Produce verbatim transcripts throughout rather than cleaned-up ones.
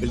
El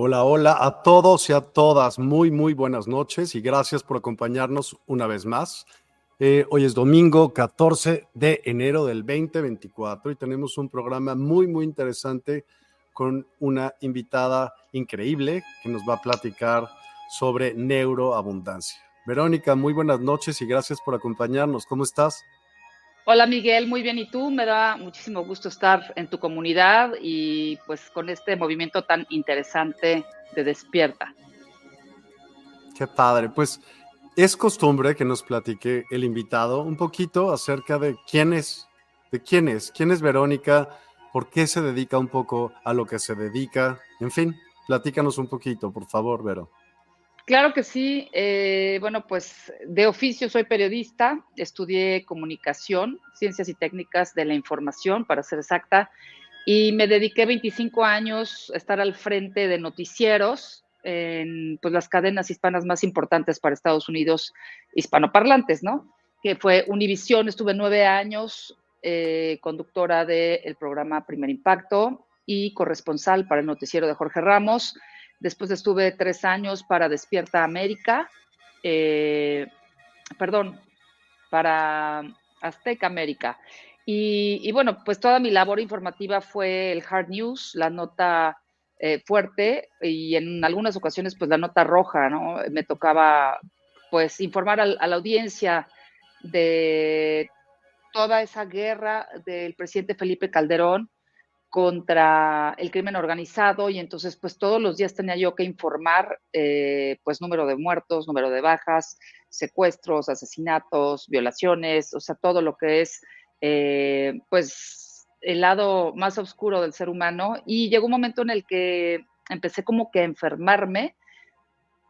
Hola, hola a todos y a todas. Muy, muy buenas noches y gracias por acompañarnos una vez más. Eh, hoy es domingo catorce de enero del veinte veinticuatro y tenemos un programa muy, muy interesante con una invitada increíble que nos va a platicar sobre neuroabundancia. Verónica, muy buenas noches y gracias por acompañarnos. ¿Cómo estás? Hola Miguel, muy bien, ¿y tú? Me da muchísimo gusto estar en tu comunidad y pues con este movimiento tan interesante de Despierta. Qué padre, pues es costumbre que nos platique el invitado un poquito acerca de quién es, de quién es, quién es Verónica, por qué se dedica un poco a lo que se dedica, en fin, platícanos un poquito, por favor, Vero. Claro que sí. Eh, bueno, pues de oficio soy periodista, estudié comunicación, ciencias y técnicas de la información, para ser exacta, y me dediqué veinticinco años a estar al frente de noticieros en pues, las cadenas hispanas más importantes para Estados Unidos, hispanoparlantes, ¿no? Que fue Univision, estuve nueve años eh, conductora del programa Primer Impacto y corresponsal para el noticiero de Jorge Ramos. Después estuve tres años para Despierta América, eh, perdón, para Azteca América. Y, y bueno, pues toda mi labor informativa fue el hard news, la nota eh, fuerte y en algunas ocasiones pues la nota roja, ¿no? Me tocaba pues informar a, a la audiencia de toda esa guerra del presidente Felipe Calderón contra el crimen organizado y entonces pues todos los días tenía yo que informar eh, pues número de muertos, número de bajas, secuestros, asesinatos, violaciones, o sea todo lo que es eh, pues el lado más oscuro del ser humano y llegó un momento en el que empecé como que a enfermarme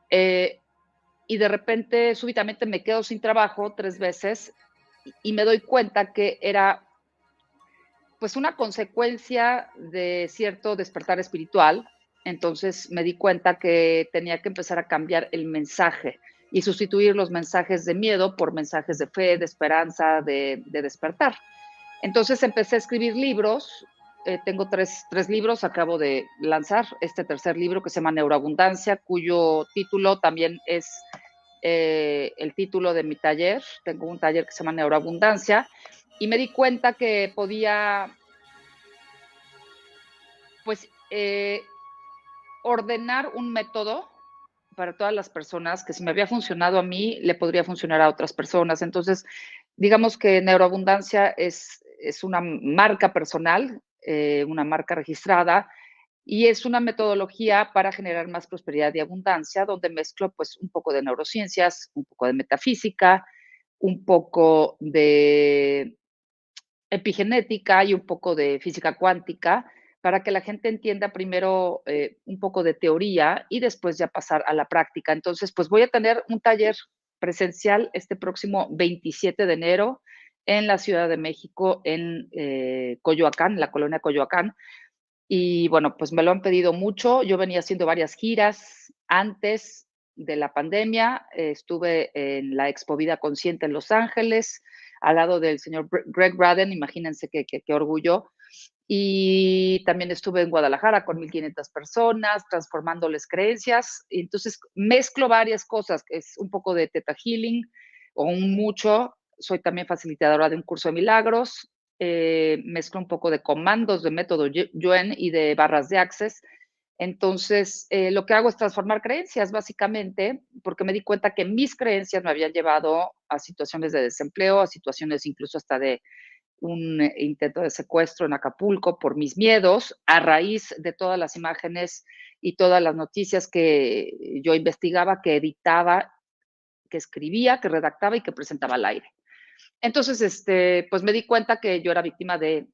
eh, y de repente súbitamente me quedo sin trabajo tres veces y me doy cuenta que era pues una consecuencia de cierto despertar espiritual, entonces me di cuenta que tenía que empezar a cambiar el mensaje y sustituir los mensajes de miedo por mensajes de fe, de esperanza, de, de despertar. Entonces empecé a escribir libros, eh, tengo tres, tres libros, acabo de lanzar este tercer libro que se llama Neuroabundancia, cuyo título también es eh, el título de mi taller, tengo un taller que se llama Neuroabundancia, y me di cuenta que podía, pues, eh, ordenar un método para todas las personas que si me había funcionado a mí, le podría funcionar a otras personas. Entonces, digamos que Neuroabundancia es es una marca personal, eh, una marca registrada, y es una metodología para generar más prosperidad y abundancia, donde mezclo pues un poco de neurociencias, un poco de metafísica, un poco de epigenética y un poco de física cuántica, para que la gente entienda primero eh, un poco de teoría y después ya pasar a la práctica. Entonces, pues voy a tener un taller presencial este próximo veintisiete de enero en la Ciudad de México, en eh, Coyoacán, la colonia Coyoacán. Y bueno, pues me lo han pedido mucho. Yo venía haciendo varias giras antes de la pandemia. Eh, estuve en la Expo Vida Consciente en Los Ángeles, al lado del señor Greg Braden, imagínense qué, qué, qué orgullo. Y también estuve en Guadalajara con mil quinientas personas, transformándoles creencias. Entonces, mezclo varias cosas. Es un poco de Theta Healing, o un mucho. Soy también facilitadora de un curso de milagros. Eh, mezclo un poco de comandos, de método Yuen y de barras de Access. Entonces, eh, lo que hago es transformar creencias, básicamente, porque me di cuenta que mis creencias me habían llevado a situaciones de desempleo, a situaciones incluso hasta de un intento de secuestro en Acapulco por mis miedos, a raíz de todas las imágenes y todas las noticias que yo investigaba, que editaba, que escribía, que redactaba y que presentaba al aire. Entonces, este, pues me di cuenta que yo era víctima de,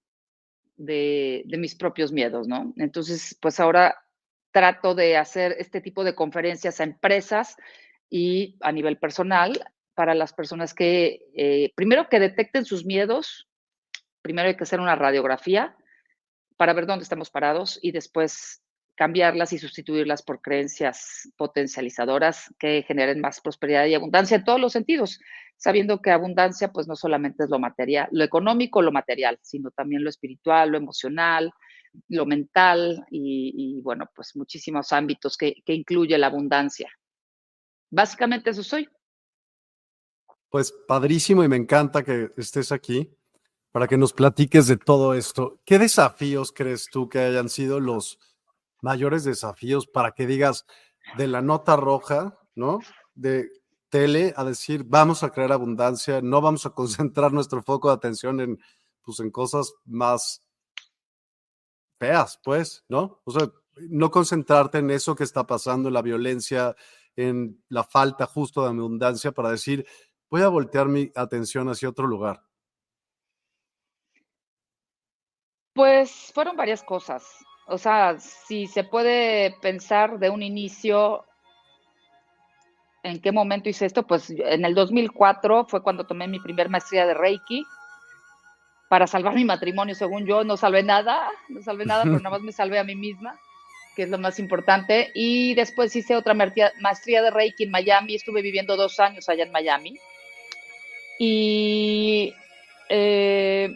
de, de mis propios miedos, ¿no? Entonces, pues ahora trato de hacer este tipo de conferencias a empresas y a nivel personal para las personas que, eh, primero que detecten sus miedos. Primero hay que hacer una radiografía para ver dónde estamos parados y después cambiarlas y sustituirlas por creencias potencializadoras que generen más prosperidad y abundancia en todos los sentidos, sabiendo que abundancia pues no solamente es lo material, lo económico, lo material, sino también lo espiritual, lo emocional, lo mental y, y bueno, pues muchísimos ámbitos que, que incluye la abundancia. Básicamente eso soy. Pues padrísimo y me encanta que estés aquí para que nos platiques de todo esto. ¿Qué desafíos crees tú que hayan sido los mayores desafíos para que digas de la nota roja, ¿no? De tele a decir, vamos a crear abundancia, no vamos a concentrar nuestro foco de atención en, pues, en cosas más feas, pues, ¿no? O sea, no concentrarte en eso que está pasando, en la violencia, en la falta justo de abundancia para decir, voy a voltear mi atención hacia otro lugar. Pues fueron varias cosas. O sea, si se puede pensar de un inicio en qué momento hice esto, pues en el dos mil cuatro fue cuando tomé mi primer maestría de Reiki para salvar mi matrimonio. Según yo, no salvé nada, no salvé nada, pero nada más me salvé a mí misma, que es lo más importante. Y después hice otra maestría de Reiki en Miami. Estuve viviendo dos años allá en Miami. Y... Eh,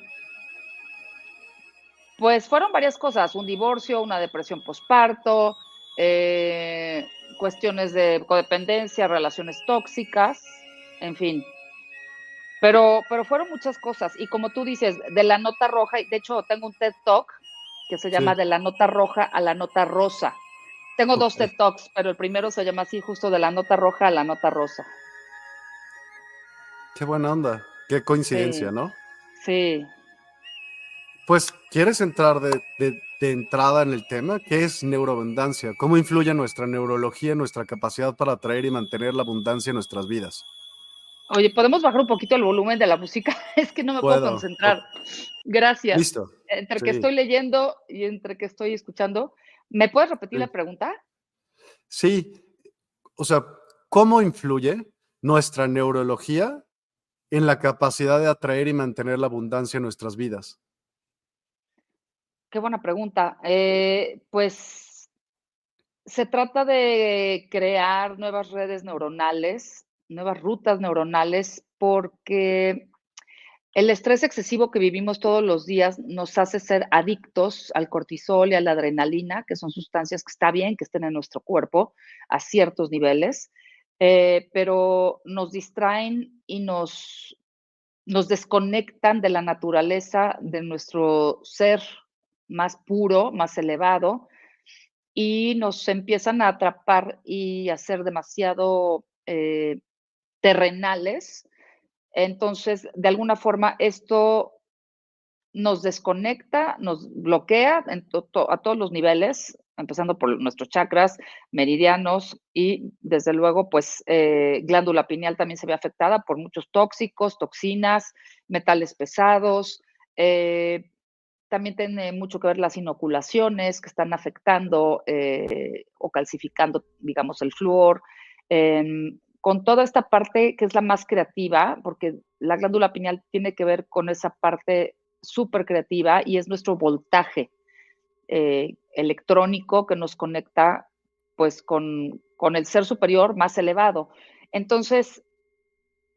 Pues fueron varias cosas, un divorcio, una depresión posparto, eh, cuestiones de codependencia, relaciones tóxicas, en fin. Pero, pero fueron muchas cosas. Y como tú dices, de la nota roja, de hecho tengo un TED Talk que se llama sí. De la nota roja a la nota rosa. Tengo okay. dos TED Talks, pero el primero se llama así, justo de la nota roja a la nota rosa. Qué buena onda, qué coincidencia, sí. ¿no? Sí. Pues, ¿quieres entrar de, de, de entrada en el tema? ¿Qué es neuroabundancia? ¿Cómo influye nuestra neurología, nuestra capacidad para atraer y mantener la abundancia en nuestras vidas? Oye, ¿podemos bajar un poquito el volumen de la música? Es que no me puedo, puedo concentrar. Gracias. Listo. Entre sí. que estoy leyendo y entre que estoy escuchando, ¿me puedes repetir sí. la pregunta? Sí. O sea, ¿cómo influye nuestra neurología en la capacidad de atraer y mantener la abundancia en nuestras vidas? Qué buena pregunta. Eh, pues se trata de crear nuevas redes neuronales, nuevas rutas neuronales, porque el estrés excesivo que vivimos todos los días nos hace ser adictos al cortisol y a la adrenalina, que son sustancias que está bien que estén en nuestro cuerpo a ciertos niveles, eh, pero nos distraen y nos, nos desconectan de la naturaleza de nuestro ser más puro, más elevado, y nos empiezan a atrapar y a ser demasiado eh, terrenales. Entonces, de alguna forma, esto nos desconecta, nos bloquea en to, to, a todos los niveles, empezando por nuestros chakras, meridianos y, desde luego, pues eh, glándula pineal también se ve afectada por muchos tóxicos, toxinas, metales pesados. Eh, también tiene mucho que ver las inoculaciones que están afectando eh, o calcificando, digamos, el flúor. Eh, con toda esta parte que es la más creativa, porque la glándula pineal tiene que ver con esa parte súper creativa y es nuestro voltaje eh, electrónico que nos conecta pues con, con el ser superior más elevado. Entonces,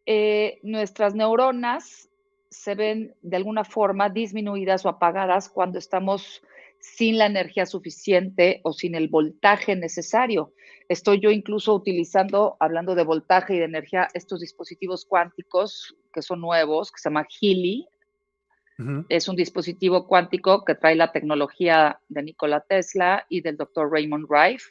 eh, nuestras neuronas se ven de alguna forma disminuidas o apagadas cuando estamos sin la energía suficiente o sin el voltaje necesario. Estoy yo incluso utilizando, hablando de voltaje y de energía, estos dispositivos cuánticos que son nuevos, que se llama Healy. Uh-huh. Es un dispositivo cuántico que trae la tecnología de Nikola Tesla y del doctor Raymond Reif.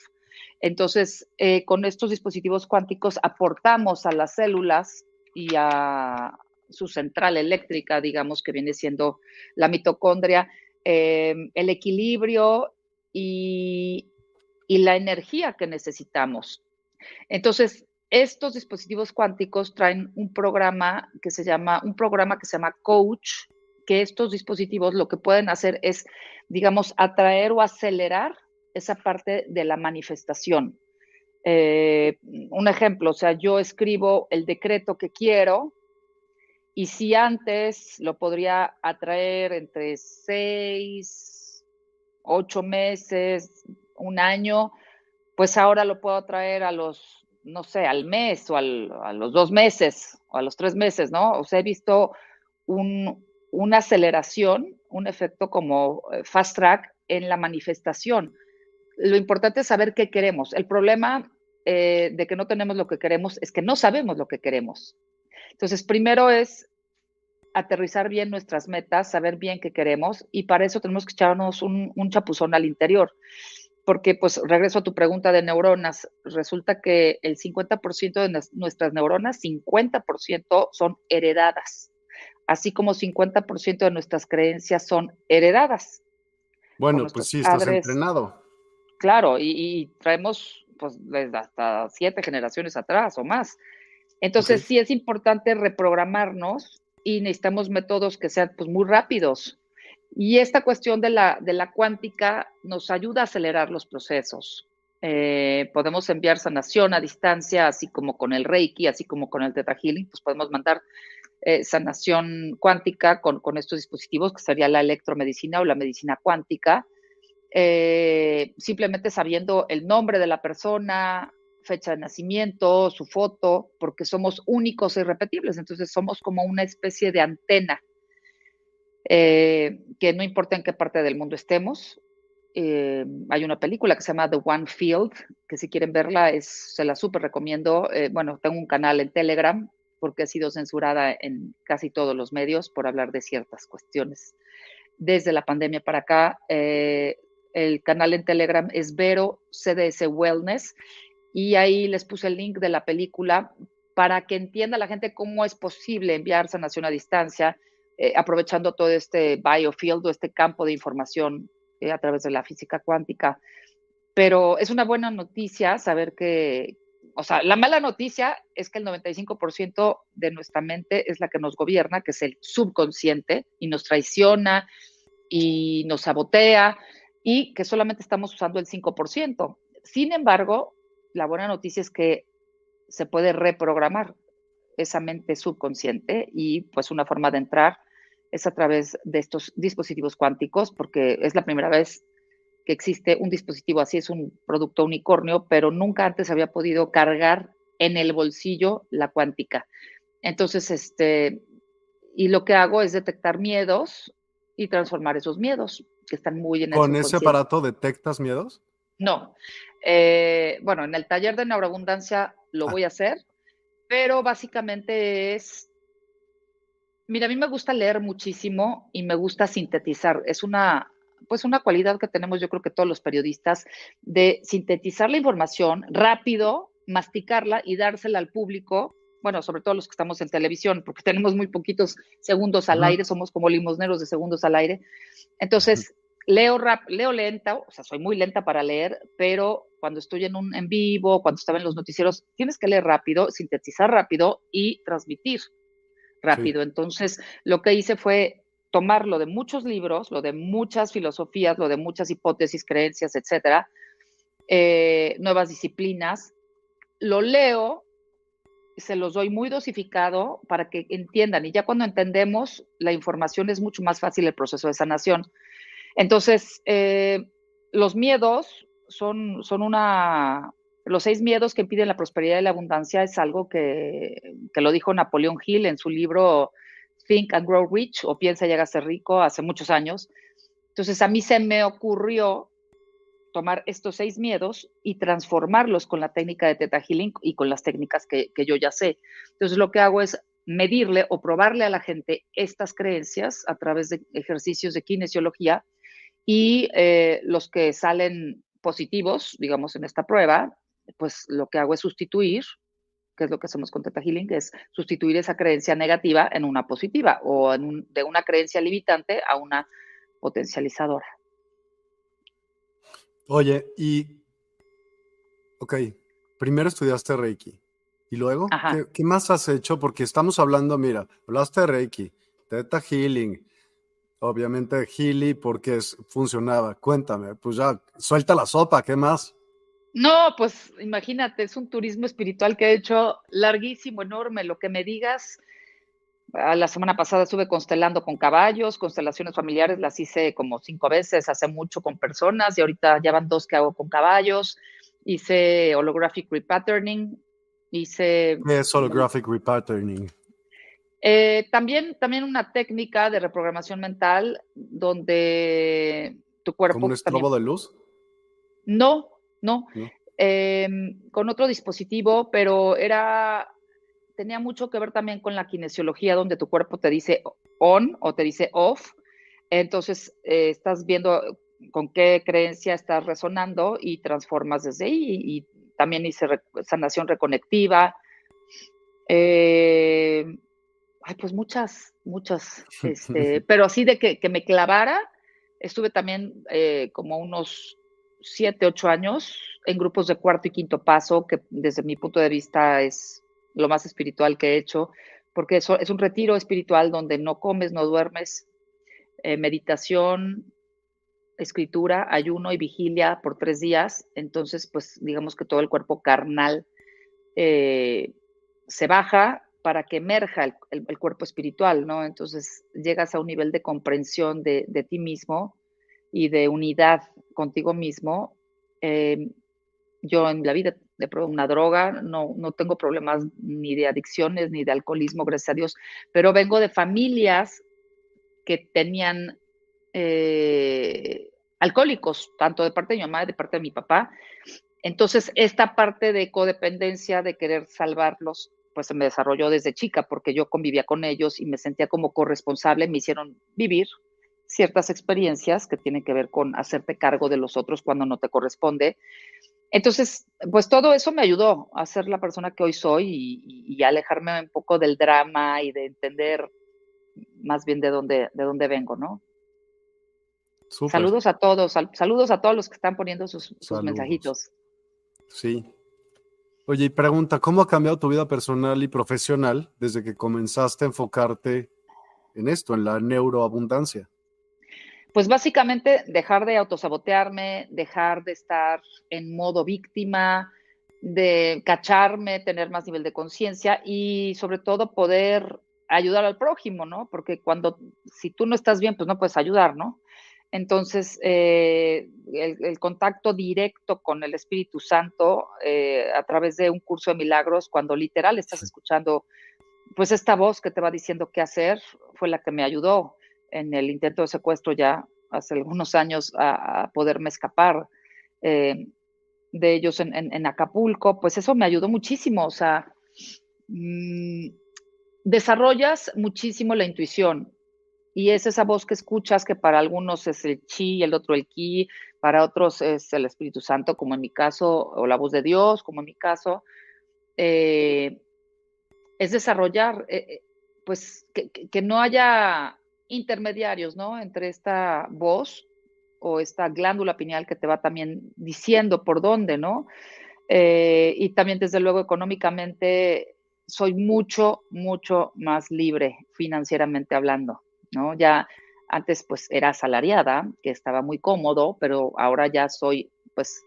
Entonces, eh, con estos dispositivos cuánticos aportamos a las células y a su central eléctrica, digamos, que viene siendo la mitocondria, Eh, el equilibrio y, y la energía que necesitamos. Entonces, estos dispositivos cuánticos traen un programa que se llama, un programa que se llama Coach, que estos dispositivos lo que pueden hacer es, digamos, atraer o acelerar esa parte de la manifestación. Eh, un ejemplo, o sea, yo escribo el decreto que quiero, y si antes lo podría atraer entre seis, ocho meses, un año, pues ahora lo puedo atraer a los, no sé, al mes o al, a los dos meses o a los tres meses, ¿no? O sea, he visto un, una aceleración, un efecto como fast track en la manifestación. Lo importante es saber qué queremos. El problema eh, de que no tenemos lo que queremos es que no sabemos lo que queremos. Entonces, primero es aterrizar bien nuestras metas, saber bien qué queremos, y para eso tenemos que echarnos un, un chapuzón al interior, porque, pues, regreso a tu pregunta de neuronas, resulta que el cincuenta por ciento de nuestras neuronas, cincuenta por ciento son heredadas, así como cincuenta por ciento de nuestras creencias son heredadas. Bueno, pues sí, estás padres, entrenado. Claro, y, y traemos, pues, desde hasta siete generaciones atrás o más. Entonces, okay, sí es importante reprogramarnos y necesitamos métodos que sean, pues, muy rápidos. Y esta cuestión de la, de la cuántica nos ayuda a acelerar los procesos. Eh, podemos enviar sanación a distancia, así como con el Reiki, así como con el Theta Healing, pues podemos mandar eh, sanación cuántica con, con estos dispositivos, que sería la electromedicina o la medicina cuántica, eh, simplemente sabiendo el nombre de la persona, fecha de nacimiento, su foto, porque somos únicos e irrepetibles. Entonces somos como una especie de antena eh, que no importa en qué parte del mundo estemos. Eh, hay una película que se llama The One Field, que si quieren verla es, se la súper recomiendo. Eh, bueno, tengo un canal en Telegram porque he sido censurada en casi todos los medios por hablar de ciertas cuestiones. Desde la pandemia para acá, eh, el canal en Telegram es Vero C D S Wellness, y ahí les puse el link de la película para que entienda la gente cómo es posible enviar sanación a distancia, eh, aprovechando todo este biofield o este campo de información eh, a través de la física cuántica. Pero es una buena noticia saber que, o sea, la mala noticia es que el noventa y cinco por ciento de nuestra mente es la que nos gobierna, que es el subconsciente, y nos traiciona y nos sabotea, y que solamente estamos usando el cinco por ciento. Sin embargo, la buena noticia es que se puede reprogramar esa mente subconsciente, y pues una forma de entrar es a través de estos dispositivos cuánticos, porque es la primera vez que existe un dispositivo así, es un producto unicornio, pero nunca antes había podido cargar en el bolsillo la cuántica. Entonces, este, y lo que hago es detectar miedos y transformar esos miedos que están muy en el subconsciente. ¿Con ese aparato detectas miedos? No. Eh, bueno, en el taller de Neuroabundancia lo ah. voy a hacer, pero básicamente es, mira, a mí me gusta leer muchísimo y me gusta sintetizar. Es una, pues una cualidad que tenemos, yo creo que todos los periodistas, de sintetizar la información rápido, masticarla y dársela al público bueno, sobre todo los que estamos en televisión, porque tenemos muy poquitos segundos al uh-huh. aire, somos como limosneros de segundos al aire. Entonces, uh-huh. leo rap, leo lenta, o sea, soy muy lenta para leer, pero cuando estoy en un en vivo, cuando estaba en los noticieros, tienes que leer rápido, sintetizar rápido y transmitir rápido. Sí. Entonces, lo que hice fue tomar lo de muchos libros, lo de muchas filosofías, lo de muchas hipótesis, creencias, etcétera, eh, nuevas disciplinas, lo leo, se los doy muy dosificado para que entiendan, y ya cuando entendemos la información es mucho más fácil el proceso de sanación. Entonces, eh, los miedos son, son una... Los seis miedos que impiden la prosperidad y la abundancia es algo que, que lo dijo Napoleón Hill en su libro Think and Grow Rich, o Piensa y Hágase Rico, hace muchos años. Entonces, a mí se me ocurrió tomar estos seis miedos y transformarlos con la técnica de Theta Healing y con las técnicas que, que yo ya sé. Entonces, lo que hago es medirle o probarle a la gente estas creencias a través de ejercicios de kinesiología, y eh, los que salen positivos, digamos, en esta prueba, pues lo que hago es sustituir, que es lo que hacemos con Theta Healing, es sustituir esa creencia negativa en una positiva, o en un, de una creencia limitante a una potencializadora. Oye, y, ok, primero estudiaste Reiki, y luego, ¿qué, ¿qué más has hecho? Porque estamos hablando, mira, hablaste de Reiki, Theta Healing, obviamente Healy, porque es, funcionaba. Cuéntame, pues ya, suelta la sopa, ¿qué más? No, pues imagínate, es un turismo espiritual que he hecho larguísimo, enorme, lo que me digas. La semana pasada estuve constelando con caballos, constelaciones familiares las hice como cinco veces, hace mucho con personas, y ahorita ya van dos que hago con caballos. Hice Holographic Repatterning, hice... ¿Qué es Holographic Repatterning? Eh, también, también una técnica de reprogramación mental donde tu cuerpo... ¿Como un estrobo también... de luz? No, no. ¿No? Eh, con otro dispositivo, pero era... tenía mucho que ver también con la kinesiología, donde tu cuerpo te dice on o te dice off. Entonces, eh, estás viendo con qué creencia estás resonando y transformas desde ahí. Y, y también hice re, sanación reconectiva. Eh, ay, pues muchas, muchas. Este, pero así de que, que me clavara, estuve también eh, como unos siete, ocho años en grupos de cuarto y quinto paso, que desde mi punto de vista es... lo más espiritual que he hecho, porque eso es un retiro espiritual donde no comes, no duermes, eh, meditación, escritura, ayuno y vigilia por tres días. Entonces, pues digamos que todo el cuerpo carnal eh, se baja para que emerja el, el, el cuerpo espiritual, ¿no? Entonces llegas a un nivel de comprensión de, de ti mismo y de unidad contigo mismo. Eh, yo en la vida... de pronto una droga, no, no tengo problemas ni de adicciones, ni de alcoholismo, gracias a Dios, pero vengo de familias que tenían eh, alcohólicos, tanto de parte de mi mamá, de parte de mi papá. Entonces, esta parte de codependencia, de querer salvarlos, pues se me desarrolló desde chica, porque yo convivía con ellos y me sentía como corresponsable. Me hicieron vivir ciertas experiencias que tienen que ver con hacerte cargo de los otros cuando no te corresponde. Entonces, pues todo eso me ayudó a ser la persona que hoy soy y, y alejarme un poco del drama y de entender más bien de dónde, de dónde vengo, ¿no? Súper. Saludos a todos, sal, saludos a todos los que están poniendo sus, sus mensajitos. Sí. Oye, y pregunta, ¿cómo ha cambiado tu vida personal y profesional desde que comenzaste a enfocarte en esto, en la neuroabundancia? Pues básicamente dejar de autosabotearme, dejar de estar en modo víctima, de cacharme, tener más nivel de conciencia y sobre todo poder ayudar al prójimo, ¿no? Porque cuando, si tú no estás bien, pues no puedes ayudar, ¿no? Entonces, eh, el, el contacto directo con el Espíritu Santo eh, a través de un curso de milagros, cuando literal estás escuchando, pues esta voz que te va diciendo qué hacer, fue la que me ayudó en el intento de secuestro ya hace algunos años a, a poderme escapar eh, de ellos en, en, en Acapulco. Pues eso me ayudó muchísimo, o sea, mmm, desarrollas muchísimo la intuición y es esa voz que escuchas que para algunos es el chi, el otro el ki, para otros es el Espíritu Santo, como en mi caso, o la voz de Dios, como en mi caso, eh, es desarrollar, eh, pues, que, que no haya intermediarios, ¿no? Entre esta voz o esta glándula pineal que te va también diciendo por dónde, ¿no? Eh, y también, desde luego, económicamente soy mucho, mucho más libre financieramente hablando, ¿no? Ya antes, pues, era asalariada, que estaba muy cómodo, pero ahora ya soy, pues,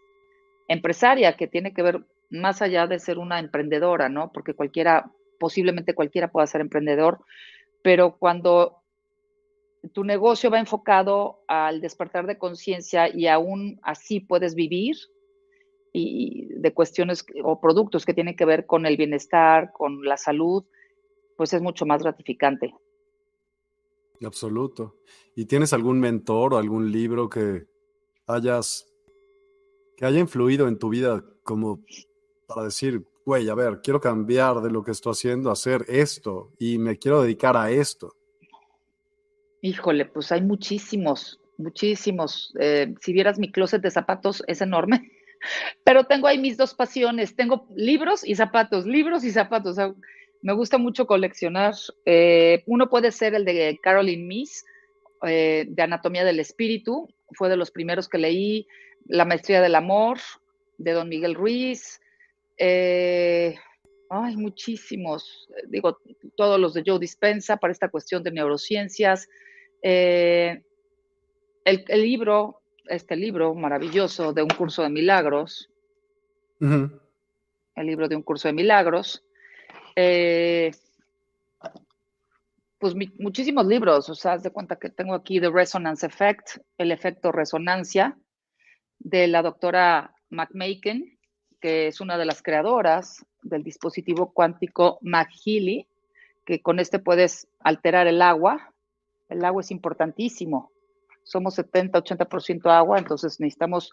empresaria, que tiene que ver más allá de ser una emprendedora, ¿no? Porque cualquiera, posiblemente cualquiera pueda ser emprendedor, pero cuando tu negocio va enfocado al despertar de conciencia y aún así puedes vivir y de cuestiones o productos que tienen que ver con el bienestar, con la salud, pues es mucho más gratificante. Absoluto. ¿Y tienes algún mentor o algún libro que hayas, que haya influido en tu vida como para decir, güey, a ver, quiero cambiar de lo que estoy haciendo, hacer esto y me quiero dedicar a esto? Híjole, pues hay muchísimos, muchísimos. Eh, si vieras mi closet de zapatos, es enorme. Pero tengo ahí mis dos pasiones. Tengo libros y zapatos, libros y zapatos. O sea, me gusta mucho coleccionar. Eh, uno puede ser el de Caroline Mease, eh, de Anatomía del Espíritu. Fue de los primeros que leí. La Maestría del Amor, de Don Miguel Ruiz. Eh, ay, muchísimos. Digo, todos los de Joe Dispenza para esta cuestión de neurociencias. Eh, el, el libro, este libro maravilloso de Un curso de milagros, uh-huh. el libro de Un curso de milagros, eh, pues mi, muchísimos libros, o sea, haz de cuenta que tengo aquí The Resonance Effect, el efecto resonancia, de la doctora McMakin, que es una de las creadoras del dispositivo cuántico Healy, que con este puedes alterar el agua. El agua es importantísimo. Somos setenta, ochenta por ciento agua, entonces necesitamos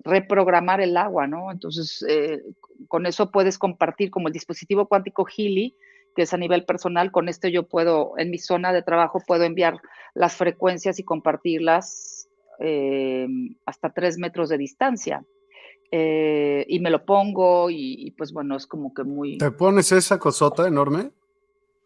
reprogramar el agua, ¿no? Entonces, eh, con eso puedes compartir, como el dispositivo cuántico Healy, que es a nivel personal, con este yo puedo, en mi zona de trabajo, puedo enviar las frecuencias y compartirlas eh, hasta tres metros de distancia. Eh, y me lo pongo y, y, pues, bueno, es como que muy... ¿Te pones esa cosota enorme?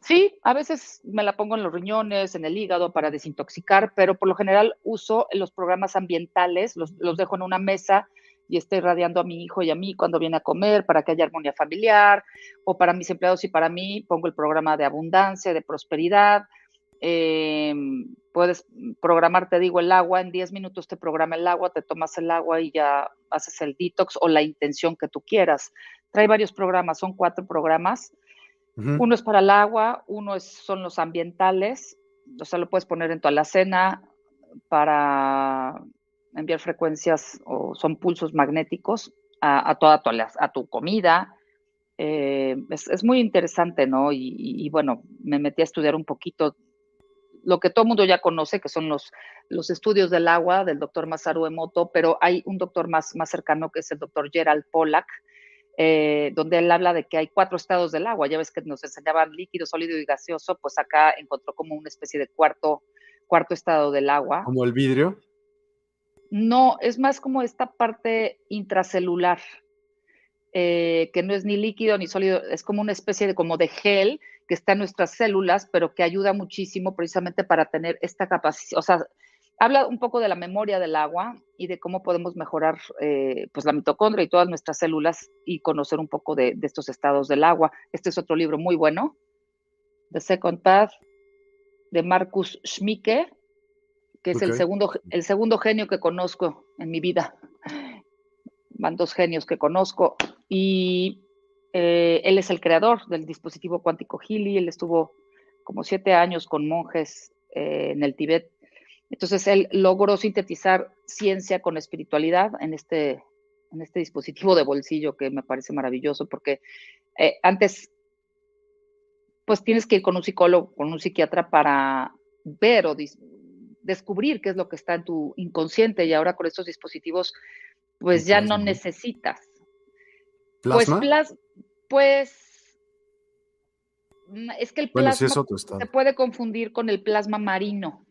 Sí, a veces me la pongo en los riñones, en el hígado para desintoxicar, pero por lo general uso los programas ambientales, los, los dejo en una mesa y estoy irradiando a mi hijo y a mí cuando viene a comer para que haya armonía familiar, o para mis empleados y para mí pongo el programa de abundancia, de prosperidad. Eh, puedes programar, te digo, el agua, en diez minutos te programa el agua, te tomas el agua y ya haces el detox o la intención que tú quieras. Trae varios programas, son cuatro programas. Uh-huh. Uno es para el agua, uno es, son los ambientales, o sea, lo puedes poner en tu alacena para enviar frecuencias o son pulsos magnéticos a, a toda tu, a tu comida. Eh, es, es muy interesante, ¿no? Y, y, y bueno, me metí a estudiar un poquito lo que todo el mundo ya conoce, que son los, los estudios del agua del doctor Masaru Emoto, pero hay un doctor más, más cercano que es el doctor Gerald Pollack, Eh, donde él habla de que hay cuatro estados del agua. Ya ves que nos enseñaban líquido, sólido y gaseoso, pues acá encontró como una especie de cuarto, cuarto estado del agua. ¿Como el vidrio? No, es más como esta parte intracelular, eh, que no es ni líquido ni sólido, es como una especie de, como de gel que está en nuestras células, pero que ayuda muchísimo precisamente para tener esta capacidad, o sea... Habla un poco de la memoria del agua y de cómo podemos mejorar eh, pues la mitocondria y todas nuestras células y conocer un poco de, de estos estados del agua. Este es otro libro muy bueno, The Second Path, de Marcus Schmieke, que es okay. el, segundo, el segundo genio que conozco en mi vida. Van dos genios que conozco y eh, él es el creador del dispositivo cuántico Healy. Él estuvo como siete años con monjes eh, en el Tíbet. Entonces, él logró sintetizar ciencia con espiritualidad en este, en este dispositivo de bolsillo que me parece maravilloso, porque eh, antes, pues tienes que ir con un psicólogo, con un psiquiatra para ver o dis- descubrir qué es lo que está en tu inconsciente, y ahora con estos dispositivos, pues ya no necesitas. ¿Plasma? Pues, plas- pues es que el bueno, plasma si es se puede confundir con el plasma marino,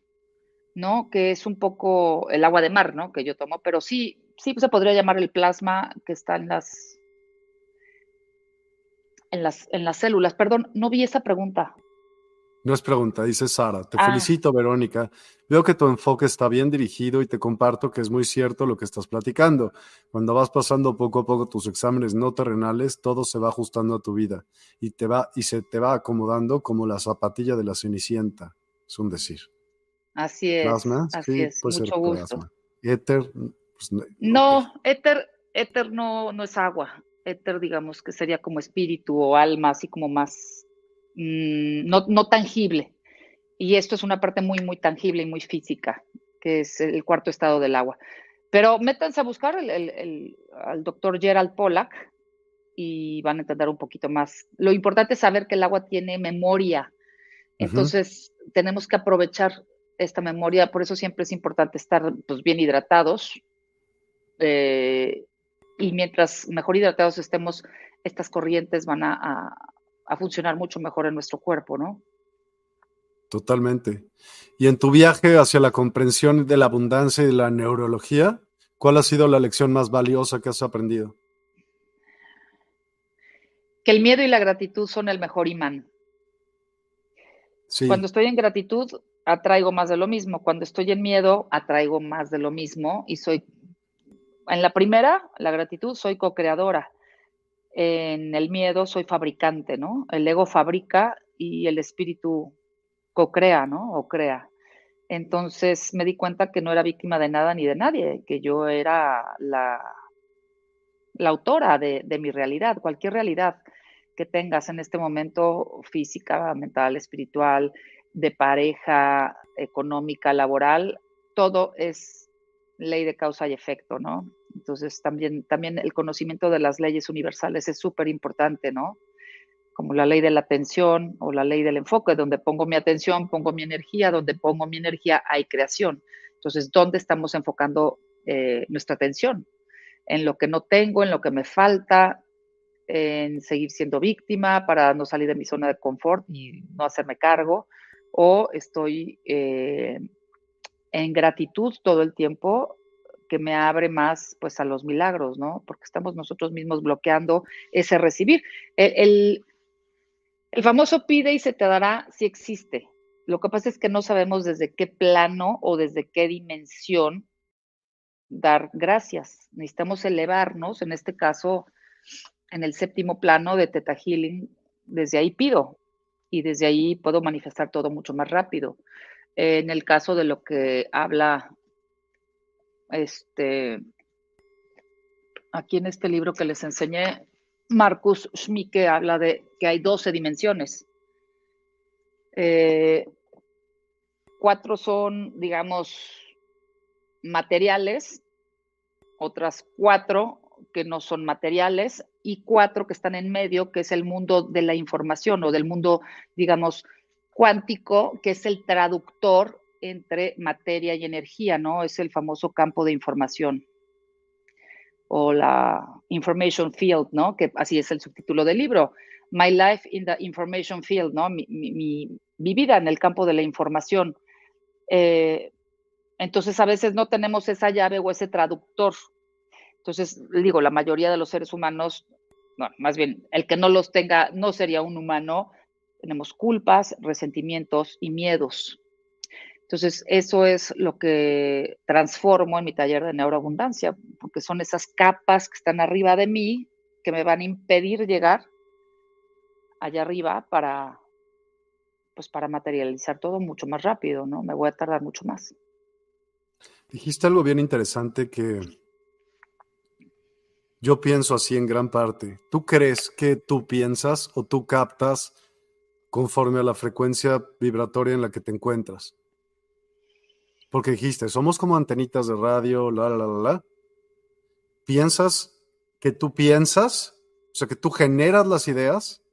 ¿no? Que es un poco el agua de mar, ¿no? Que yo tomo, pero sí, sí se podría llamar el plasma que está en las en las, en las células. Perdón, no vi esa pregunta. No es pregunta, dice Sara. Te ah. felicito, Verónica. Veo que tu enfoque está bien dirigido y te comparto que es muy cierto lo que estás platicando. Cuando vas pasando poco a poco tus exámenes no terrenales, todo se va ajustando a tu vida y, te va, y se te va acomodando como la zapatilla de la Cenicienta. Es un decir. Así es. ¿Plasma? Así sí, es. Mucho gusto. Plasma. Éter. Pues, no, okay. éter, éter no, no es agua. Éter, digamos, que sería como espíritu o alma, así como más... No, no tangible, y esto es una parte muy muy tangible y muy física, que es el cuarto estado del agua. Pero métanse a buscar el, el, el, al doctor Gerald Pollack y van a entender un poquito más. Lo importante es saber que el agua tiene memoria, entonces uh-huh. tenemos que aprovechar esta memoria. Por eso siempre es importante estar pues, bien hidratados, eh, y mientras mejor hidratados estemos, estas corrientes van a, a a funcionar mucho mejor en nuestro cuerpo, ¿no? Totalmente. Y en tu viaje hacia la comprensión de la abundancia y de la neurología, ¿cuál ha sido la lección más valiosa que has aprendido? Que el miedo y la gratitud son el mejor imán. Sí. Cuando estoy en gratitud, atraigo más de lo mismo. Cuando estoy en miedo, atraigo más de lo mismo. Y soy, en la primera, la gratitud, soy co-creadora. En el miedo soy fabricante, ¿no? El ego fabrica y el espíritu co-crea, ¿no? O crea. Entonces me di cuenta que no era víctima de nada ni de nadie, que yo era la, la autora de, de mi realidad. Cualquier realidad que tengas en este momento, física, mental, espiritual, de pareja, económica, laboral, todo es ley de causa y efecto, ¿no? Entonces también, también el conocimiento de las leyes universales es súper importante, ¿no? Como la ley de la atención o la ley del enfoque, donde pongo mi atención, pongo mi energía, donde pongo mi energía hay creación. Entonces, ¿dónde estamos enfocando eh, nuestra atención? En lo que no tengo, en lo que me falta, en seguir siendo víctima para no salir de mi zona de confort y no hacerme cargo, o estoy eh, en gratitud todo el tiempo, que me abre más pues a los milagros, ¿no? Porque estamos nosotros mismos bloqueando ese recibir. El, el, el famoso pide y se te dará si existe. Lo que pasa es que no sabemos desde qué plano o desde qué dimensión dar gracias. Necesitamos elevarnos, en este caso, en el séptimo plano de Theta Healing, desde ahí pido y desde ahí puedo manifestar todo mucho más rápido. En el caso de lo que habla... Este, aquí en este libro que les enseñé, Marcus Schmieke habla de que hay doce dimensiones. Eh, cuatro son, digamos, materiales, otras cuatro que no son materiales y cuatro que están en medio, que es el mundo de la información o del mundo, digamos, cuántico, que es el traductor entre materia y energía, ¿no? Es el famoso campo de información o la information field, ¿no? Que así es el subtítulo del libro. My life in the information field, ¿no? Mi, mi, mi, mi vida en el campo de la información. Eh, entonces, a veces no tenemos esa llave o ese traductor. Entonces, digo, la mayoría de los seres humanos, bueno, más bien, el que no los tenga no sería un humano. Tenemos culpas, resentimientos y miedos. Entonces, eso es lo que transformo en mi taller de neuroabundancia, porque son esas capas que están arriba de mí que me van a impedir llegar allá arriba para, pues, para materializar todo mucho más rápido, ¿no? Me voy a tardar mucho más. Dijiste algo bien interesante que yo pienso así en gran parte. ¿Tú crees que tú piensas o tú captas conforme a la frecuencia vibratoria en la que te encuentras? Porque dijiste, somos como antenitas de radio, la, la, la, la. ¿Piensas que tú piensas? O sea, que tú generas las ideas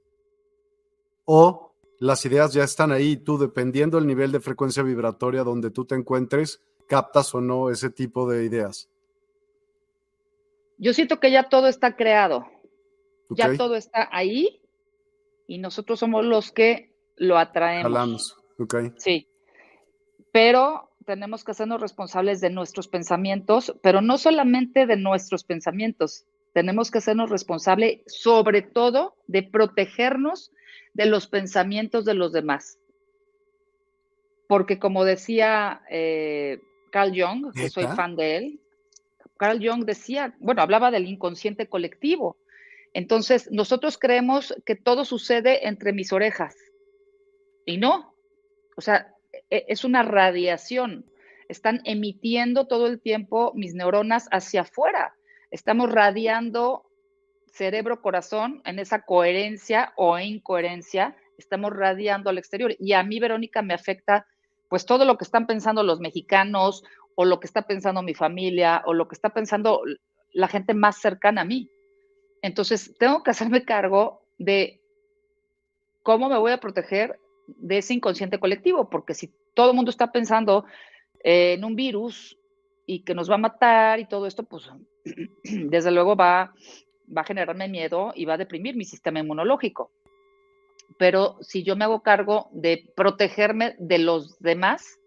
o las ideas ya están ahí y tú, dependiendo del nivel de frecuencia vibratoria donde tú te encuentres, captas o no ese tipo de ideas. Yo siento que ya todo está creado. Okay. Ya todo está ahí y nosotros somos los que lo atraemos. Hablamos, ok. Sí, pero... tenemos que hacernos responsables de nuestros pensamientos, pero no solamente de nuestros pensamientos, Tenemos que hacernos responsables, sobre todo, de protegernos de los pensamientos de los demás. Porque como decía eh, Carl Jung, que soy fan de él, Carl Jung decía, bueno, hablaba del inconsciente colectivo. Entonces, nosotros creemos que todo sucede entre mis orejas. Y no. O sea, es una radiación. Están emitiendo todo el tiempo mis neuronas hacia afuera. Estamos radiando cerebro-corazón en esa coherencia o incoherencia. Estamos radiando al exterior. Y a mí, Verónica, me afecta pues todo lo que están pensando los mexicanos o lo que está pensando mi familia o lo que está pensando la gente más cercana a mí. Entonces, tengo que hacerme cargo de cómo me voy a proteger de ese inconsciente colectivo, porque si todo el mundo está pensando eh, en un virus y que nos va a matar y todo esto, pues desde luego va, va a generarme miedo y va a deprimir mi sistema inmunológico. Pero si yo me hago cargo de protegerme de los demás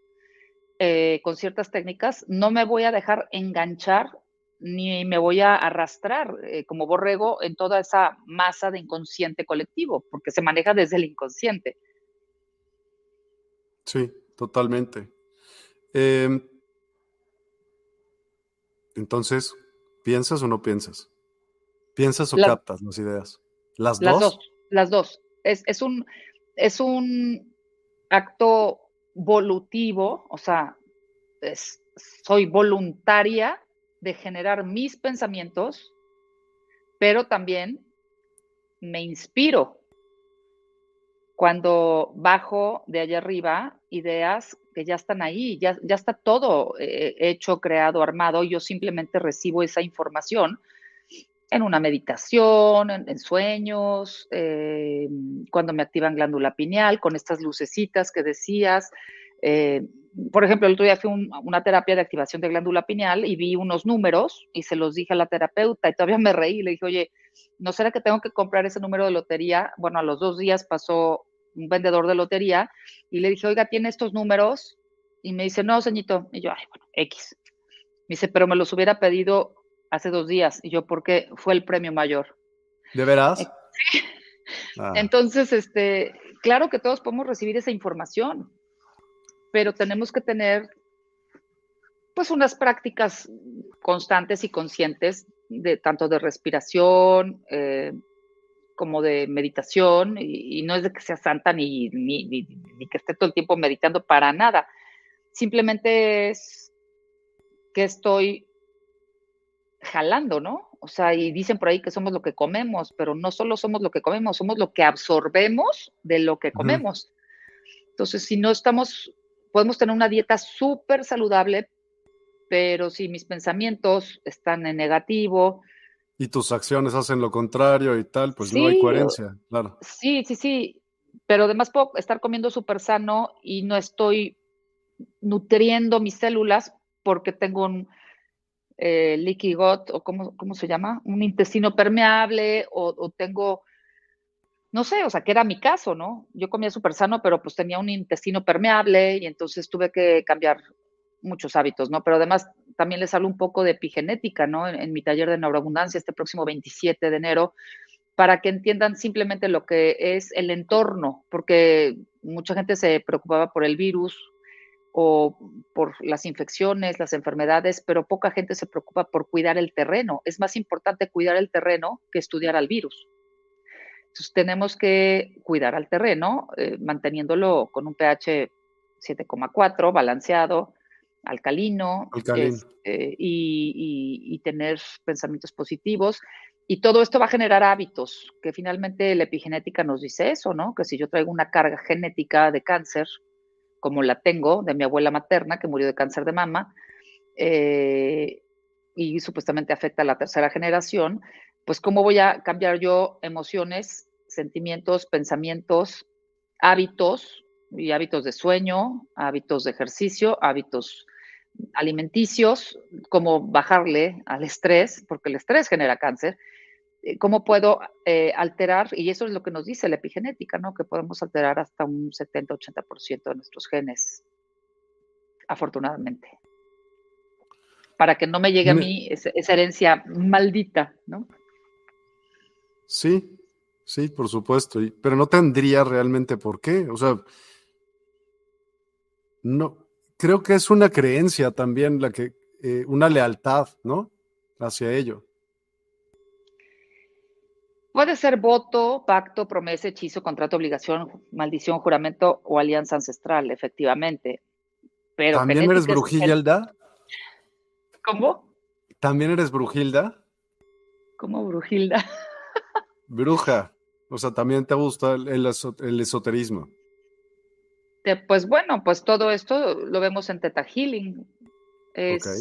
eh, con ciertas técnicas, no me voy a dejar enganchar ni me voy a arrastrar eh, como borrego en toda esa masa de inconsciente colectivo, porque se maneja desde el inconsciente. Sí, totalmente. Eh, entonces, ¿piensas o no piensas? ¿Piensas o la, captas las ideas? ¿Las, las dos? dos? Las dos. Es, es, un, es un acto volutivo, o sea, es, soy voluntaria de generar mis pensamientos, pero también me inspiro cuando bajo de allá arriba ideas que ya están ahí, ya, ya está todo eh, hecho, creado, armado. Yo simplemente recibo esa información en una meditación, en, en sueños, eh, cuando me activan glándula pineal, con estas lucecitas que decías. Eh, por ejemplo, el otro día fui a un, una terapia de activación de glándula pineal y vi unos números y se los dije a la terapeuta y todavía me reí y le dije, oye, ¿no será que tengo que comprar ese número de lotería? Bueno, a los dos días pasó un vendedor de lotería y le dije, oiga, ¿tiene estos números? Y me dice, no, señito. Y yo, ay, bueno, X. Me dice, pero me los hubiera pedido hace dos días. Y yo, ¿por qué? Fue el premio mayor. ¿De veras? Sí. Ah. Entonces, este, claro que todos podemos recibir esa información, pero tenemos que tener pues unas prácticas constantes y conscientes de tanto de respiración eh, como de meditación, y, y no es de que sea santa ni, ni, ni, ni que esté todo el tiempo meditando para nada. Simplemente es que estoy jalando, ¿no? O sea, y dicen por ahí que somos lo que comemos, pero no solo somos lo que comemos, somos lo que absorbemos de lo que comemos. Uh-huh. Entonces, si no estamos... podemos tener una dieta súper saludable, pero si mis pensamientos están en negativo... y tus acciones hacen lo contrario y tal, pues sí, no hay coherencia, claro. Sí, sí, sí, pero además puedo estar comiendo súper sano y no estoy nutriendo mis células porque tengo un eh, leaky gut, o ¿cómo, cómo se llama? Un intestino permeable, o, o tengo... no sé, o sea, que era mi caso, ¿no? Yo comía súper sano, pero pues tenía un intestino permeable y entonces tuve que cambiar muchos hábitos, ¿no? Pero además también les hablo un poco de epigenética, ¿no? En, en mi taller de neuroabundancia este próximo veintisiete de enero, para que entiendan simplemente lo que es el entorno, porque mucha gente se preocupaba por el virus o por las infecciones, las enfermedades, pero poca gente se preocupa por cuidar el terreno. Es más importante cuidar el terreno que estudiar al virus. Entonces, tenemos que cuidar al terreno, eh, manteniéndolo con un pH siete coma cuatro, balanceado, alcalino, alcalino. Es, eh, y, y, y tener pensamientos positivos. Y todo esto va a generar hábitos, que finalmente la epigenética nos dice eso, ¿no? Que si yo traigo una carga genética de cáncer, como la tengo de mi abuela materna, que murió de cáncer de mama, eh, y supuestamente afecta a la tercera generación, pues cómo voy a cambiar yo emociones, sentimientos, pensamientos, hábitos, y hábitos de sueño, hábitos de ejercicio, hábitos alimenticios, cómo bajarle al estrés, porque el estrés genera cáncer, cómo puedo eh, alterar, y eso es lo que nos dice la epigenética, ¿no? Que podemos alterar hasta un setenta a ochenta por ciento de nuestros genes, afortunadamente, para que no me llegue a mí esa herencia maldita, ¿no? Sí, sí, por supuesto, y, pero no tendría realmente por qué, o sea, no, creo que es una creencia también la que, eh, una lealtad, ¿no? Hacia ello. Puede ser voto, pacto, promesa, hechizo, contrato, obligación, maldición, juramento o alianza ancestral, efectivamente. Pero ¿también eres Brujilda? Es... ¿Cómo? ¿También eres Brujilda? ¿Cómo Brujilda? Bruja. O sea, ¿también te gusta el, el esoterismo? De, pues bueno, pues todo esto lo vemos en Theta Healing. Es... Okay.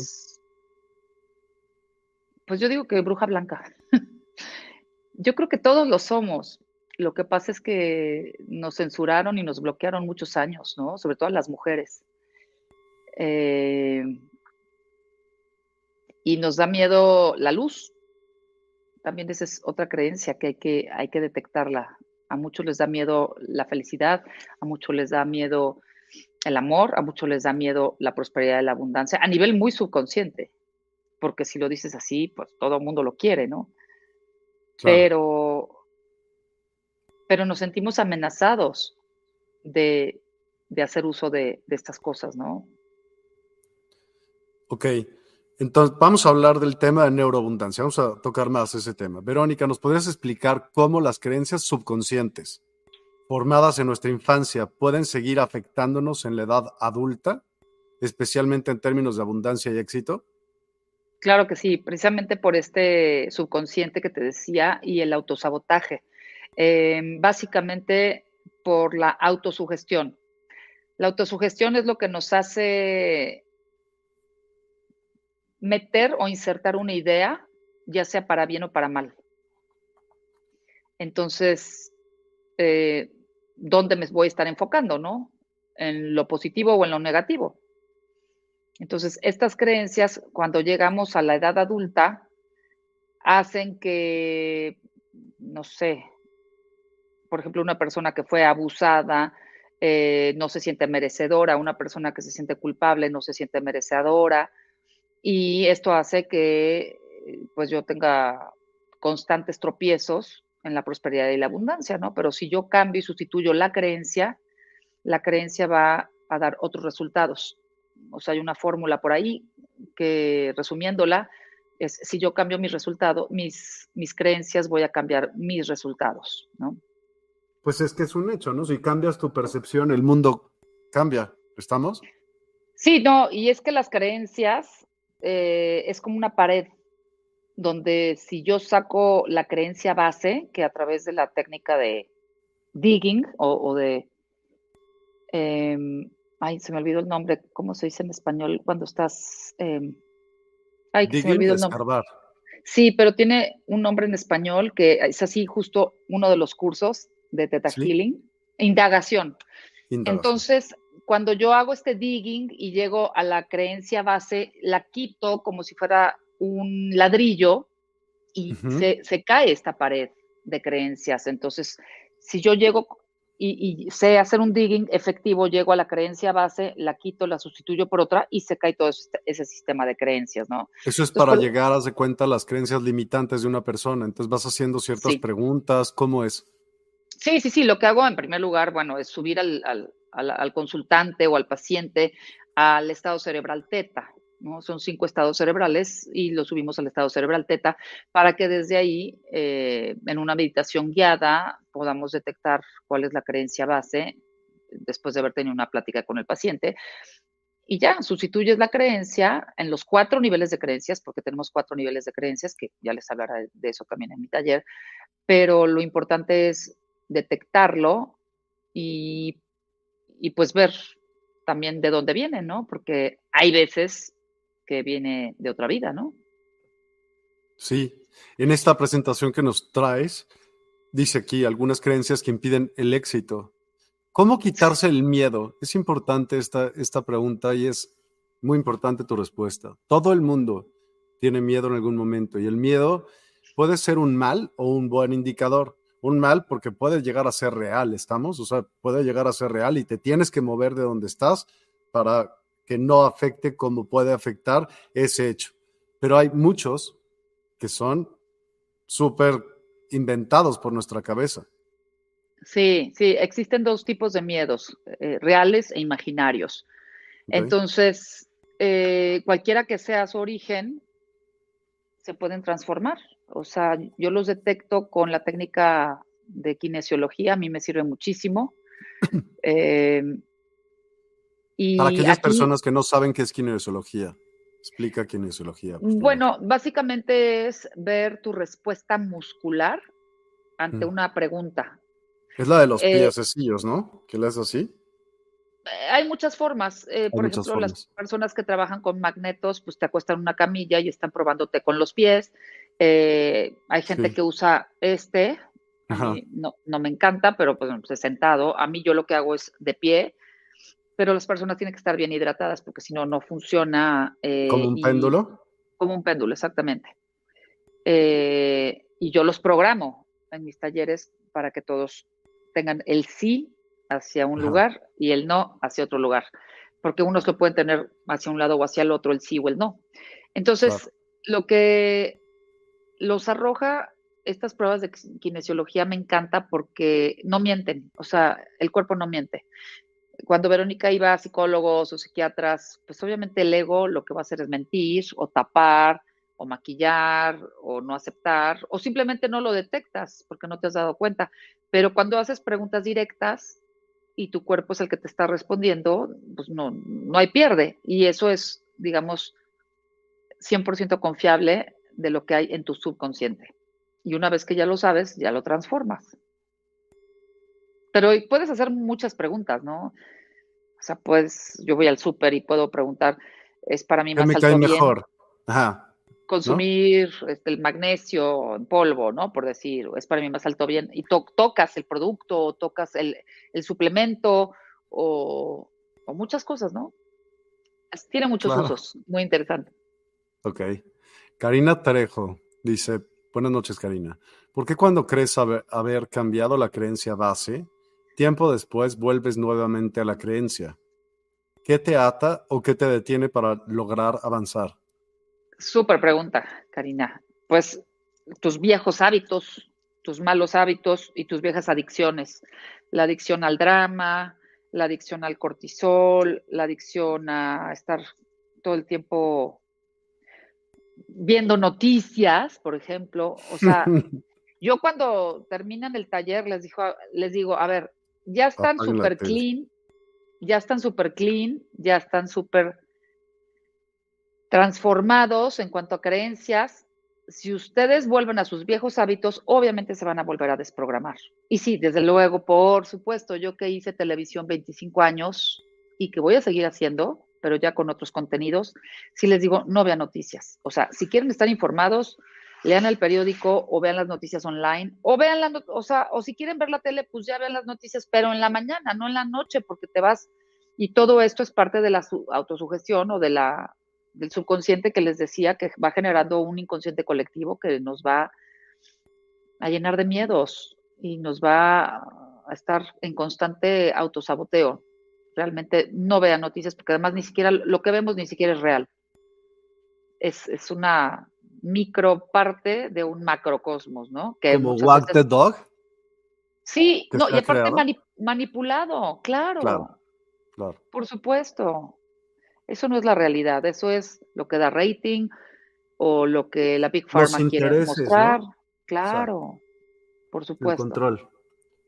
Pues yo digo que bruja blanca. Yo creo que todos lo somos. Lo que pasa es que nos censuraron y nos bloquearon muchos años, ¿no? Sobre todo a las mujeres. Eh, y nos da miedo la luz. También esa es otra creencia que hay que, hay que detectarla. A muchos les da miedo la felicidad, a muchos les da miedo el amor, a muchos les da miedo la prosperidad y la abundancia, a nivel muy subconsciente. Porque si lo dices así, pues todo el mundo lo quiere, ¿no? Claro. Pero, pero nos sentimos amenazados de, de hacer uso de, de estas cosas, ¿no? Ok, entonces vamos a hablar del tema de neuroabundancia, vamos a tocar más ese tema. Verónica, ¿nos podrías explicar cómo las creencias subconscientes formadas en nuestra infancia pueden seguir afectándonos en la edad adulta, especialmente en términos de abundancia y éxito? Claro que sí, precisamente por este subconsciente que te decía y el autosabotaje, eh, básicamente por la autosugestión. La autosugestión es lo que nos hace meter o insertar una idea, ya sea para bien o para mal. Entonces, eh, ¿dónde me voy a estar enfocando, no? ¿En lo positivo o en lo negativo? Entonces, estas creencias, cuando llegamos a la edad adulta, hacen que, no sé, por ejemplo, una persona que fue abusada eh, no se siente merecedora, una persona que se siente culpable no se siente merecedora, y esto hace que pues yo tenga constantes tropiezos en la prosperidad y la abundancia, ¿no? Pero si yo cambio y sustituyo la creencia, la creencia va a dar otros resultados. O sea, hay una fórmula por ahí que, resumiéndola, es si yo cambio mis resultados, mis, mis creencias, voy a cambiar mis resultados, ¿no? Pues es que es un hecho, ¿no? Si cambias tu percepción, el mundo cambia, ¿estamos? Sí, no, y es que las creencias eh, es como una pared donde si yo saco la creencia base, que a través de la técnica de digging o, o de... Eh, Ay, se me olvidó el nombre. ¿Cómo se dice en español cuando estás...? Eh... Ay, Digging, se me olvidó el nombre. Escarbar. Sí, pero tiene un nombre en español que es así justo uno de los cursos de Theta ¿Sí? Healing. Indagación. Indagación. Entonces, cuando yo hago este digging y llego a la creencia base, la quito como si fuera un ladrillo y uh-huh. se, se cae esta pared de creencias. Entonces, si yo llego... Y, y sé hacer un digging efectivo, llego a la creencia base, la quito, la sustituyo por otra y se cae todo ese, ese sistema de creencias, ¿no? Eso es entonces, para por... llegar, haz de cuenta, a las creencias limitantes de una persona. Entonces vas haciendo ciertas sí. preguntas, ¿cómo es? Sí, sí, sí, lo que hago en primer lugar, bueno, es subir al, al, al, al consultante o al paciente al estado cerebral teta, ¿no? Son cinco estados cerebrales y lo subimos al estado cerebral teta para que desde ahí, eh, en una meditación guiada, podamos detectar cuál es la creencia base después de haber tenido una plática con el paciente. Y ya, sustituyes la creencia en los cuatro niveles de creencias, porque tenemos cuatro niveles de creencias, que ya les hablaré de eso también en mi taller, pero lo importante es detectarlo y, y pues ver también de dónde viene, ¿no? Porque hay veces que viene de otra vida, ¿no? Sí. En esta presentación que nos traes, dice aquí algunas creencias que impiden el éxito. ¿Cómo quitarse el miedo? Es importante esta, esta pregunta y es muy importante tu respuesta. Todo el mundo tiene miedo en algún momento y el miedo puede ser un mal o un buen indicador. Un mal porque puede llegar a ser real, ¿estamos? O sea, puede llegar a ser real y te tienes que mover de donde estás para... que no afecte como puede afectar ese hecho. Pero hay muchos que son súper inventados por nuestra cabeza. Sí, sí, existen dos tipos de miedos, eh, reales e imaginarios. Okay. Entonces, eh, cualquiera que sea su origen, se pueden transformar. O sea, yo los detecto con la técnica de kinesiología, a mí me sirve muchísimo. Eh, y para aquellas aquí, personas que no saben qué es kinesiología, explica kinesiología. Bueno, básicamente es ver tu respuesta muscular ante mm. una pregunta. Es la de los eh, piececillos, ¿no? ¿Que le haces así? Hay muchas formas. Eh, hay por muchas ejemplo, formas. Las personas que trabajan con magnetos, pues te acuestan en una camilla y están probándote con los pies. Eh, hay gente sí. que usa este. A mí no, no me encanta, pero pues he sentado. A mí yo lo que hago es de pie, pero las personas tienen que estar bien hidratadas porque si no, no funciona. Eh, ¿Como un y, péndulo? Como un péndulo, exactamente. Eh, y yo los programo en mis talleres para que todos tengan el sí hacia un Ajá. lugar y el no hacia otro lugar, porque unos lo pueden tener hacia un lado o hacia el otro, el sí o el no. Entonces, claro. lo que los arroja, estas pruebas de kinesiología me encanta porque no mienten, o sea, el cuerpo no miente. Cuando Verónica iba a psicólogos o psiquiatras, pues obviamente el ego lo que va a hacer es mentir o tapar o maquillar o no aceptar o simplemente no lo detectas porque no te has dado cuenta. Pero cuando haces preguntas directas y tu cuerpo es el que te está respondiendo, pues no, no hay pierde. Y eso es, digamos, cien por ciento confiable de lo que hay en tu subconsciente. Y una vez que ya lo sabes, ya lo transformas. Pero puedes hacer muchas preguntas, ¿no? O sea, pues yo voy al súper y puedo preguntar, ¿es para mí más alto bien? ¿Qué me cae mejor? Ajá. Consumir ¿no? este, el magnesio en polvo, ¿no? Por decir, es para mí más alto bien. Y to tocas el producto, o tocas el, el suplemento, o, o muchas cosas, ¿no? Tiene muchos claro. usos, muy interesante. Ok. Karina Trejo dice, buenas noches, Karina. ¿Por qué cuando crees haber, haber cambiado la creencia base, tiempo después vuelves nuevamente a la creencia? ¿Qué te ata o qué te detiene para lograr avanzar? Súper pregunta, Karina. Pues tus viejos hábitos, tus malos hábitos y tus viejas adicciones. La adicción al drama, la adicción al cortisol, la adicción a estar todo el tiempo viendo noticias, por ejemplo. O sea, yo cuando terminan el taller les, dijo, les digo, a ver, ya están súper clean, ya están súper clean, ya están súper transformados en cuanto a creencias. Si ustedes vuelven a sus viejos hábitos, obviamente se van a volver a desprogramar. Y sí, desde luego, por supuesto, yo que hice televisión veinticinco años y que voy a seguir haciendo, pero ya con otros contenidos, sí les digo, no vean noticias. O sea, si quieren estar informados, lean el periódico o vean las noticias online, o vean la, o sea, o si quieren ver la tele, pues ya vean las noticias, pero en la mañana, no en la noche, porque te vas, y todo esto es parte de la autosugestión o de la del subconsciente que les decía, que va generando un inconsciente colectivo que nos va a llenar de miedos y nos va a estar en constante autosaboteo. Realmente no vean noticias porque además ni siquiera lo que vemos ni siquiera es real. Es, es una micro parte de un macrocosmos, ¿no? Que ¿como Walk veces... the Dog? Sí, no, y aparte mani manipulado, claro, claro, claro. Por supuesto. Eso no es la realidad, eso es lo que da rating o lo que la Big Pharma quiere mostrar. ¿No? Claro, o sea, por supuesto. El control,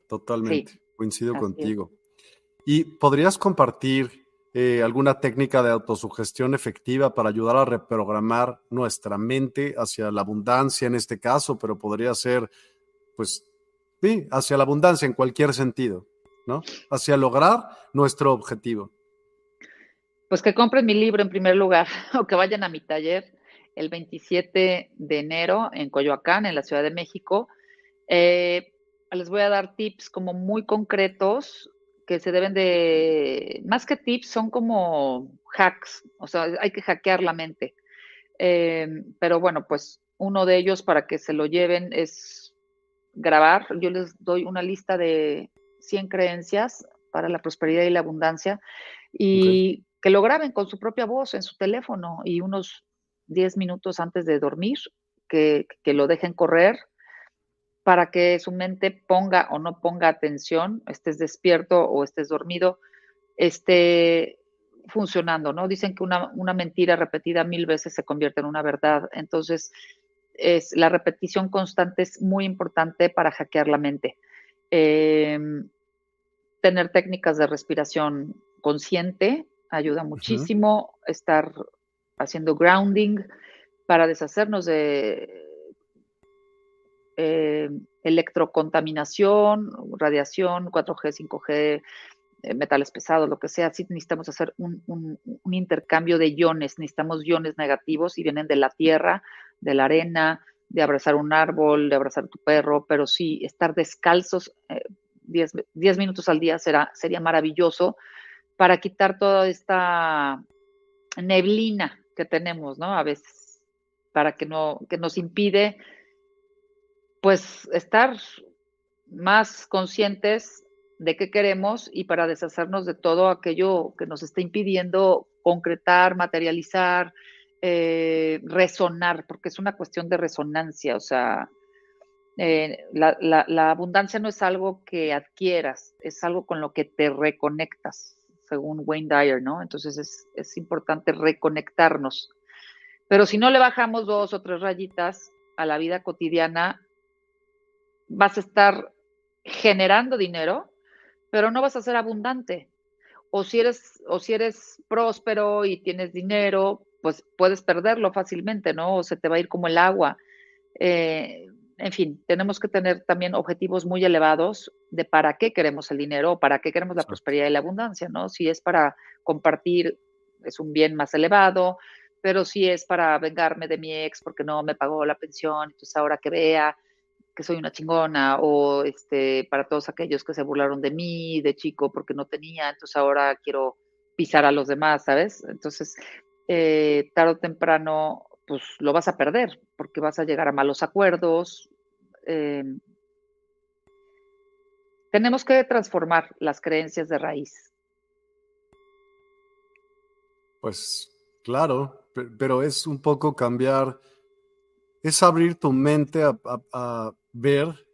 totalmente, sí, coincido contigo. Es. ¿Y podrías compartir eh, alguna técnica de autosugestión efectiva para ayudar a reprogramar nuestra mente hacia la abundancia en este caso, pero podría ser, pues, sí, hacia la abundancia en cualquier sentido, ¿no? Hacia lograr nuestro objetivo. Pues que compren mi libro en primer lugar o que vayan a mi taller el veintisiete de enero en Coyoacán, en la Ciudad de México. Eh, les voy a dar tips como muy concretos que se deben de... Más que tips, son como hacks. O sea, hay que hackear la mente. Eh, pero bueno, pues uno de ellos para que se lo lleven es grabar. Yo les doy una lista de cien creencias para la prosperidad y la abundancia. Y... Okay. Que lo graben con su propia voz en su teléfono y unos diez minutos antes de dormir, que, que lo dejen correr para que su mente ponga o no ponga atención, estés despierto o estés dormido, esté funcionando, ¿no? Dicen que una, una mentira repetida mil veces se convierte en una verdad. Entonces, es, la repetición constante es muy importante para hackear la mente. Eh, tener técnicas de respiración consciente ayuda muchísimo. Uh-huh. Estar haciendo grounding para deshacernos de Eh, electrocontaminación, radiación, cuatro G, cinco G, eh, metales pesados, lo que sea. Sí necesitamos hacer un, un, un intercambio de iones, necesitamos iones negativos y vienen de la tierra, de la arena, de abrazar un árbol, de abrazar tu perro, pero sí estar descalzos diez eh, minutos al día será, sería maravilloso para quitar toda esta neblina que tenemos, ¿no? A veces, para que, no, que nos impide pues estar más conscientes de qué queremos y para deshacernos de todo aquello que nos está impidiendo concretar, materializar, eh, resonar, porque es una cuestión de resonancia. O sea, eh, la, la, la abundancia no es algo que adquieras, es algo con lo que te reconectas, según Wayne Dyer, ¿no? Entonces es, es importante reconectarnos. Pero si no le bajamos dos o tres rayitas a la vida cotidiana, vas a estar generando dinero, pero no vas a ser abundante. O si eres, o si eres próspero y tienes dinero, pues puedes perderlo fácilmente, ¿no? O se te va a ir como el agua. Eh, en fin, tenemos que tener también objetivos muy elevados de para qué queremos el dinero, para qué queremos la prosperidad y la abundancia, ¿no? Si es para compartir, es un bien más elevado, pero si es para vengarme de mi ex porque no me pagó la pensión, entonces ahora que vea que soy una chingona, o este, para todos aquellos que se burlaron de mí de chico porque no tenía, entonces ahora quiero pisar a los demás, ¿sabes? Entonces, eh, tarde o temprano, pues lo vas a perder porque vas a llegar a malos acuerdos. Eh, tenemos que transformar las creencias de raíz. Pues, claro, pero es un poco cambiar, es abrir tu mente a, a, a ver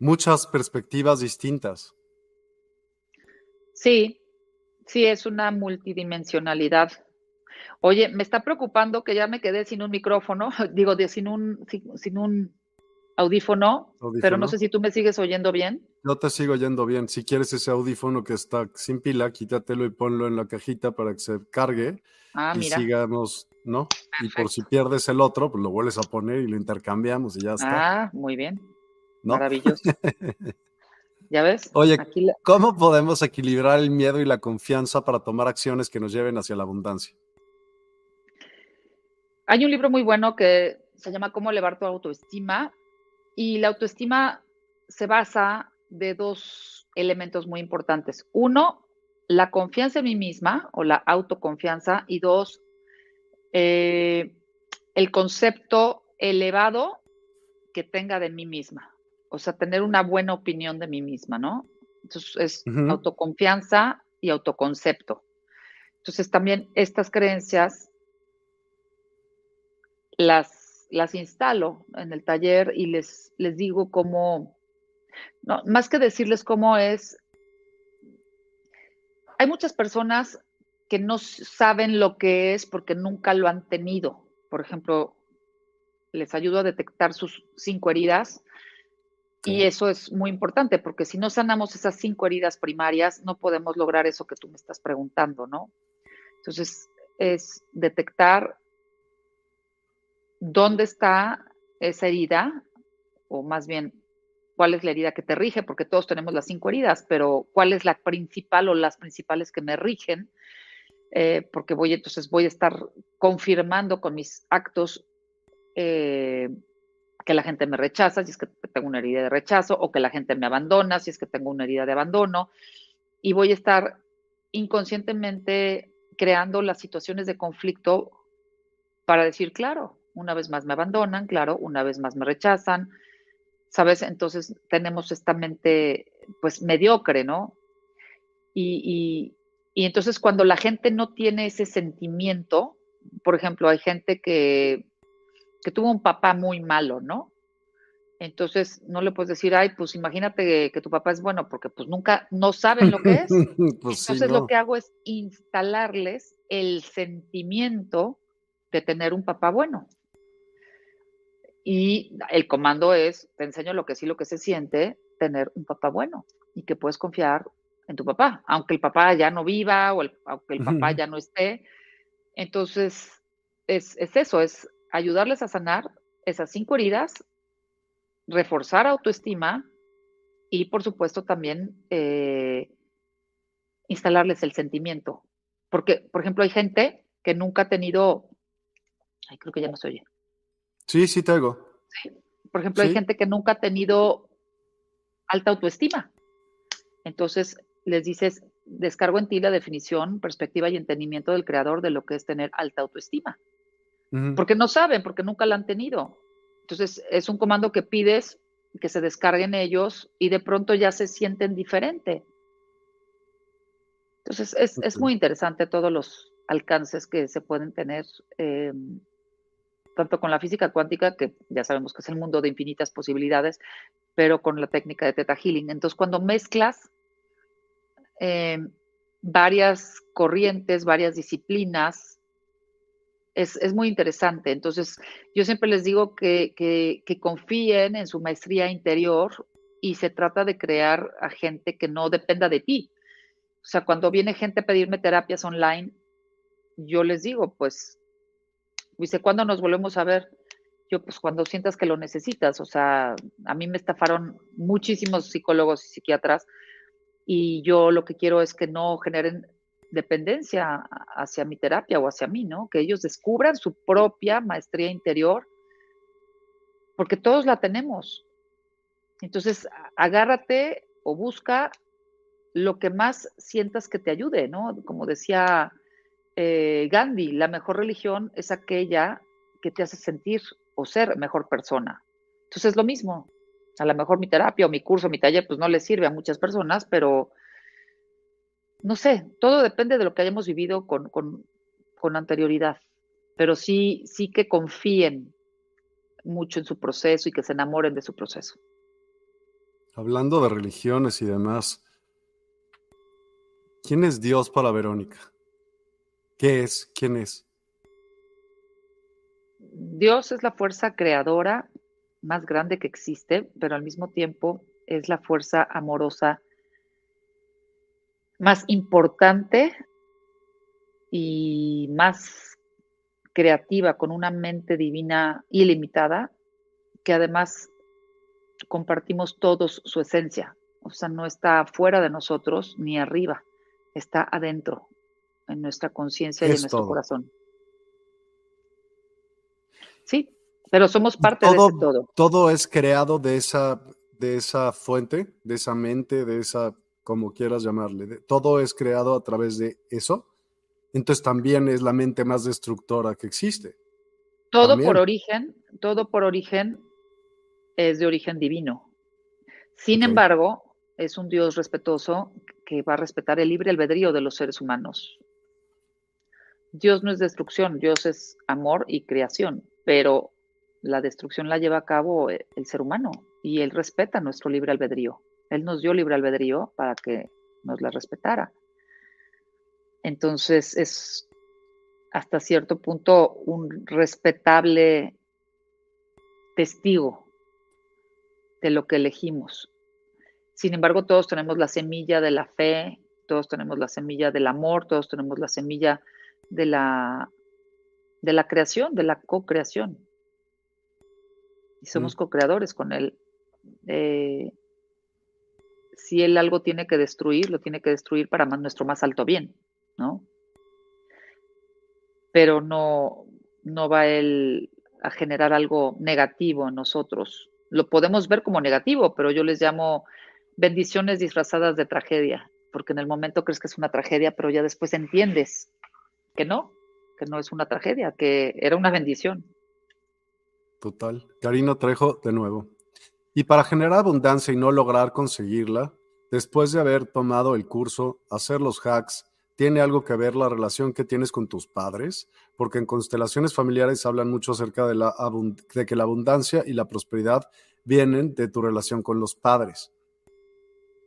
muchas perspectivas distintas. Sí, sí, es una multidimensionalidad. Oye, me está preocupando que ya me quedé sin un micrófono, digo, de, sin un, sin, sin un audífono, audífono, pero no sé si tú me sigues oyendo bien. Yo te sigo oyendo bien. Si quieres ese audífono que está sin pila, quítatelo y ponlo en la cajita para que se cargue. Ah, y mira, sigamos, ¿no? Perfecto. Y por si pierdes el otro, pues lo vuelves a poner y lo intercambiamos y ya está. Ah, muy bien. ¿No? Maravilloso. ¿Ya ves? Oye, Aquí la... ¿cómo podemos equilibrar el miedo y la confianza para tomar acciones que nos lleven hacia la abundancia? Hay un libro muy bueno que se llama Cómo elevar tu autoestima, y la autoestima se basa de dos elementos muy importantes. Uno, la confianza en mí misma o la autoconfianza. Y dos, eh, el concepto elevado que tenga de mí misma. O sea, tener una buena opinión de mí misma, ¿no? Entonces, es uh-huh. autoconfianza y autoconcepto. Entonces, también estas creencias las, las instalo en el taller y les, les digo cómo... No, más que decirles cómo es, hay muchas personas que no saben lo que es porque nunca lo han tenido. Por ejemplo, les ayudo a detectar sus cinco heridas, sí, y eso es muy importante porque si no sanamos esas cinco heridas primarias, no podemos lograr eso que tú me estás preguntando, ¿no? Entonces, es detectar dónde está esa herida, o más bien, cuál es la herida que te rige, porque todos tenemos las cinco heridas, pero cuál es la principal o las principales que me rigen, eh, porque voy entonces voy a estar confirmando con mis actos eh, que la gente me rechaza, si es que tengo una herida de rechazo, o que la gente me abandona, si es que tengo una herida de abandono, y voy a estar inconscientemente creando las situaciones de conflicto para decir, claro, una vez más me abandonan, claro, una vez más me rechazan, ¿sabes? Entonces tenemos esta mente, pues, mediocre, ¿no? Y, y, y entonces cuando la gente no tiene ese sentimiento, por ejemplo, hay gente que, que tuvo un papá muy malo, ¿no? Entonces no le puedes decir, ay, pues imagínate que, que tu papá es bueno, porque pues nunca, no saben lo que es. Pues entonces sí, no. Lo que hago es instalarles el sentimiento de tener un papá bueno. Y el comando es, te enseño lo que sí, lo que se siente tener un papá bueno y que puedes confiar en tu papá, aunque el papá ya no viva o el, aunque el papá ya no esté. Entonces es, es eso, es ayudarles a sanar esas cinco heridas, reforzar autoestima y, por supuesto, también eh, instalarles el sentimiento. Porque, por ejemplo, hay gente que nunca ha tenido... Ay, creo que ya no se oye. Sí, sí te oigo. Sí. Por ejemplo, sí. Hay gente que nunca ha tenido alta autoestima. Entonces, les dices, descargo en ti la definición, perspectiva y entendimiento del creador de lo que es tener alta autoestima. Uh-huh. Porque no saben, porque nunca la han tenido. Entonces, es un comando que pides que se descarguen ellos y de pronto ya se sienten diferente. Entonces, es, okay. es muy interesante todos los alcances que se pueden tener, eh, tanto con la física cuántica, que ya sabemos que es el mundo de infinitas posibilidades, pero con la técnica de Theta Healing. Entonces, cuando mezclas eh, varias corrientes, varias disciplinas, Es, es muy interesante. Entonces, yo siempre les digo que, que, que confíen en su maestría interior y se trata de crear a gente que no dependa de ti. O sea, cuando viene gente a pedirme terapias online, yo les digo, pues, dice, ¿cuándo nos volvemos a ver? Yo, pues, cuando sientas que lo necesitas. O sea, a mí me estafaron muchísimos psicólogos y psiquiatras y yo lo que quiero es que no generen dependencia hacia mi terapia o hacia mí, ¿no? Que ellos descubran su propia maestría interior, porque todos la tenemos. Entonces, agárrate o busca lo que más sientas que te ayude, ¿no? Como decía eh, Gandhi, la mejor religión es aquella que te hace sentir o ser mejor persona. Entonces, es lo mismo. A lo mejor mi terapia o mi curso, mi taller, pues no le sirve a muchas personas, pero no sé, todo depende de lo que hayamos vivido con, con, con anterioridad, pero sí, sí que confíen mucho en su proceso y que se enamoren de su proceso. Hablando de religiones y demás, ¿quién es Dios para Verónica? ¿Qué es? ¿Quién es? Dios es la fuerza creadora más grande que existe, pero al mismo tiempo es la fuerza amorosa más importante y más creativa, con una mente divina ilimitada, que además compartimos todos su esencia. O sea, no está fuera de nosotros ni arriba, está adentro, en nuestra conciencia y en nuestro corazón. Sí, pero somos parte de ese todo. Todo es creado de esa, de esa fuente, de esa mente, de esa... como quieras llamarle, todo es creado a través de eso, entonces también es la mente más destructora que existe. Todo también. por origen, todo por origen es de origen divino. Sin okay. embargo, es un Dios respetuoso que va a respetar el libre albedrío de los seres humanos. Dios no es destrucción, Dios es amor y creación, pero la destrucción la lleva a cabo el ser humano y él respeta nuestro libre albedrío. Él nos dio libre albedrío para que nos la respetara. Entonces es hasta cierto punto un respetable testigo de lo que elegimos. Sin embargo, todos tenemos la semilla de la fe, todos tenemos la semilla del amor, todos tenemos la semilla de la, de la creación, de la co-creación. Y somos mm. co-creadores con él. Eh, Si él algo tiene que destruir, lo tiene que destruir para más, nuestro más alto bien, ¿no? Pero no, no va él a generar algo negativo en nosotros. Lo podemos ver como negativo, pero yo les llamo bendiciones disfrazadas de tragedia, porque en el momento crees que es una tragedia, pero ya después entiendes que no, que no es una tragedia, que era una bendición. Total. Karina Trejo, de nuevo. Y para generar abundancia y no lograr conseguirla, después de haber tomado el curso, hacer los hacks, ¿tiene algo que ver la relación que tienes con tus padres? Porque en Constelaciones Familiares hablan mucho acerca de, la abund- de que la abundancia y la prosperidad vienen de tu relación con los padres.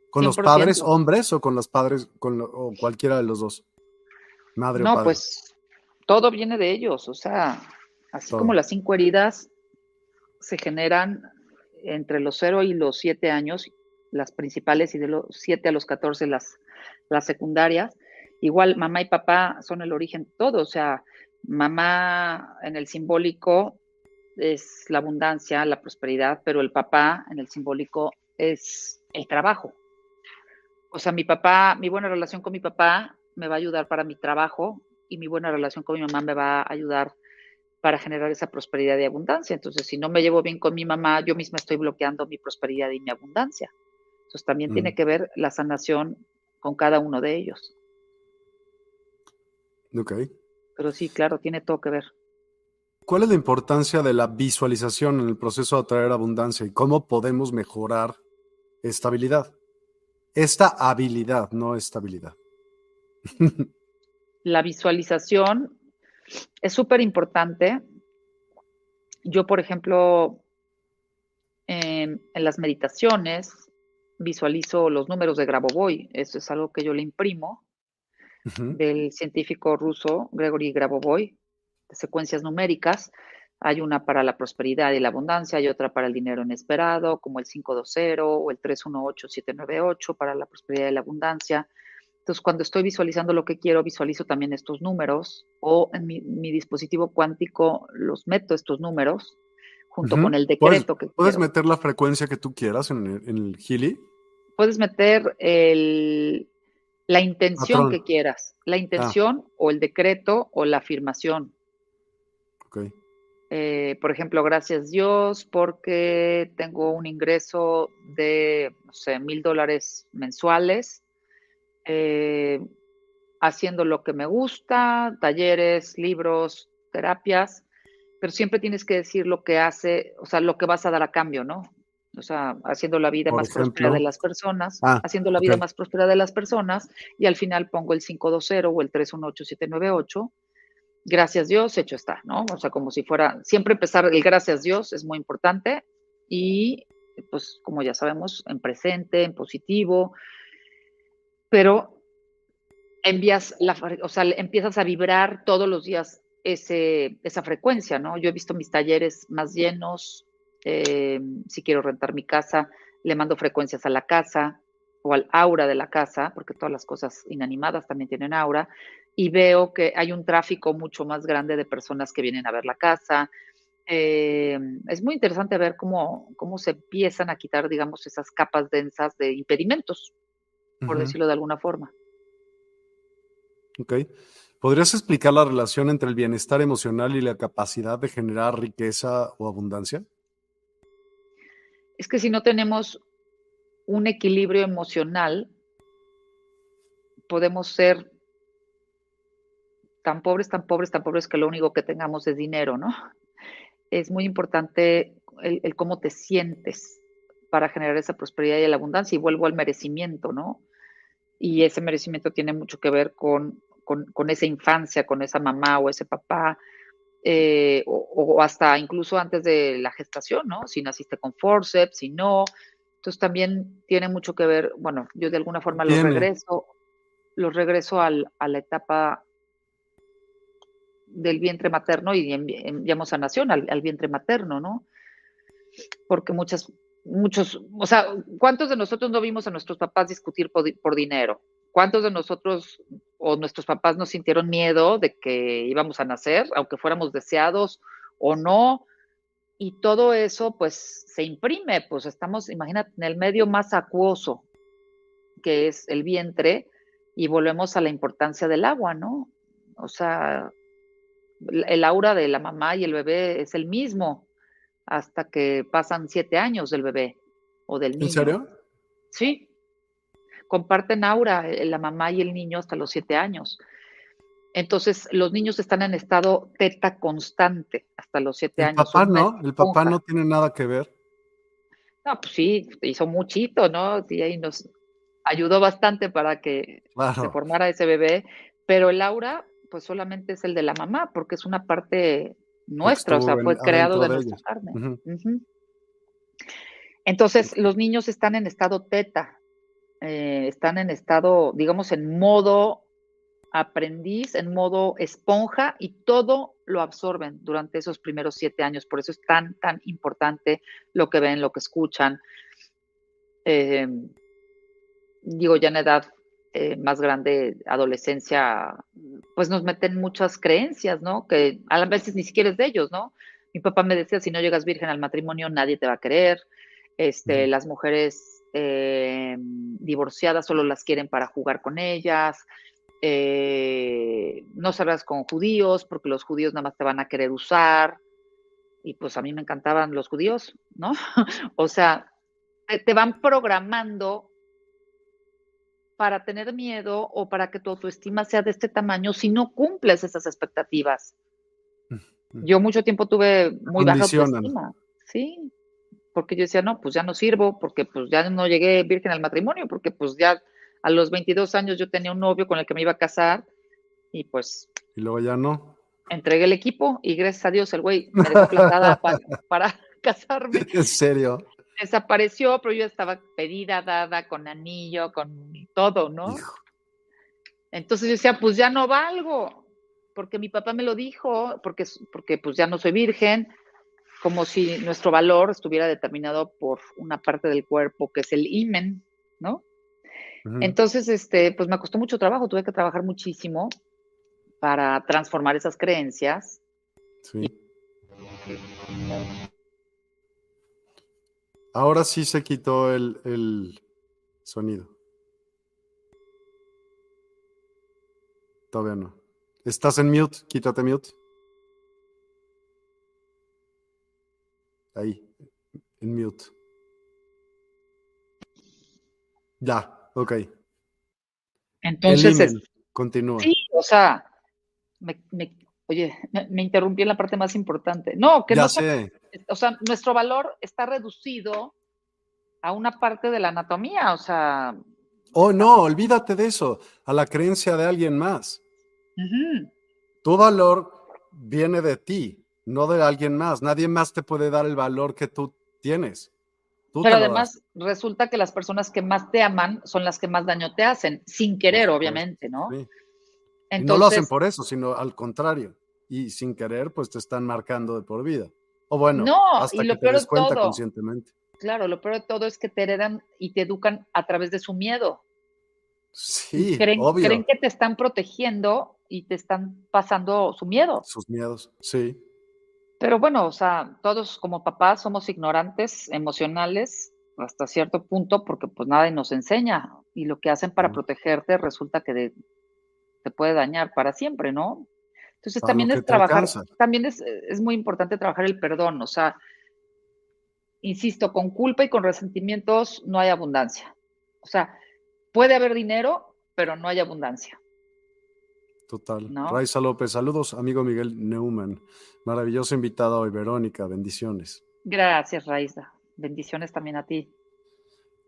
¿Con cien por ciento. Los padres hombres o con los padres, con lo, o cualquiera de los dos? Madre no, o padre. No, pues todo viene de ellos, o sea, así todo. Como las cinco heridas se generan entre los cero y los siete años, las principales, y de los siete a los catorce las, las secundarias, igual mamá y papá son el origen de todo, o sea, mamá en el simbólico es la abundancia, la prosperidad, pero el papá en el simbólico es el trabajo. O sea, mi papá, mi buena relación con mi papá me va a ayudar para mi trabajo y mi buena relación con mi mamá me va a ayudar para generar esa prosperidad y abundancia. Entonces, si no me llevo bien con mi mamá, yo misma estoy bloqueando mi prosperidad y mi abundancia. Entonces, también mm. tiene que ver la sanación con cada uno de ellos. Ok. Pero sí, claro, tiene todo que ver. ¿Cuál es la importancia de la visualización en el proceso de atraer abundancia y cómo podemos mejorar esta habilidad? Esta habilidad, no estabilidad. La visualización es súper importante. Yo, por ejemplo, eh, en las meditaciones visualizo los números de Grabovoi. Eso es algo que yo le imprimo uh-huh. del científico ruso Gregory Grabovoi, de secuencias numéricas. Hay una para la prosperidad y la abundancia, hay otra para el dinero inesperado, como el quinientos veinte o el tres uno ocho siete nueve ocho para la prosperidad y la abundancia. Entonces, cuando estoy visualizando lo que quiero, visualizo también estos números, o en mi, mi dispositivo cuántico los meto estos números junto uh-huh. con el decreto. ¿Puedes, que ¿Puedes quiero. meter la frecuencia que tú quieras en el, en el Healy? Puedes meter el, la intención Patrón. que quieras, la intención ah. o el decreto o la afirmación. Ok. Eh, por ejemplo, gracias Dios porque tengo un ingreso de, no sé, mil dólares mensuales, eh, haciendo lo que me gusta, talleres, libros, terapias, pero siempre tienes que decir lo que hace, o sea, lo que vas a dar a cambio, ¿no? O sea, haciendo la vida por más ejemplo, próspera de las personas, ah, haciendo la okay. vida más próspera de las personas, y al final pongo el quinientos veinte o el tres uno ocho siete nueve ocho. Gracias Dios, hecho está, ¿no? O sea, como si fuera, siempre empezar el gracias Dios es muy importante y pues como ya sabemos, en presente, en positivo, pero envías la, o sea, empiezas a vibrar todos los días ese, esa frecuencia, ¿no? Yo he visto mis talleres más llenos, eh, si quiero rentar mi casa, le mando frecuencias a la casa o al aura de la casa, porque todas las cosas inanimadas también tienen aura, y veo que hay un tráfico mucho más grande de personas que vienen a ver la casa. Eh, es muy interesante ver cómo, cómo se empiezan a quitar, digamos, esas capas densas de impedimentos, por uh-huh. decirlo de alguna forma. Ok. ¿Podrías explicar la relación entre el bienestar emocional y la capacidad de generar riqueza o abundancia? Es que si no tenemos un equilibrio emocional, podemos ser tan pobres, tan pobres, tan pobres que lo único que tengamos es dinero, ¿no? Es muy importante el, el cómo te sientes para generar esa prosperidad y la abundancia, y vuelvo al merecimiento, ¿no? Y ese merecimiento tiene mucho que ver con, con, con esa infancia, con esa mamá o ese papá, eh, o, o hasta incluso antes de la gestación, ¿no? Si naciste con forceps, si no. Entonces también tiene mucho que ver, bueno, yo de alguna forma los regreso, los regreso al, a la etapa del vientre materno y llamo sanación al, al vientre materno, ¿no? Porque muchas, muchos, o sea, ¿cuántos de nosotros no vimos a nuestros papás discutir por, por dinero? ¿Cuántos de nosotros o nuestros papás nos sintieron miedo de que íbamos a nacer, aunque fuéramos deseados o no? Y todo eso, pues, se imprime, pues estamos, imagínate, en el medio más acuoso, que es el vientre, y volvemos a la importancia del agua, ¿no? O sea, el aura de la mamá y el bebé es el mismo hasta que pasan siete años del bebé o del niño. ¿En serio? Sí. Comparten aura la mamá y el niño hasta los siete años. Entonces, los niños están en estado teta constante hasta los siete el años. Papá no, el papá no tiene nada que ver. No, pues sí, hizo muchito, ¿no? Sí, ahí nos ayudó bastante para que claro. se formara ese bebé. Pero el aura pues solamente es el de la mamá, porque es una parte nuestra, o sea, fue creado de nuestra carne. Uh-huh. Uh-huh. Entonces, los niños están en estado teta, eh, están en estado, digamos, en modo aprendiz, en modo esponja, y todo lo absorben durante esos primeros siete años. Por eso es tan, tan importante lo que ven, lo que escuchan. Eh, digo, ya en edad eh, más grande, adolescencia, pues nos meten muchas creencias, ¿no? Que a veces ni siquiera es de ellos, ¿no? Mi papá me decía, si no llegas virgen al matrimonio, nadie te va a querer. Este, las mujeres eh, divorciadas solo las quieren para jugar con ellas. Eh, no salgas con judíos porque los judíos nada más te van a querer usar. Y pues a mí me encantaban los judíos, ¿no? O sea, te van programando para tener miedo o para que tu autoestima sea de este tamaño si no cumples esas expectativas. Yo mucho tiempo tuve muy baja autoestima, sí, porque yo decía, no, pues ya no sirvo, porque pues ya no llegué virgen al matrimonio, porque pues ya a los veintidós años yo tenía un novio con el que me iba a casar y pues... Y luego ya no. Entregué el equipo y gracias a Dios el güey me dejó plantada para, para casarme. ¿En serio? Desapareció, pero yo estaba pedida, dada, con anillo, con todo, ¿no? Hijo. Entonces yo decía, pues ya no valgo, porque mi papá me lo dijo, porque, porque pues ya no soy virgen, como si nuestro valor estuviera determinado por una parte del cuerpo que es el himen, ¿no? Uh-huh. Entonces, este, pues me costó mucho trabajo, tuve que trabajar muchísimo para transformar esas creencias. Sí. Ahora sí se quitó el, el sonido. Todavía no. Estás en mute, quítate mute. Ahí, en mute. Ya, ok. Entonces, es, continúa. Sí, o sea, me, me, oye, me, me interrumpí en la parte más importante. No, que ya no sé. O sea, nuestro valor está reducido a una parte de la anatomía, o sea. Oh, no, olvídate de eso, a la creencia de alguien más. Uh-huh. Tu valor viene de ti, no de alguien más. Nadie más te puede dar el valor que tú tienes. Tú Pero además das. Resulta que las personas que más te aman son las que más daño te hacen, sin querer, pues, obviamente, ¿no? Sí. Entonces, no lo hacen por eso, sino al contrario. Y sin querer, pues te están marcando de por vida. O bueno, no, hasta que te des cuenta conscientemente. Claro, lo peor de todo es que te heredan y te educan a través de su miedo. Sí, creen, obvio. Creen que te están protegiendo y te están pasando su miedo. Sus miedos, sí. Pero bueno, o sea, todos como papás somos ignorantes emocionales hasta cierto punto porque pues nadie nos enseña y lo que hacen para uh-huh. protegerte resulta que de, te puede dañar para siempre, ¿no? Entonces también es trabajar, también es, es muy importante trabajar el perdón, o sea, insisto, con culpa y con resentimientos no hay abundancia. O sea, puede haber dinero, pero no hay abundancia. Total. ¿No? Raiza López, saludos, amigo Miguel Neumann. Maravillosa invitada hoy, Verónica, bendiciones. Gracias, Raiza. Bendiciones también a ti.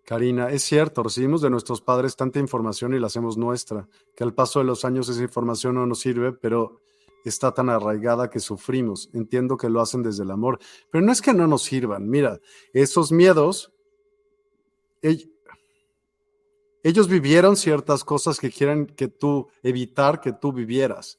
Karina, es cierto, recibimos de nuestros padres tanta información y la hacemos nuestra, que al paso de los años esa información no nos sirve, pero está tan arraigada que sufrimos. Entiendo que lo hacen desde el amor, pero no es que no nos sirvan. Mira, esos miedos... Ey, Ellos vivieron ciertas cosas que quieren que tú, evitar que tú vivieras,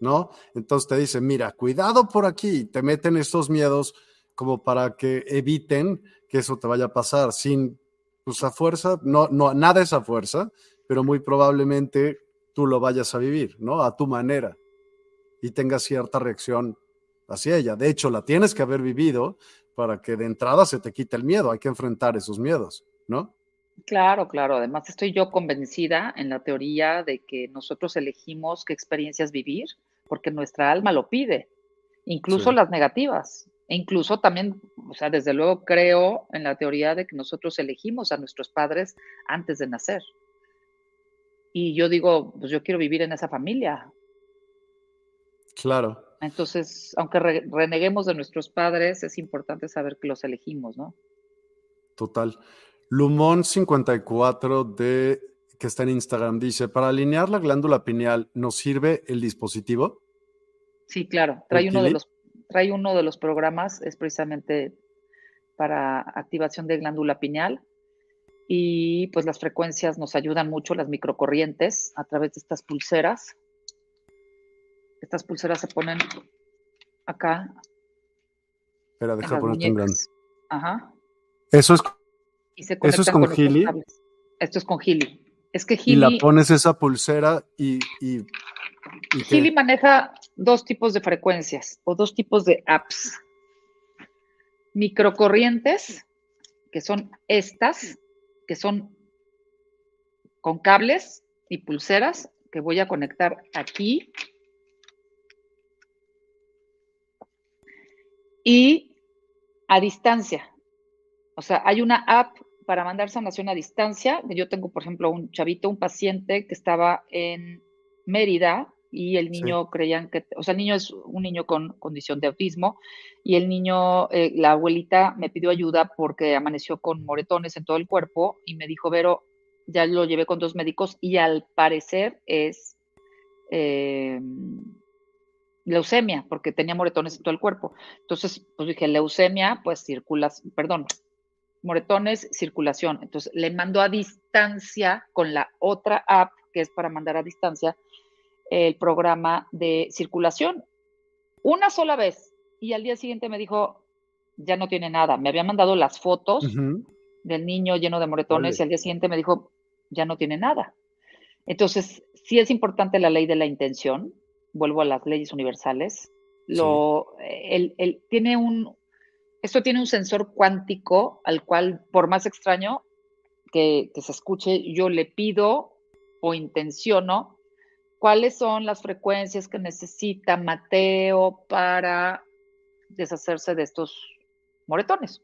¿no? Entonces te dicen, mira, cuidado por aquí, te meten estos miedos como para que eviten que eso te vaya a pasar, sin, pues a fuerza, no, no, nada es a fuerza, pero muy probablemente tú lo vayas a vivir, ¿no? A tu manera, y tengas cierta reacción hacia ella. De hecho, la tienes que haber vivido para que de entrada se te quite el miedo, hay que enfrentar esos miedos, ¿no? Claro, claro. Además, estoy yo convencida en la teoría de que nosotros elegimos qué experiencias vivir porque nuestra alma lo pide, incluso sí. Las negativas. E incluso también, o sea, desde luego creo en la teoría de que nosotros elegimos a nuestros padres antes de nacer. Y yo digo, pues yo quiero vivir en esa familia. Claro. Entonces, aunque re- reneguemos de nuestros padres, es importante saber que los elegimos, ¿no? Total. Lumón cincuenta y cuatro, de, que está en Instagram, dice, ¿para alinear la glándula pineal nos sirve el dispositivo? Sí, claro. Trae uno de los, trae uno de los programas, es precisamente para activación de glándula pineal, y pues las frecuencias nos ayudan mucho, las microcorrientes a través de estas pulseras. Estas pulseras se ponen acá. Espera, deja ponerte en grande. Ajá. Eso es, y se eso es con, con Healy. Esto es con Healy. Es que Healy, y la pones esa pulsera y... y, y Healy maneja dos tipos de frecuencias o dos tipos de apps. Microcorrientes, que son estas, que son con cables y pulseras que voy a conectar aquí. Y a distancia. O sea, hay una app para mandar sanación a distancia. Yo tengo, por ejemplo, un chavito, un paciente que estaba en Mérida y el niño sí. creían que... O sea, el niño es un niño con condición de autismo y el niño, eh, la abuelita me pidió ayuda porque amaneció con moretones en todo el cuerpo y me dijo, Vero, ya lo llevé con dos médicos y al parecer es... Eh, leucemia, porque tenía moretones en todo el cuerpo. Entonces, pues dije, leucemia, pues circulación, perdón, moretones, circulación. Entonces, le mandó a distancia con la otra app, que es para mandar a distancia, el programa de circulación. Una sola vez. Y al día siguiente me dijo, ya no tiene nada. Me había mandado las fotos uh-huh. del niño lleno de moretones vale. y al día siguiente me dijo, ya no tiene nada. Entonces, sí es importante la ley de la intención. Vuelvo a las leyes universales, lo, sí. el, el, tiene un, esto tiene un sensor cuántico al cual, por más extraño que, que se escuche, yo le pido o intenciono cuáles son las frecuencias que necesita Mateo para deshacerse de estos moretones.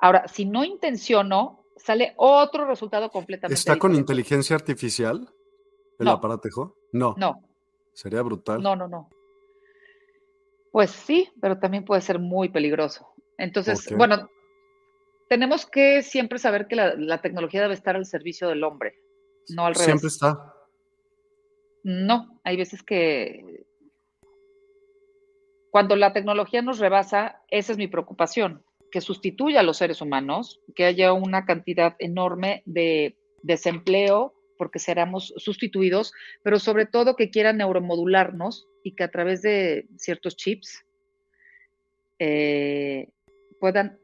Ahora, si no intenciono, sale otro resultado completamente ¿Está diferente. Con inteligencia artificial el no, aparatejo? No. No. Sería brutal. No, no, no. Pues sí, pero también puede ser muy peligroso. Entonces, okay. bueno, tenemos que siempre saber que la, la tecnología debe estar al servicio del hombre, no al revés. Siempre está. No, hay veces que cuando la tecnología nos rebasa, esa es mi preocupación, que sustituya a los seres humanos, que haya una cantidad enorme de desempleo, porque seremos sustituidos, pero sobre todo que quieran neuromodularnos y que a través de ciertos chips eh, puedan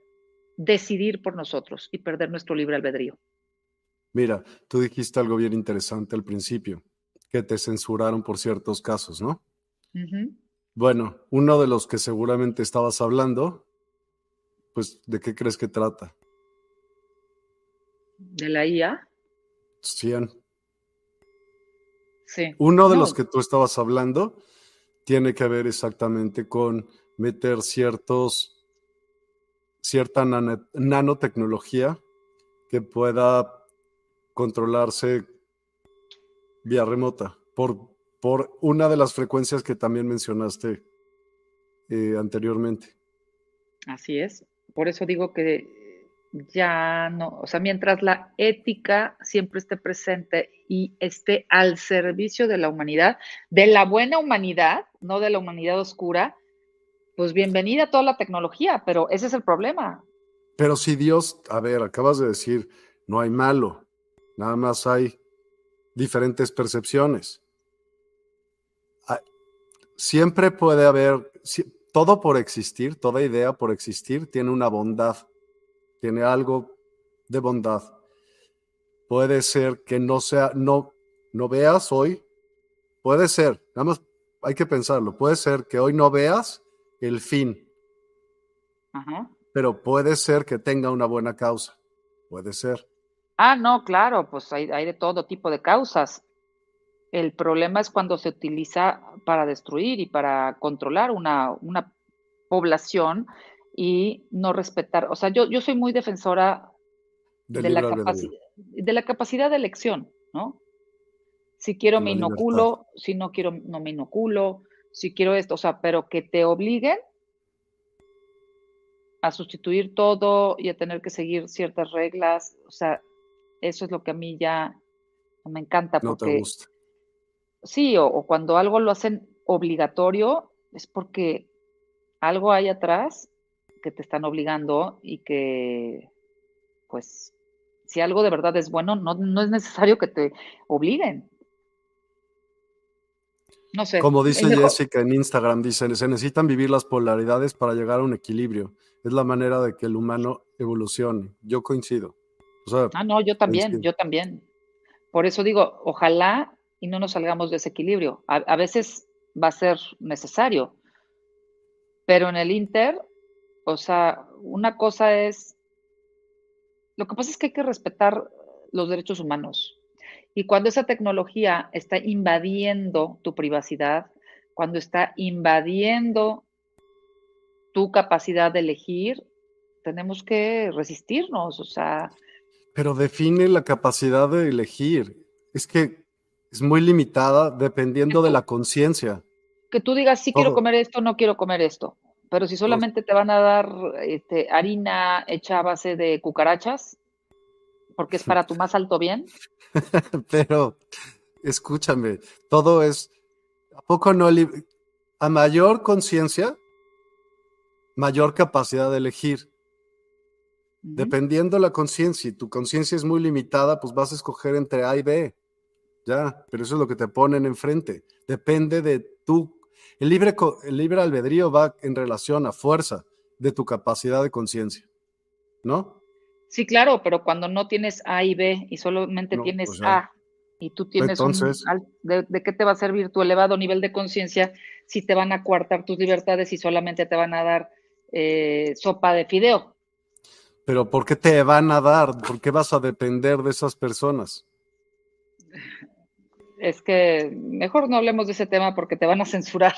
decidir por nosotros y perder nuestro libre albedrío. Mira, tú dijiste algo bien interesante al principio, que te censuraron por ciertos casos, ¿no? Uh-huh. Bueno, uno de los que seguramente estabas hablando, pues, ¿de qué crees que trata? ¿De la I A? cien. Sí. Uno de no. los que tú estabas hablando tiene que ver exactamente con meter ciertos cierta nan- nanotecnología que pueda controlarse vía remota por, por una de las frecuencias que también mencionaste eh, anteriormente. Así es. Por eso digo que ya no, o sea, mientras la ética siempre esté presente y esté al servicio de la humanidad, de la buena humanidad, no de la humanidad oscura, pues bienvenida a toda la tecnología, pero ese es el problema. Pero si Dios, a ver, acabas de decir, no hay malo, nada más hay diferentes percepciones. Siempre puede haber, todo por existir, toda idea por existir tiene una bondad. Tiene algo de bondad. Puede ser que no sea, no, no veas hoy. Puede ser, nada más hay que pensarlo. Puede ser que hoy no veas el fin. Ajá. Pero puede ser que tenga una buena causa. Puede ser. Ah, no, claro, pues hay, hay de todo tipo de causas. El problema es cuando se utiliza para destruir y para controlar una, una población. Y no respetar, o sea, yo, yo soy muy defensora de, de, la capaci- de la capacidad de elección, ¿no? Si quiero me inoculo, si no quiero no me inoculo, si quiero esto, o sea, pero que te obliguen a sustituir todo y a tener que seguir ciertas reglas, o sea, eso es lo que a mí ya no me encanta. No porque, te gusta. Sí, o, o cuando algo lo hacen obligatorio es porque algo hay atrás que te están obligando y que, pues, si algo de verdad es bueno, no, no es necesario que te obliguen. No sé. Como dice Jessica en Instagram, dice, se necesitan vivir las polaridades para llegar a un equilibrio. Es la manera de que el humano evolucione. Yo coincido. O sea, ah, no, yo también, coincido. yo también. Por eso digo, ojalá y no nos salgamos de ese equilibrio. A, a veces va a ser necesario. Pero en el Inter, o sea, una cosa es... Lo que pasa es que hay que respetar los derechos humanos. Y cuando esa tecnología está invadiendo tu privacidad, cuando está invadiendo tu capacidad de elegir, tenemos que resistirnos, o sea... Pero define la capacidad de elegir. Es que es muy limitada dependiendo de la conciencia. Que tú digas, sí, quiero comer esto, no quiero comer esto. Pero si solamente te van a dar este, harina hecha a base de cucarachas, porque es para tu más alto bien. Pero, escúchame, todo es... ¿A poco no? A mayor conciencia, mayor capacidad de elegir. Uh-huh. Dependiendo la conciencia, si tu conciencia es muy limitada, pues vas a escoger entre A y B. Ya, pero eso es lo que te ponen enfrente. Depende de tu... El libre, el libre albedrío va en relación a fuerza de tu capacidad de conciencia, ¿no? Sí, claro, pero cuando no tienes A y B y solamente no, tienes o sea, A y tú tienes... Entonces, un, ¿de, ¿de qué te va a servir tu elevado nivel de conciencia si te van a coartar tus libertades y solamente te van a dar eh, sopa de fideo? Pero ¿por qué te van a dar? ¿Por qué vas a depender de esas personas? Es que mejor no hablemos de ese tema porque te van a censurar.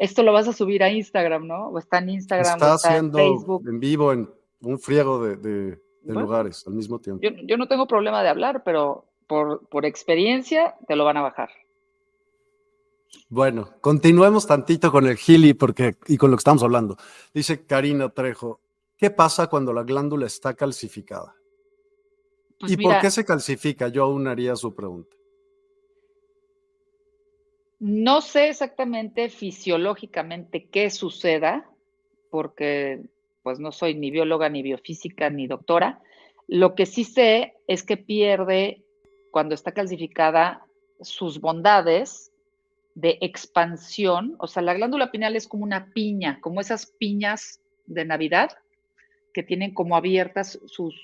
Esto lo vas a subir a Instagram, ¿no? O está en Instagram, está, o está haciendo en Facebook. En vivo, en un friego de... de... de bueno, lugares al mismo tiempo. Yo, yo no tengo problema de hablar, pero por, por experiencia te lo van a bajar. Bueno, continuemos tantito con el Healy porque y con lo que estamos hablando. Dice Karina Trejo, ¿qué pasa cuando la glándula está calcificada? Pues ¿Y mira, por qué se calcifica? Yo aún haría su pregunta. No sé exactamente fisiológicamente qué suceda, porque... pues no soy ni bióloga, ni biofísica, ni doctora. Lo que sí sé es que pierde, cuando está calcificada, sus bondades de expansión. O sea, la glándula pineal es como una piña, como esas piñas de Navidad que tienen como abiertas sus,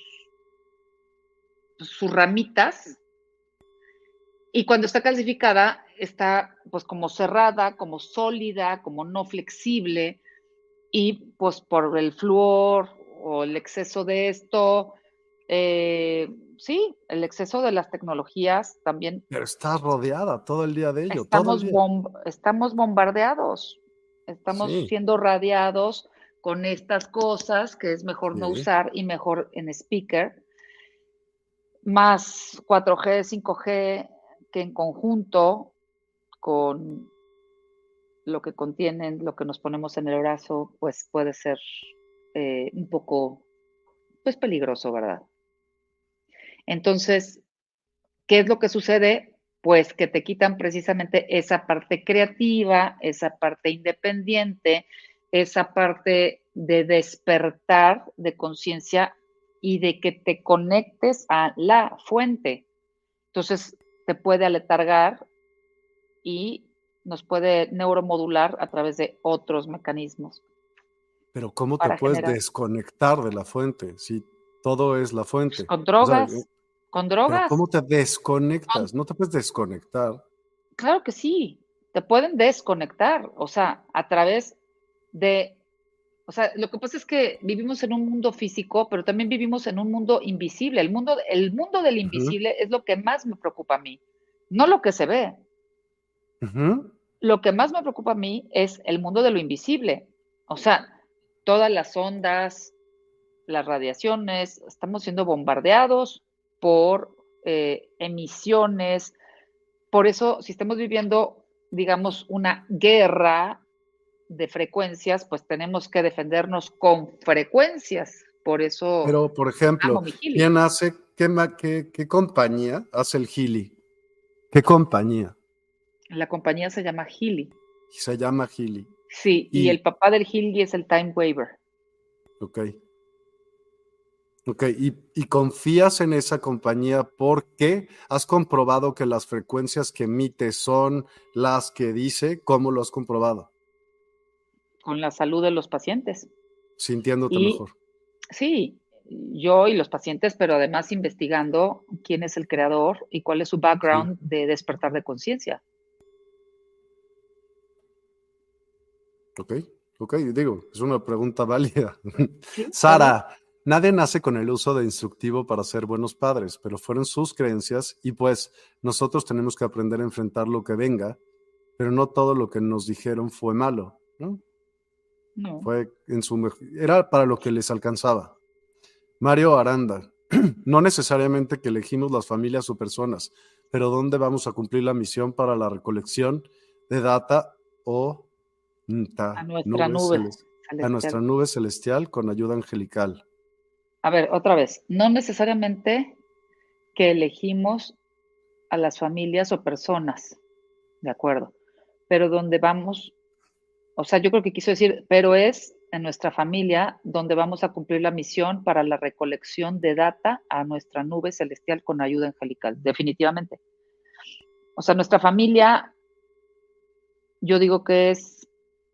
sus ramitas. Y cuando está calcificada, está pues como cerrada, como sólida, como no flexible. Y pues por el flúor o el exceso de esto, eh, sí, el exceso de las tecnologías también. Pero estás rodeada todo el día de ello. Estamos, todo el día. Bom- estamos bombardeados, estamos sí. siendo radiados con estas cosas que es mejor sí. no usar y mejor en speaker, más cuatro G, cinco G que en conjunto con... lo que contienen, lo que nos ponemos en el brazo, pues puede ser eh, un poco pues peligroso, ¿verdad? Entonces, ¿qué es lo que sucede? Pues que te quitan precisamente esa parte creativa, esa parte independiente, esa parte de despertar de conciencia y de que te conectes a la fuente. Entonces, te puede aletargar y nos puede neuromodular a través de otros mecanismos. Pero ¿cómo te puedes generar... desconectar de la fuente? Si todo es la fuente. Pues con drogas, o sea, con drogas. ¿Cómo te desconectas? Con... No te puedes desconectar. Claro que sí, te pueden desconectar, o sea, a través de... O sea, lo que pasa es que vivimos en un mundo físico, pero también vivimos en un mundo invisible. El mundo, el mundo del invisible uh-huh. es lo que más me preocupa a mí, no lo que se ve. Uh-huh. Lo que más me preocupa a mí es el mundo de lo invisible, o sea, todas las ondas, las radiaciones, estamos siendo bombardeados por eh, emisiones, por eso si estamos viviendo, digamos, una guerra de frecuencias, pues tenemos que defendernos con frecuencias, por eso... Pero, por ejemplo, ¿quién hace, qué, qué, qué compañía hace el Healy? ¿Qué compañía? La compañía se llama Healy. Se llama Healy. Sí, y, y el papá del Healy es el Time Waver. Ok. Ok, y, y confías en esa compañía porque has comprobado que las frecuencias que emite son las que dice. ¿Cómo lo has comprobado? Con la salud de los pacientes. Sintiéndote y, mejor. Sí, yo y los pacientes, pero además investigando quién es el creador y cuál es su background sí. de despertar de conciencia. Ok, ok, digo, es una pregunta válida. ¿Sí? Sara... Nadie nace con el uso de instructivo para ser buenos padres, pero fueron sus creencias y pues nosotros tenemos que aprender a enfrentar lo que venga, pero no todo lo que nos dijeron fue malo, ¿no? No. Fue en su, era para lo que les alcanzaba. Mario Aranda, no necesariamente que elegimos las familias o personas, pero ¿dónde vamos a cumplir la misión para la recolección de data o ta, a nuestra nube, nube celest- celestial. A nuestra nube celestial con ayuda angelical? A ver, otra vez, no necesariamente que elegimos a las familias o personas, ¿de acuerdo? Pero donde vamos, o sea, yo creo que quiso decir, pero es en nuestra familia donde vamos a cumplir la misión para la recolección de data a nuestra nube celestial con ayuda angelical, definitivamente. O sea, nuestra familia, yo digo que es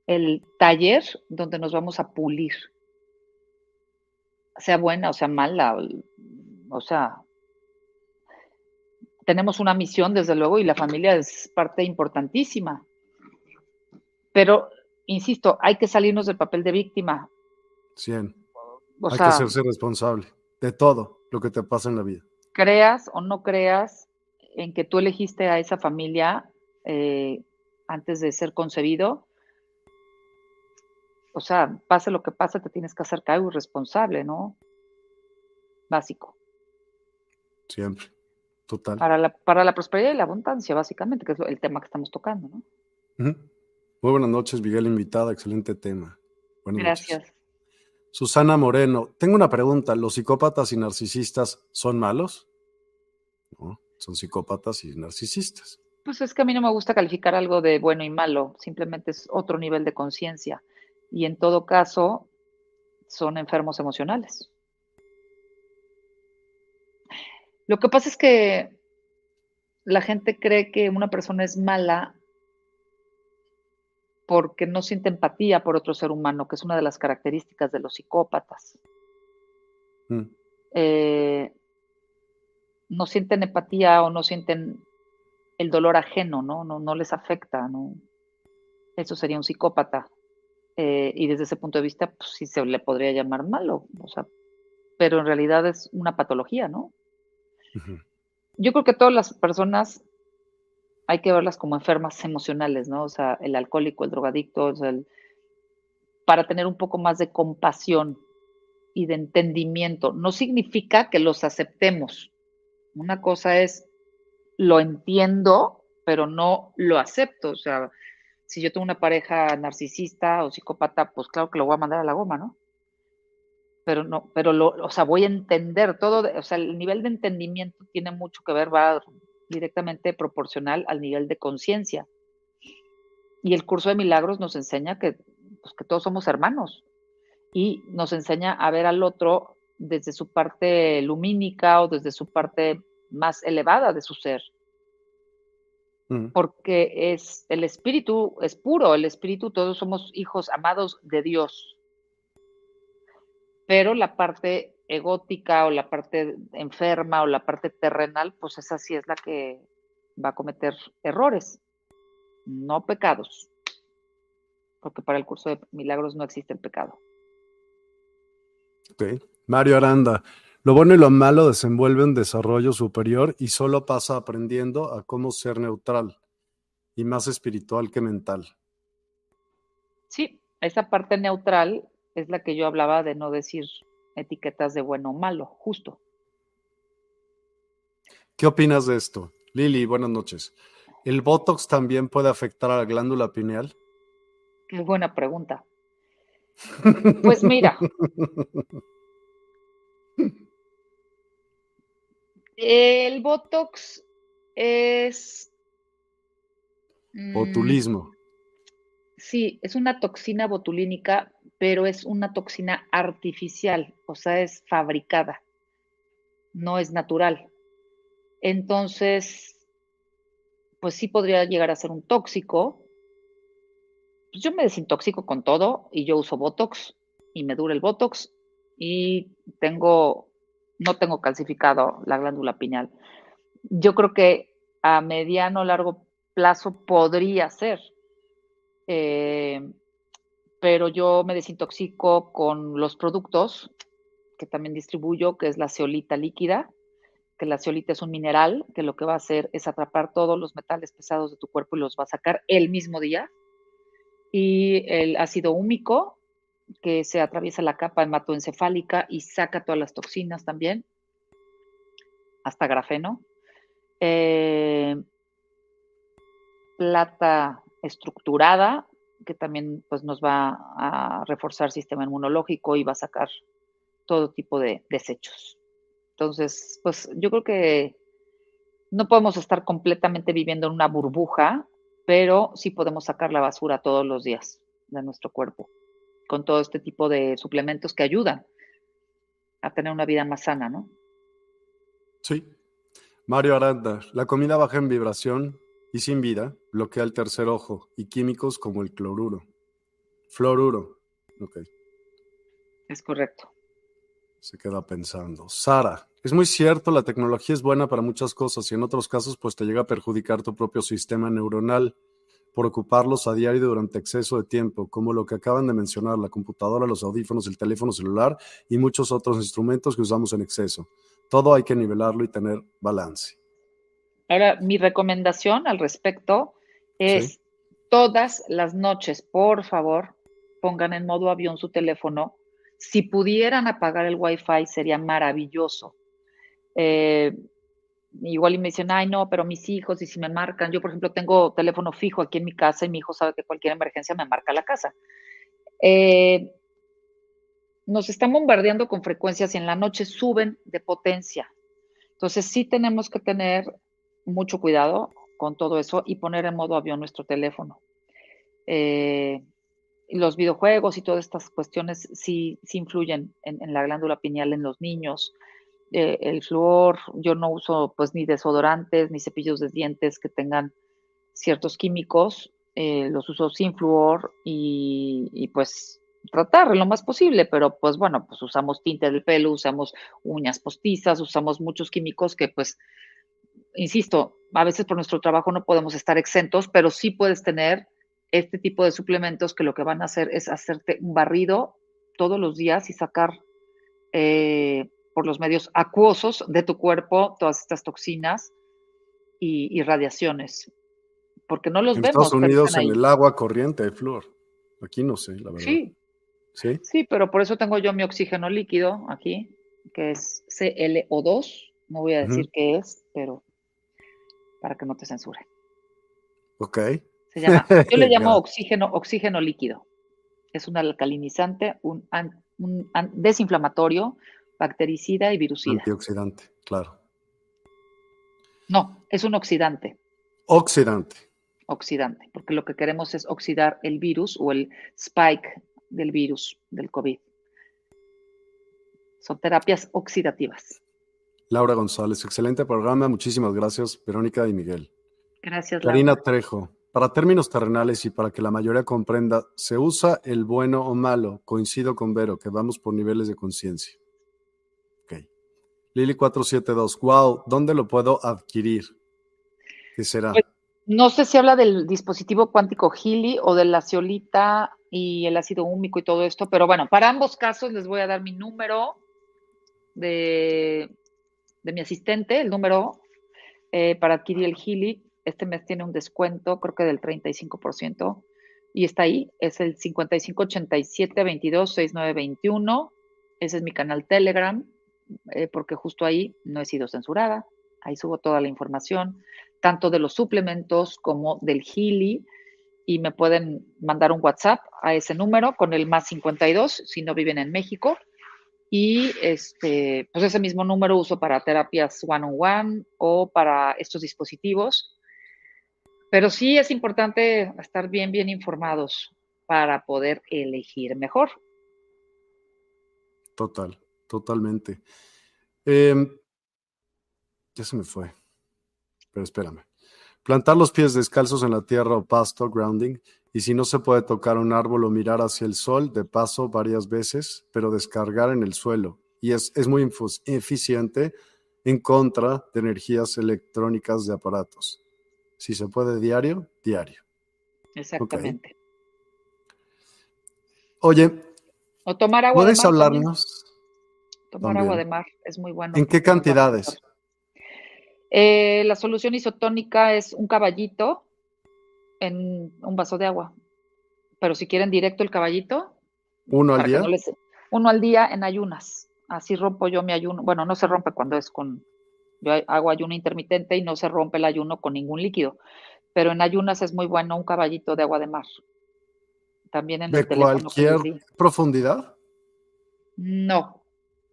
el taller donde nos vamos a pulir. Sea buena o sea mala, o sea, tenemos una misión desde luego y la familia es parte importantísima, pero insisto, hay que salirnos del papel de víctima. cien O sea, hay que hacerse responsable de todo lo que te pasa en la vida. Creas o no creas en que tú elegiste a esa familia eh, antes de ser concebido. O sea, pase lo que pase, te tienes que hacer cargo responsable, ¿no? Básico. Siempre, total. Para la, para la prosperidad y la abundancia, básicamente, que es el tema que estamos tocando, ¿no? Uh-huh. Muy buenas noches, Miguel, invitada, excelente tema. Buenas Gracias. Noches. Susana Moreno, tengo una pregunta, ¿los psicópatas y narcisistas son malos? No, son psicópatas y narcisistas. Pues es que a mí no me gusta calificar algo de bueno y malo, simplemente es otro nivel de conciencia. Y en todo caso, son enfermos emocionales. Lo que pasa es que la gente cree que una persona es mala porque no siente empatía por otro ser humano, que es una de las características de los psicópatas. Mm. Eh, no sienten empatía o no sienten el dolor ajeno, ¿no? No, no les afecta, ¿no? Eso sería un psicópata. Eh, y desde ese punto de vista, pues sí se le podría llamar malo, o sea, pero en realidad es una patología, ¿no? Uh-huh. Yo creo que todas las personas hay que verlas como enfermas emocionales, ¿no? O sea, el alcohólico, el drogadicto, o sea, el, para tener un poco más de compasión y de entendimiento. No significa que los aceptemos. Una cosa es, lo entiendo, pero no lo acepto, o sea... Si yo tengo una pareja narcisista o psicópata, pues claro que lo voy a mandar a la goma, ¿no? Pero no, pero lo, o sea, voy a entender todo, de, o sea, el nivel de entendimiento tiene mucho que ver, va directamente proporcional al nivel de conciencia. Y el curso de milagros nos enseña que, pues, que todos somos hermanos y nos enseña a ver al otro desde su parte lumínica o desde su parte más elevada de su ser. Porque es el espíritu es puro, el espíritu, todos somos hijos amados de Dios. Pero la parte egótica o la parte enferma o la parte terrenal, pues esa sí es la que va a cometer errores, no pecados. Porque para el curso de milagros no existe el pecado. Okay. Mario Aranda. Lo bueno y lo malo desenvuelve un desarrollo superior y solo pasa aprendiendo a cómo ser neutral y más espiritual que mental. Sí, esa parte neutral es la que yo hablaba de no decir etiquetas de bueno o malo, justo. ¿Qué opinas de esto? Lili, buenas noches. ¿El Botox también puede afectar a la glándula pineal? Qué buena pregunta. Pues mira... El Botox es... Botulismo. Mmm, sí, es una toxina botulínica pero es una toxina artificial, o sea, es fabricada, no es natural. Entonces, pues sí podría llegar a ser un tóxico. Pues yo me desintoxico con todo y yo uso Botox y me dura el Botox y tengo, no tengo calcificado la glándula pineal. Yo creo que a mediano o largo plazo podría ser, eh, pero yo me desintoxico con los productos que también distribuyo, que es la zeolita líquida, que la zeolita es un mineral que lo que va a hacer es atrapar todos los metales pesados de tu cuerpo y los va a sacar el mismo día, y el ácido húmico, que se atraviesa la capa hematoencefálica y saca todas las toxinas también, hasta grafeno, eh, plata estructurada, que también pues, nos va a reforzar el sistema inmunológico y va a sacar todo tipo de desechos. Entonces, pues yo creo que no podemos estar completamente viviendo en una burbuja, pero sí podemos sacar la basura todos los días de nuestro cuerpo, con todo este tipo de suplementos que ayudan a tener una vida más sana, ¿no? Sí. Mario Aranda, la comida baja en vibración y sin vida bloquea el tercer ojo y químicos como el cloruro. Fluoruro. Ok. Es correcto. Se queda pensando. Sara, es muy cierto, la tecnología es buena para muchas cosas y en otros casos pues te llega a perjudicar tu propio sistema neuronal por ocuparlos a diario durante exceso de tiempo, como lo que acaban de mencionar, la computadora, los audífonos, el teléfono celular y muchos otros instrumentos que usamos en exceso. Todo hay que nivelarlo y tener balance. Ahora, mi recomendación al respecto es ¿sí? todas las noches, por favor, pongan en modo avión su teléfono. Si pudieran apagar el Wi-Fi sería maravilloso. Eh, igual y me dicen, ay no, pero mis hijos, y si me marcan, yo por ejemplo tengo teléfono fijo aquí en mi casa y mi hijo sabe que cualquier emergencia me marca la casa. Eh, nos están bombardeando con frecuencias y en la noche suben de potencia. Entonces sí tenemos que tener mucho cuidado con todo eso y poner en modo avión nuestro teléfono. Eh, Los videojuegos y todas estas cuestiones sí, sí influyen en, en la glándula pineal en los niños. Eh, el flúor, yo no uso pues ni desodorantes ni cepillos de dientes que tengan ciertos químicos, eh, los uso sin flúor y, y pues tratar lo más posible, pero pues bueno, pues usamos tinte del pelo, usamos uñas postizas, usamos muchos químicos que pues, insisto, a veces por nuestro trabajo no podemos estar exentos, pero sí puedes tener este tipo de suplementos que lo que van a hacer es hacerte un barrido todos los días y sacar eh, por los medios acuosos de tu cuerpo todas estas toxinas y, y radiaciones. Porque no los en vemos. Estados Unidos en el agua corriente de flúor. Aquí no sé, la verdad. Sí. sí, sí, pero por eso tengo yo mi oxígeno líquido aquí, que es C L O dos. No voy a decir uh-huh. qué es, pero para que no te censuren. Ok. Se llama, yo le llamo oxígeno, oxígeno líquido. Es un alcalinizante, un, an, un an, desinflamatorio, bactericida y virucida. Antioxidante, claro. No, es un oxidante. Oxidante. Oxidante, porque lo que queremos es oxidar el virus o el spike del virus del COVID. Son terapias oxidativas. Laura González, excelente programa. Muchísimas gracias, Verónica y Miguel. Gracias, Laura. Karina Trejo. Para términos terrenales y para que la mayoría comprenda, ¿se usa el bueno o malo? Coincido con Vero, que vamos por niveles de conciencia. Ok. Lili cuatro siete dos, wow, ¿dónde lo puedo adquirir? ¿Qué será? Pues, no sé si habla del dispositivo cuántico Healy o de la zeolita y el ácido húmico y todo esto, pero bueno, para ambos casos les voy a dar mi número de, de mi asistente, el número eh, para adquirir el Healy. Este mes tiene un descuento, creo que del treinta y cinco por ciento, y está ahí, es el cincuenta y cinco ochenta y siete veintidós sesenta y nueve veintiuno, ese es mi canal Telegram, eh, porque justo ahí no he sido censurada, ahí subo toda la información, tanto de los suplementos como del Healy, y me pueden mandar un WhatsApp a ese número con el más cincuenta y dos, si no viven en México, y este, pues ese mismo número uso para terapias one-on-one o para estos dispositivos. Pero sí es importante estar bien, bien informados para poder elegir mejor. Total, totalmente. Eh, ya se me fue, pero espérame. Plantar los pies descalzos en la tierra o pasto, grounding, y si no se puede tocar un árbol o mirar hacia el sol, de paso varias veces, pero descargar en el suelo. Y es, es muy eficiente en contra de energías electrónicas de aparatos. Si se puede diario, diario. Exactamente. Okay. Oye, o tomar agua ¿puedes de mar hablarnos? También. Tomar también. agua de mar es muy bueno. ¿En qué cantidades? Eh, la solución isotónica es un caballito en un vaso de agua. Pero si quieren directo el caballito. ¿Uno al día? No les, uno al día en ayunas. Así rompo yo mi ayuno. Bueno, no se rompe cuando es con... Yo hago ayuno intermitente y no se rompe el ayuno con ningún líquido. Pero en ayunas es muy bueno un caballito de agua de mar. También en ¿De el cualquier teléfono, profundidad? No,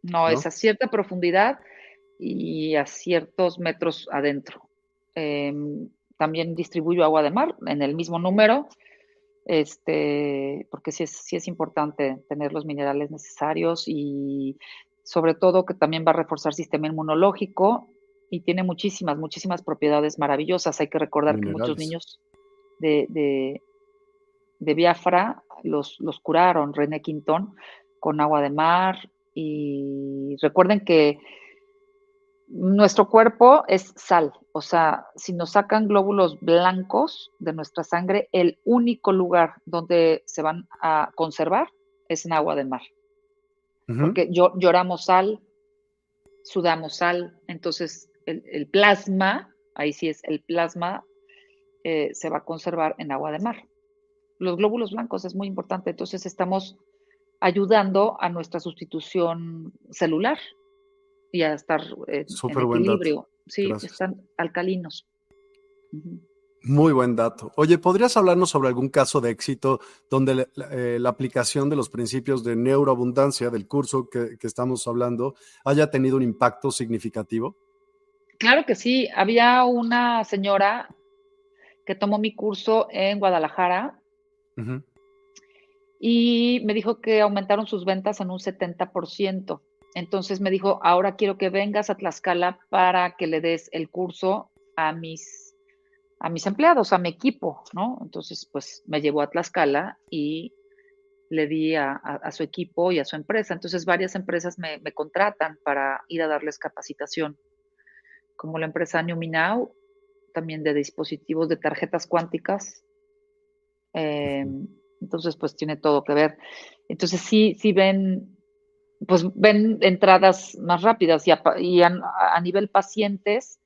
no, no, es a cierta profundidad y a ciertos metros adentro. Eh, también distribuyo agua de mar en el mismo número, este, porque sí es, sí es importante tener los minerales necesarios y sobre todo que también va a reforzar el sistema inmunológico y tiene muchísimas, muchísimas propiedades maravillosas. Hay que recordar minerales. Que muchos niños de... de de Biafra, los, los curaron René Quintón con agua de mar y recuerden que nuestro cuerpo es sal, o sea, si nos sacan glóbulos blancos de nuestra sangre, el único lugar donde se van a conservar es en agua de mar. Uh-huh. Porque yo, lloramos sal, sudamos sal, entonces el, el plasma, ahí sí es el plasma, eh, se va a conservar en agua de mar. Los glóbulos blancos es muy importante, entonces estamos ayudando a nuestra sustitución celular y a estar eh, en equilibrio. Sí, gracias. Están alcalinos. Uh-huh. Muy buen dato. Oye, ¿podrías hablarnos sobre algún caso de éxito donde le, eh, la aplicación de los principios de neuroabundancia del curso que, que estamos hablando haya tenido un impacto significativo? Claro que sí. Había una señora que tomó mi curso en Guadalajara. Uh-huh. Y me dijo que aumentaron sus ventas en un setenta por ciento. Entonces me dijo, ahora quiero que vengas a Tlaxcala para que le des el curso a mis, a mis empleados, a mi equipo, ¿no? Entonces, pues, me llevó a Tlaxcala y le di a, a, a su equipo y a su empresa. Entonces, varias empresas me, me contratan para ir a darles capacitación, como la empresa Numinau, también de dispositivos de tarjetas cuánticas. Eh, entonces, pues, tiene todo que ver. Entonces, sí, sí ven, pues, ven entradas más rápidas y a, y a, a nivel pacientes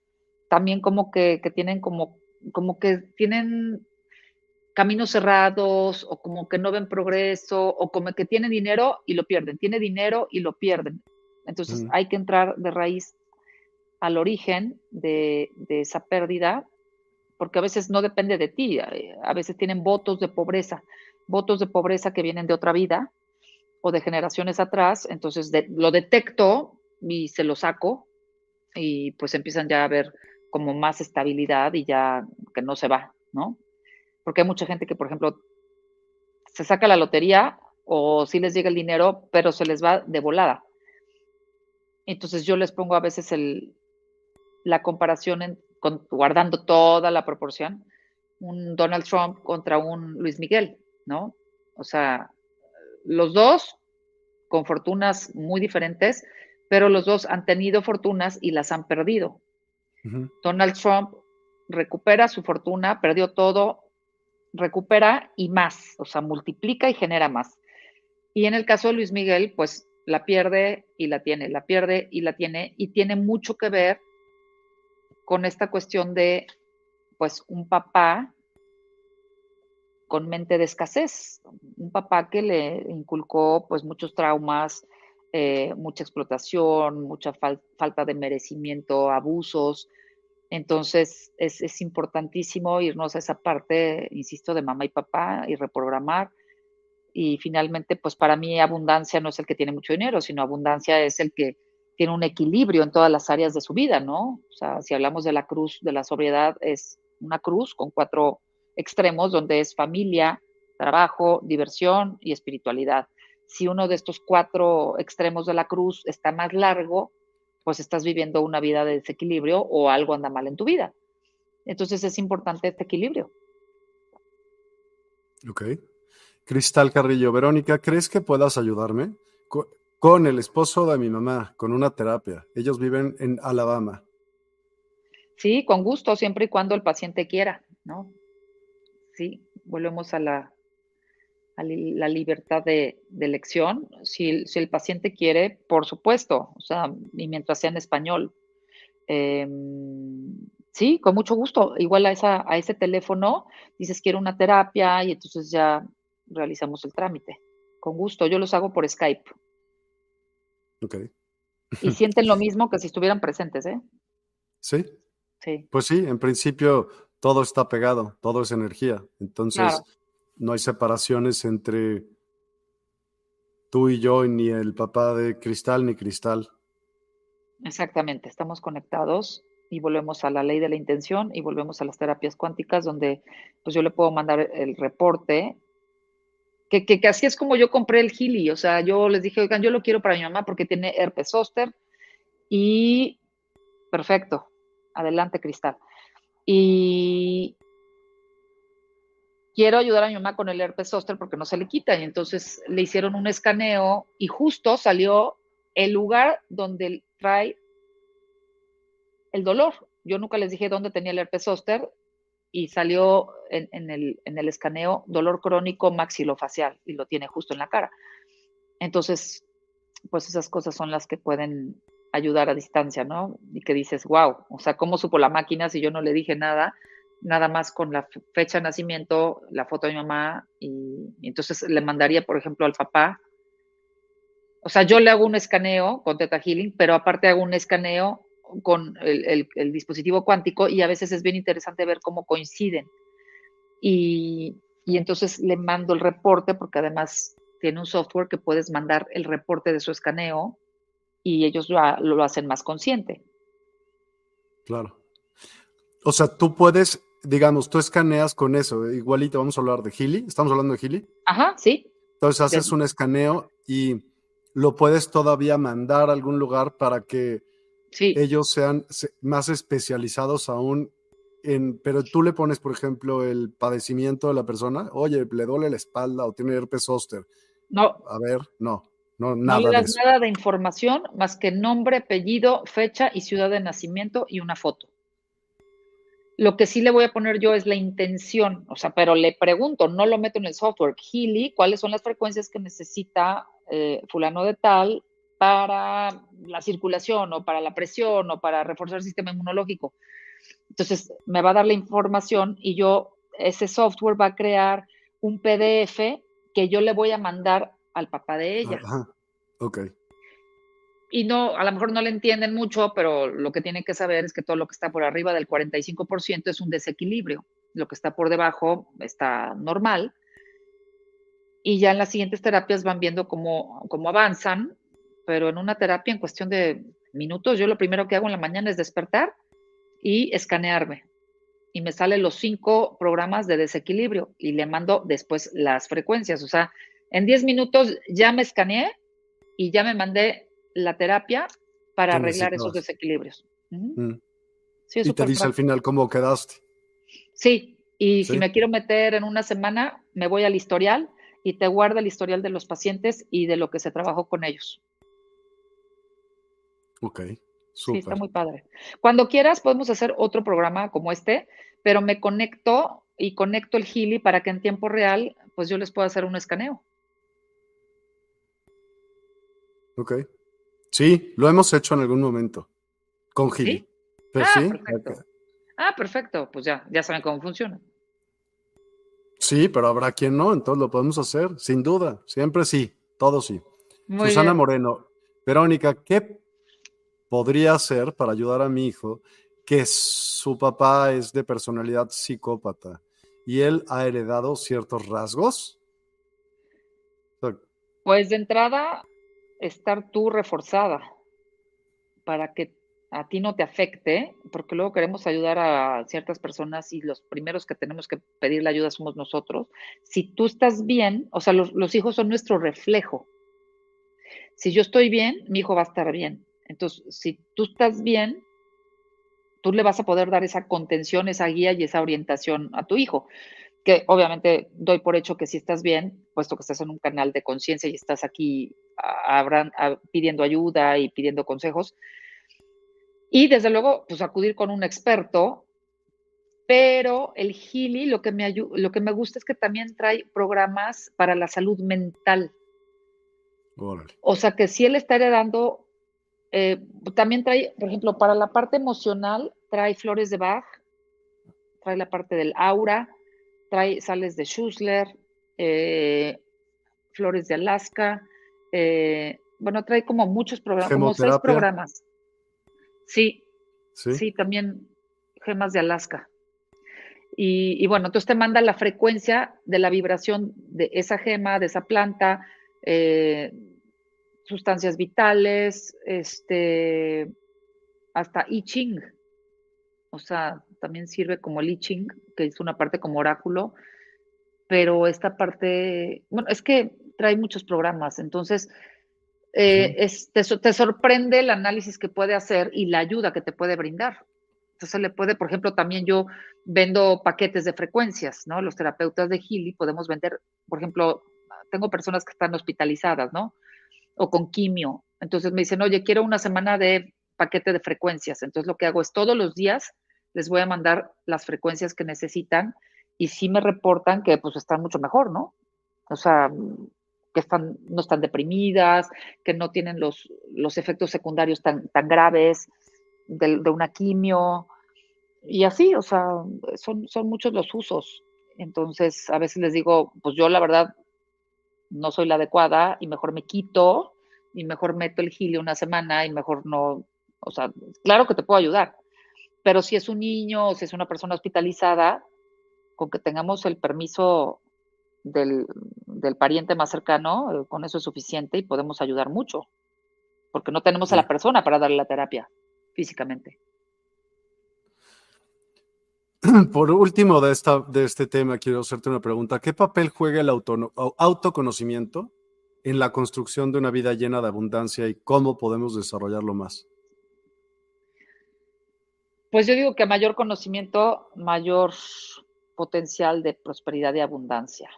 también como que, que tienen como, como que tienen caminos cerrados o como que no ven progreso o como que tienen dinero y lo pierden, tiene dinero y lo pierden. Entonces, uh-huh. hay que entrar de raíz al origen de, de esa pérdida, porque a veces no depende de ti, a veces tienen votos de pobreza, votos de pobreza que vienen de otra vida o de generaciones atrás, entonces de, lo detecto y se lo saco y pues empiezan ya a ver como más estabilidad y ya que no se va, ¿no? Porque hay mucha gente que, por ejemplo, se saca la lotería o sí les llega el dinero, pero se les va de volada. Entonces yo les pongo a veces el, la comparación entre Con, guardando toda la proporción, un Donald Trump contra un Luis Miguel, ¿no? O sea, los dos con fortunas muy diferentes, pero los dos han tenido fortunas y las han perdido. Uh-huh. Donald Trump recupera su fortuna, perdió todo, recupera y más, o sea, multiplica y genera más. Y en el caso de Luis Miguel, pues la pierde y la tiene, la pierde y la tiene, y tiene mucho que ver con esta cuestión de, pues, un papá con mente de escasez, un papá que le inculcó, pues, muchos traumas, eh, mucha explotación, mucha fal- falta de merecimiento, abusos. Entonces, es, es importantísimo irnos a esa parte, insisto, de mamá y papá y reprogramar. Y finalmente, pues, para mí, abundancia no es el que tiene mucho dinero, sino abundancia es el que tiene un equilibrio en todas las áreas de su vida, ¿no? O sea, si hablamos de la cruz, de la sobriedad, es una cruz con cuatro extremos donde es familia, trabajo, diversión y espiritualidad. si uno de estos cuatro extremos de la cruz está más largo, pues estás viviendo una vida de desequilibrio o algo anda mal en tu vida. Entonces es importante este equilibrio. Ok. Cristal Carrillo, Verónica, ¿crees que puedas ayudarme? Con el esposo de mi mamá, con una terapia. Ellos viven en Alabama. Sí, con gusto, siempre y cuando el paciente quiera, ¿no? Sí, volvemos a la, a la libertad de, de elección. Si, si el paciente quiere, por supuesto, o sea, y mientras sea en español. Eh, sí, con mucho gusto. Igual a, esa, a ese teléfono, dices quiero una terapia y entonces ya realizamos el trámite. Con gusto, yo los hago por Skype. Okay. Y sienten lo mismo que si estuvieran presentes, ¿eh? Sí. Sí. Pues sí, en principio todo está pegado, todo es energía. Entonces, claro, no hay separaciones entre tú y yo, ni el papá de Cristal, ni Cristal. Exactamente, estamos conectados y volvemos a la ley de la intención y volvemos a las terapias cuánticas, donde pues yo le puedo mandar el reporte. Que, que, que así es como yo compré el Healy. O sea, yo les dije, oigan, yo lo quiero para mi mamá porque tiene herpes zóster. Y perfecto. Adelante, Cristal. Y quiero ayudar a mi mamá con el herpes zóster porque no se le quita. Y entonces le hicieron un escaneo y justo salió el lugar donde trae el dolor. Yo nunca les dije dónde tenía el herpes zóster. Y salió en, en, el, en el escaneo dolor crónico maxilofacial y lo tiene justo en la cara. Entonces, pues esas cosas son las que pueden ayudar a distancia, ¿no? Y que dices, wow, o sea, ¿cómo supo la máquina si yo no le dije nada? Nada más con la fecha de nacimiento, la foto de mi mamá y, y entonces le mandaría, por ejemplo, al papá. O sea, yo le hago un escaneo con Theta Healing, pero aparte hago un escaneo con el, el, el dispositivo cuántico y a veces es bien interesante ver cómo coinciden y, y entonces le mando el reporte porque además tiene un software que puedes mandar el reporte de su escaneo y ellos lo, lo hacen más consciente. Claro. O sea, tú puedes, digamos, tú escaneas con eso, igualito vamos a hablar de Healy, ¿estamos hablando de Healy? Ajá, sí. Entonces haces sí. un escaneo y lo puedes todavía mandar a algún lugar para que sí. ellos sean más especializados aún en, pero tú le pones, por ejemplo, el padecimiento de la persona, oye, le duele la espalda o tiene herpes zóster. No. A ver, no, no, nada. No le das nada de información más que nombre, apellido, fecha y ciudad de nacimiento y una foto. Lo que sí le voy a poner yo es la intención, o sea, pero le pregunto, no lo meto en el software. Healy, ¿cuáles son las frecuencias que necesita eh, fulano de tal para la circulación o para la presión o para reforzar el sistema inmunológico? Entonces me va a dar la información y yo, ese software va a crear un P D F que yo le voy a mandar al papá de ella. Ajá. Ok. Y no, a lo mejor no le entienden mucho, pero lo que tienen que saber es que todo lo que está por arriba del cuarenta y cinco por ciento es un desequilibrio. Lo que está por debajo está normal. Y ya en las siguientes terapias van viendo cómo, cómo avanzan, pero en una terapia en cuestión de minutos, yo lo primero que hago en la mañana es despertar y escanearme. Y me salen los cinco programas de desequilibrio y le mando después las frecuencias. O sea, en diez minutos ya me escaneé y ya me mandé la terapia para arreglar esos desequilibrios. Mm. Sí, es y te dice al final cómo quedaste. Sí, y ¿Sí? si me quiero meter en una semana, me voy al historial y te guarda el historial de los pacientes y de lo que se trabajó con ellos. Ok, súper. Sí, está muy padre. Cuando quieras podemos hacer otro programa como este, pero me conecto y conecto el Healy para que en tiempo real, pues yo les pueda hacer un escaneo. Ok. Sí, lo hemos hecho en algún momento con Healy. ¿Sí? Pero ah, sí, perfecto. Okay. Ah, perfecto. Pues ya, ya saben cómo funciona. Sí, pero habrá quien no, entonces lo podemos hacer, sin duda. Siempre sí, todo sí. Muy Susana bien. Moreno, Verónica, ¿qué podría hacer para ayudar a mi hijo que su papá es de personalidad psicópata y él ha heredado ciertos rasgos? Pues de entrada, estar tú reforzada para que a ti no te afecte, porque luego queremos ayudar a ciertas personas y los primeros que tenemos que pedir la ayuda somos nosotros. Si tú estás bien, o sea, los, los hijos son nuestro reflejo. Si yo estoy bien, mi hijo va a estar bien. Entonces, si tú estás bien, tú le vas a poder dar esa contención, esa guía y esa orientación a tu hijo. Que obviamente doy por hecho que si estás bien, puesto que estás en un canal de conciencia y estás aquí a, a, a, pidiendo ayuda y pidiendo consejos. Y desde luego, pues acudir con un experto. Pero el Healy, lo que me lo que me gusta es que también trae programas para la salud mental. Órale. O sea, que si él está heredando, eh, también trae, por ejemplo, para la parte emocional, trae flores de Bach, trae la parte del aura, trae sales de Schussler, eh, flores de Alaska, eh, bueno, trae como muchos programas, como seis programas. Sí, sí, sí, también gemas de Alaska. Y, y bueno, entonces te manda la frecuencia de la vibración de esa gema, de esa planta, eh, sustancias vitales, este, hasta I Ching. O sea, también sirve como el I Ching, que es una parte como oráculo, pero esta parte, bueno, es que trae muchos programas, entonces eh, es, te, te sorprende el análisis que puede hacer y la ayuda que te puede brindar. Entonces le puede, por ejemplo, también yo vendo paquetes de frecuencias, ¿no? Los terapeutas de Healy podemos vender, por ejemplo, tengo personas que están hospitalizadas, ¿no? O con quimio. Entonces me dicen, oye, quiero una semana de paquete de frecuencias. Entonces lo que hago es todos los días les voy a mandar las frecuencias que necesitan y sí me reportan que pues están mucho mejor, ¿no? O sea, que están, no están deprimidas, que no tienen los, los efectos secundarios tan, tan graves de, de una quimio y así, o sea, son, son muchos los usos. Entonces, a veces les digo, pues yo la verdad no soy la adecuada y mejor me quito y mejor meto el Healy una semana y mejor no, o sea, claro que te puedo ayudar, pero si es un niño o si es una persona hospitalizada, con que tengamos el permiso del, del pariente más cercano, con eso es suficiente y podemos ayudar mucho, porque no tenemos a la persona para darle la terapia físicamente. Por último de, esta, de este tema, quiero hacerte una pregunta. ¿Qué papel juega el auto, autoconocimiento en la construcción de una vida llena de abundancia y cómo podemos desarrollarlo más? Pues yo digo que mayor conocimiento, mayor potencial de prosperidad y abundancia.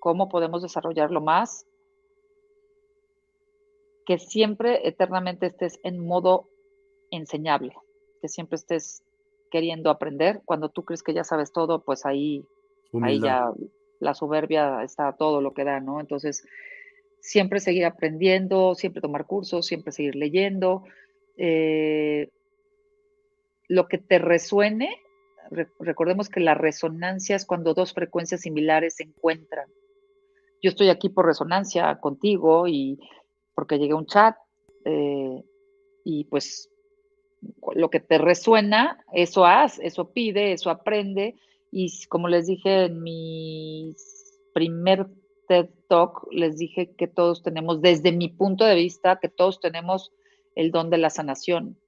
¿Cómo podemos desarrollarlo más? Que siempre, eternamente estés en modo enseñable, que siempre estés queriendo aprender. Cuando tú crees que ya sabes todo, pues ahí, ahí ya la soberbia está todo lo que da, ¿no? Entonces, siempre seguir aprendiendo, siempre tomar cursos, siempre seguir leyendo. Eh, lo que te resuene, re, recordemos que la resonancia es cuando dos frecuencias similares se encuentran. Yo estoy aquí por resonancia contigo y porque llegué a un chat eh, y pues lo que te resuena, eso haz, eso pide, eso aprende. Y como les dije en mi primer TED Talk, les dije que todos tenemos, desde mi punto de vista, que todos tenemos el don de la sanación.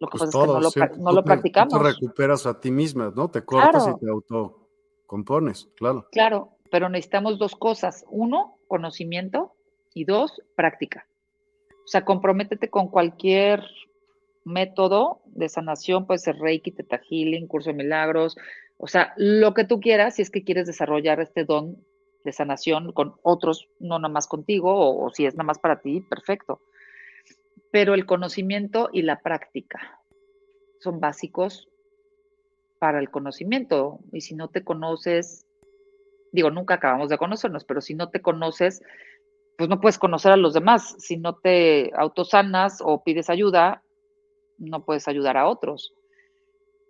Lo que pues pasa todo, es que no lo, sí. no lo practicamos. Tú te recuperas a ti misma, ¿no? Te cortas claro. y te autocompones, claro. Claro, pero necesitamos dos cosas. Uno, conocimiento, y dos, práctica. O sea, comprométete con cualquier método de sanación, puede ser Reiki, Theta Healing, curso de milagros, o sea, lo que tú quieras, si es que quieres desarrollar este don de sanación con otros, no nada más contigo, o, o si es nada más para ti, perfecto. Pero el conocimiento y la práctica son básicos para el conocimiento, y si no te conoces, digo, nunca acabamos de conocernos, pero si no te conoces, pues no puedes conocer a los demás. Si no te autosanas o pides ayuda, no puedes ayudar a otros.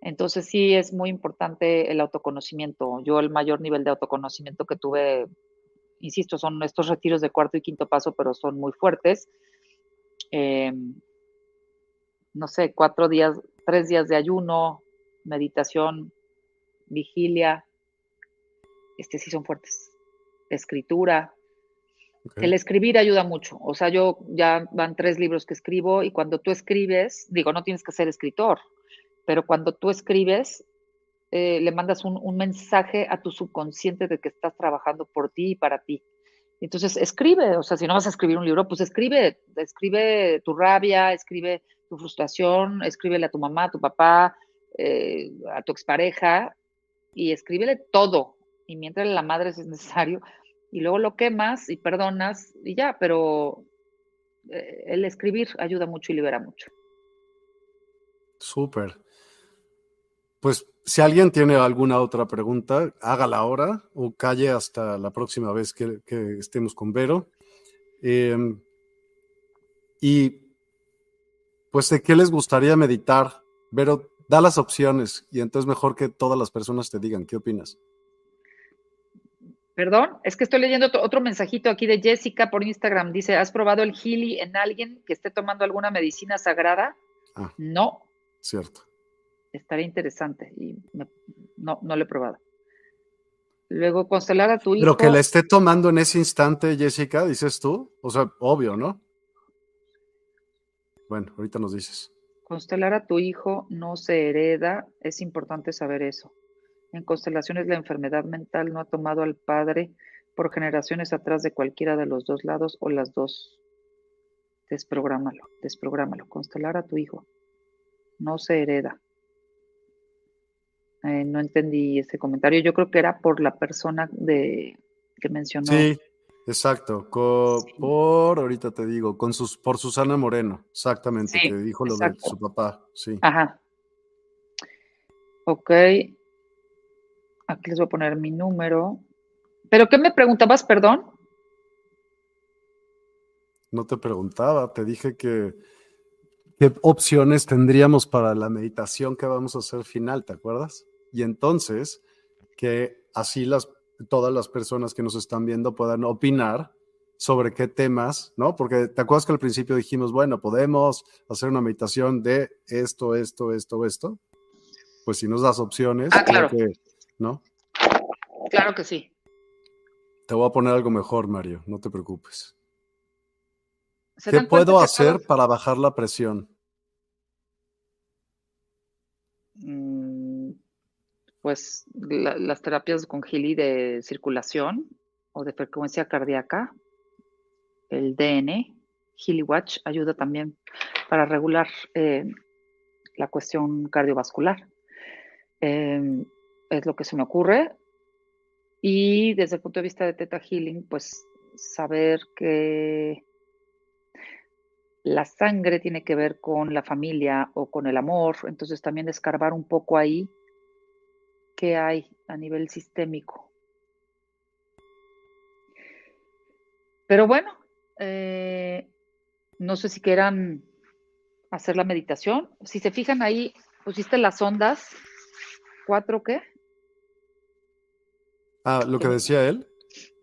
Entonces sí es muy importante el autoconocimiento. Yo el mayor nivel de autoconocimiento que tuve, insisto, son estos retiros de cuarto y quinto paso, pero son muy fuertes. Eh, no sé, cuatro días, tres días de ayuno, meditación, vigilia. Este sí son fuertes. Escritura. Okay. El escribir ayuda mucho, o sea, yo ya van tres libros que escribo y cuando tú escribes, digo, no tienes que ser escritor, pero cuando tú escribes, eh, le mandas un, un mensaje a tu subconsciente de que estás trabajando por ti y para ti, Entonces, escribe, o sea, si no vas a escribir un libro, pues escribe, escribe tu rabia, escribe tu frustración, escríbele a tu mamá, a tu papá, eh, a tu expareja, y escríbele todo, y mientras la madre si es necesario, y luego lo quemas y perdonas, y ya, pero eh, el escribir ayuda mucho y libera mucho. Súper. Pues, si alguien tiene alguna otra pregunta, hágala ahora o calle hasta la próxima vez que, que estemos con Vero. Eh, y, pues, ¿de qué les gustaría meditar? Vero, da las opciones y entonces mejor que todas las personas te digan. ¿Qué opinas? Perdón, es que estoy leyendo otro, otro mensajito aquí de Jessica por Instagram. Dice, ¿has probado el Healy en alguien que esté tomando alguna medicina sagrada? Ah, no. Cierto. Estaría interesante y me, no, no lo he probado. Luego, constelar a tu hijo. Pero que la esté tomando en ese instante, Jessica, dices tú. O sea, obvio, ¿no? Bueno, ahorita nos dices. Constelar a tu hijo no se hereda. Es importante saber eso. En constelaciones la enfermedad mental no ha tomado al padre por generaciones atrás de cualquiera de los dos lados o las dos. Desprográmalo, desprográmalo. Constelar a tu hijo no se hereda. Eh, no entendí ese comentario. Yo creo que era por la persona de que mencionó. Sí, exacto. Co- sí. Por, ahorita te digo, con sus, por Susana Moreno, exactamente, sí, que dijo lo exacto. de su papá. Sí. Ajá. Ok. Aquí les voy a poner mi número. ¿Pero qué me preguntabas, perdón? No te preguntaba, te dije que... ¿Qué opciones tendríamos para la meditación que vamos a hacer final? ¿Te acuerdas? Y entonces, que así las, todas las personas que nos están viendo puedan opinar sobre qué temas, ¿no? Porque te acuerdas que al principio dijimos, bueno, podemos hacer una meditación de esto, esto, esto, esto. Pues si nos das opciones. Ah, claro. Que, ¿no? Claro que sí. Te voy a poner algo mejor, Mario, no te preocupes. ¿Qué puedo hacer estás... para bajar la presión? Pues la, las terapias con Healy de circulación o de frecuencia cardíaca, el D N, Healy Watch ayuda también para regular eh, la cuestión cardiovascular. Eh, es lo que se me ocurre. Y desde el punto de vista de Theta Healing, pues saber que la sangre tiene que ver con la familia o con el amor, entonces también escarbar un poco ahí qué hay a nivel sistémico. Pero bueno, eh, no sé si quieran hacer la meditación. Si se fijan ahí, pusiste las ondas, ¿cuatro qué? Ah, lo que decía él.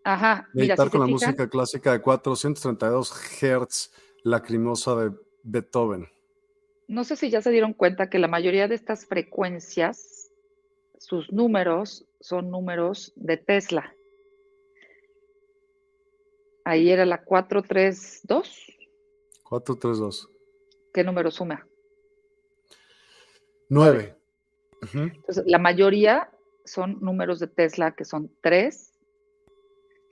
Ajá. Meditar mira, si con la fijan, música clásica de cuatrocientos treinta y dos hertzios. Lacrimosa de Beethoven. No sé si ya se dieron cuenta que la mayoría de estas frecuencias, sus números son números de Tesla. Ahí era la cuatrocientos treinta y dos. cuatrocientos treinta y dos. ¿Qué número suma? nueve. Uh-huh. Entonces, la mayoría son números de Tesla que son tres,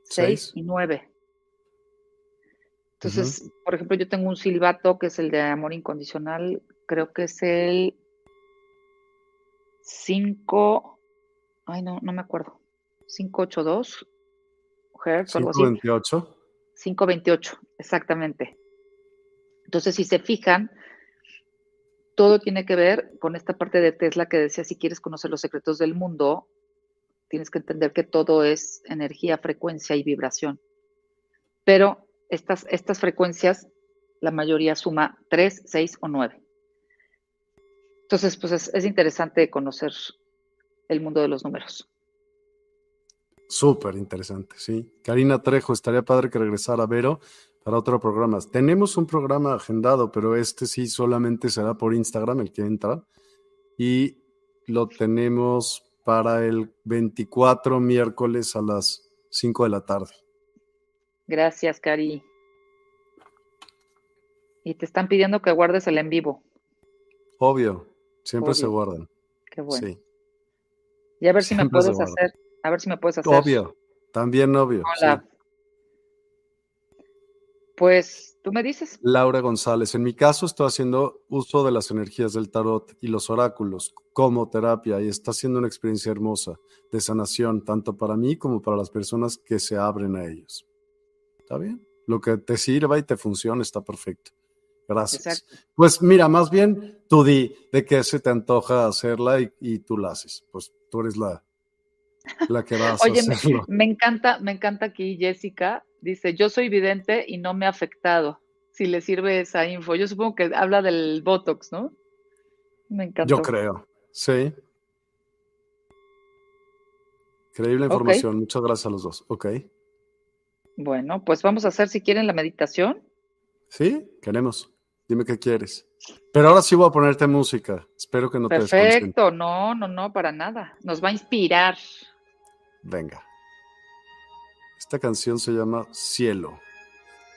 seis y nueve. Entonces, uh-huh. Por ejemplo, yo tengo un silbato que es el de amor incondicional, creo que es el cinco, ay no, no me acuerdo, cinco ochenta y dos, Hertz o algo así. cinco veintiocho. cinco veintiocho, exactamente. Entonces, si se fijan, todo tiene que ver con esta parte de Tesla que decía, si quieres conocer los secretos del mundo, tienes que entender que todo es energía, frecuencia y vibración. Pero Estas, estas frecuencias, la mayoría suma tres, seis o nueve. Entonces, pues es, es interesante conocer el mundo de los números. Súper interesante, sí. Karina Trejo, estaría padre que regresara a Vero para otro programa. Tenemos un programa agendado, pero este sí solamente será por Instagram el que entra. Y lo tenemos para el veinticuatro, miércoles a las cinco de la tarde. Gracias, Cari. Y te están pidiendo que guardes el en vivo. Obvio, siempre Obvio. Se guardan. Qué bueno. Sí. Y a ver siempre si me puedes hacer, a ver si me puedes hacer. Obvio, también obvio. Hola. Sí. Pues tú me dices. Laura González, en mi caso estoy haciendo uso de las energías del tarot y los oráculos como terapia y está siendo una experiencia hermosa de sanación, tanto para mí como para las personas que se abren a ellos. ¿Está bien? Lo que te sirva y te funcione está perfecto. Gracias. Exacto. Pues mira, más bien tú di de qué se te antoja hacerla y, y tú la haces. Pues tú eres la, la que vas Oye, a hacerlo. Me, me encanta, me encanta aquí Jessica. Dice, yo soy vidente y no me ha afectado. Si le sirve esa info. Yo supongo que habla del Botox, ¿no? Me encanta. Yo creo, sí. Increíble información. Okay. Muchas gracias a los dos. Ok. Bueno, pues vamos a hacer, si quieren, la meditación. Sí, queremos. Dime qué quieres. Pero ahora sí voy a ponerte música. Espero que no Perfecto. te desconcentres. Perfecto. No, no, no, para nada. Nos va a inspirar. Venga. Esta canción se llama Cielo.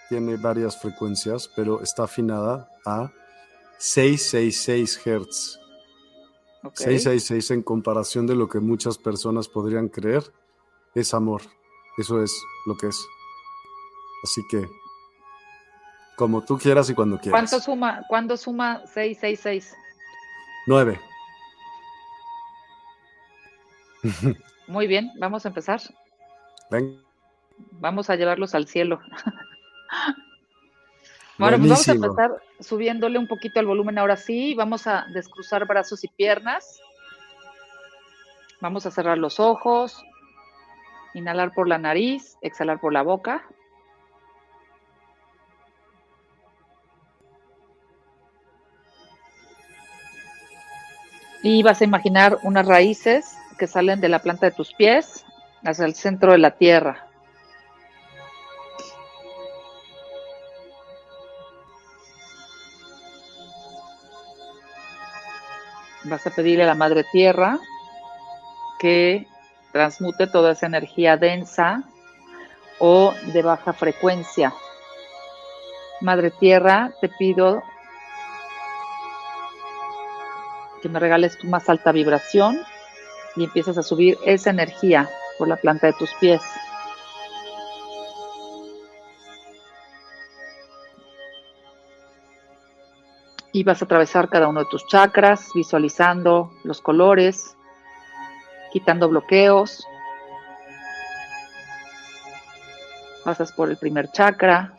Tiene varias frecuencias, pero está afinada a seiscientos sesenta y seis hertz. Okay. seiscientos sesenta y seis en comparación de lo que muchas personas podrían creer es amor. Eso es lo que es. Así que, como tú quieras y cuando quieras. ¿Cuánto suma? ¿Cuándo suma seiscientos sesenta y seis? nueve. Muy bien, vamos a empezar. Venga. Vamos a llevarlos al cielo. Bueno, pues vamos a empezar subiéndole un poquito el volumen ahora sí. Vamos a descruzar brazos y piernas. Vamos a cerrar los ojos. Inhalar por la nariz, exhalar por la boca. Y vas a imaginar unas raíces que salen de la planta de tus pies hacia el centro de la tierra. Vas a pedirle a la Madre Tierra que transmute toda esa energía densa o de baja frecuencia. Madre Tierra, te pido que me regales tu más alta vibración y empiezas a subir esa energía por la planta de tus pies. Y vas a atravesar cada uno de tus chakras, visualizando los colores, quitando bloqueos. Pasas por el primer chakra,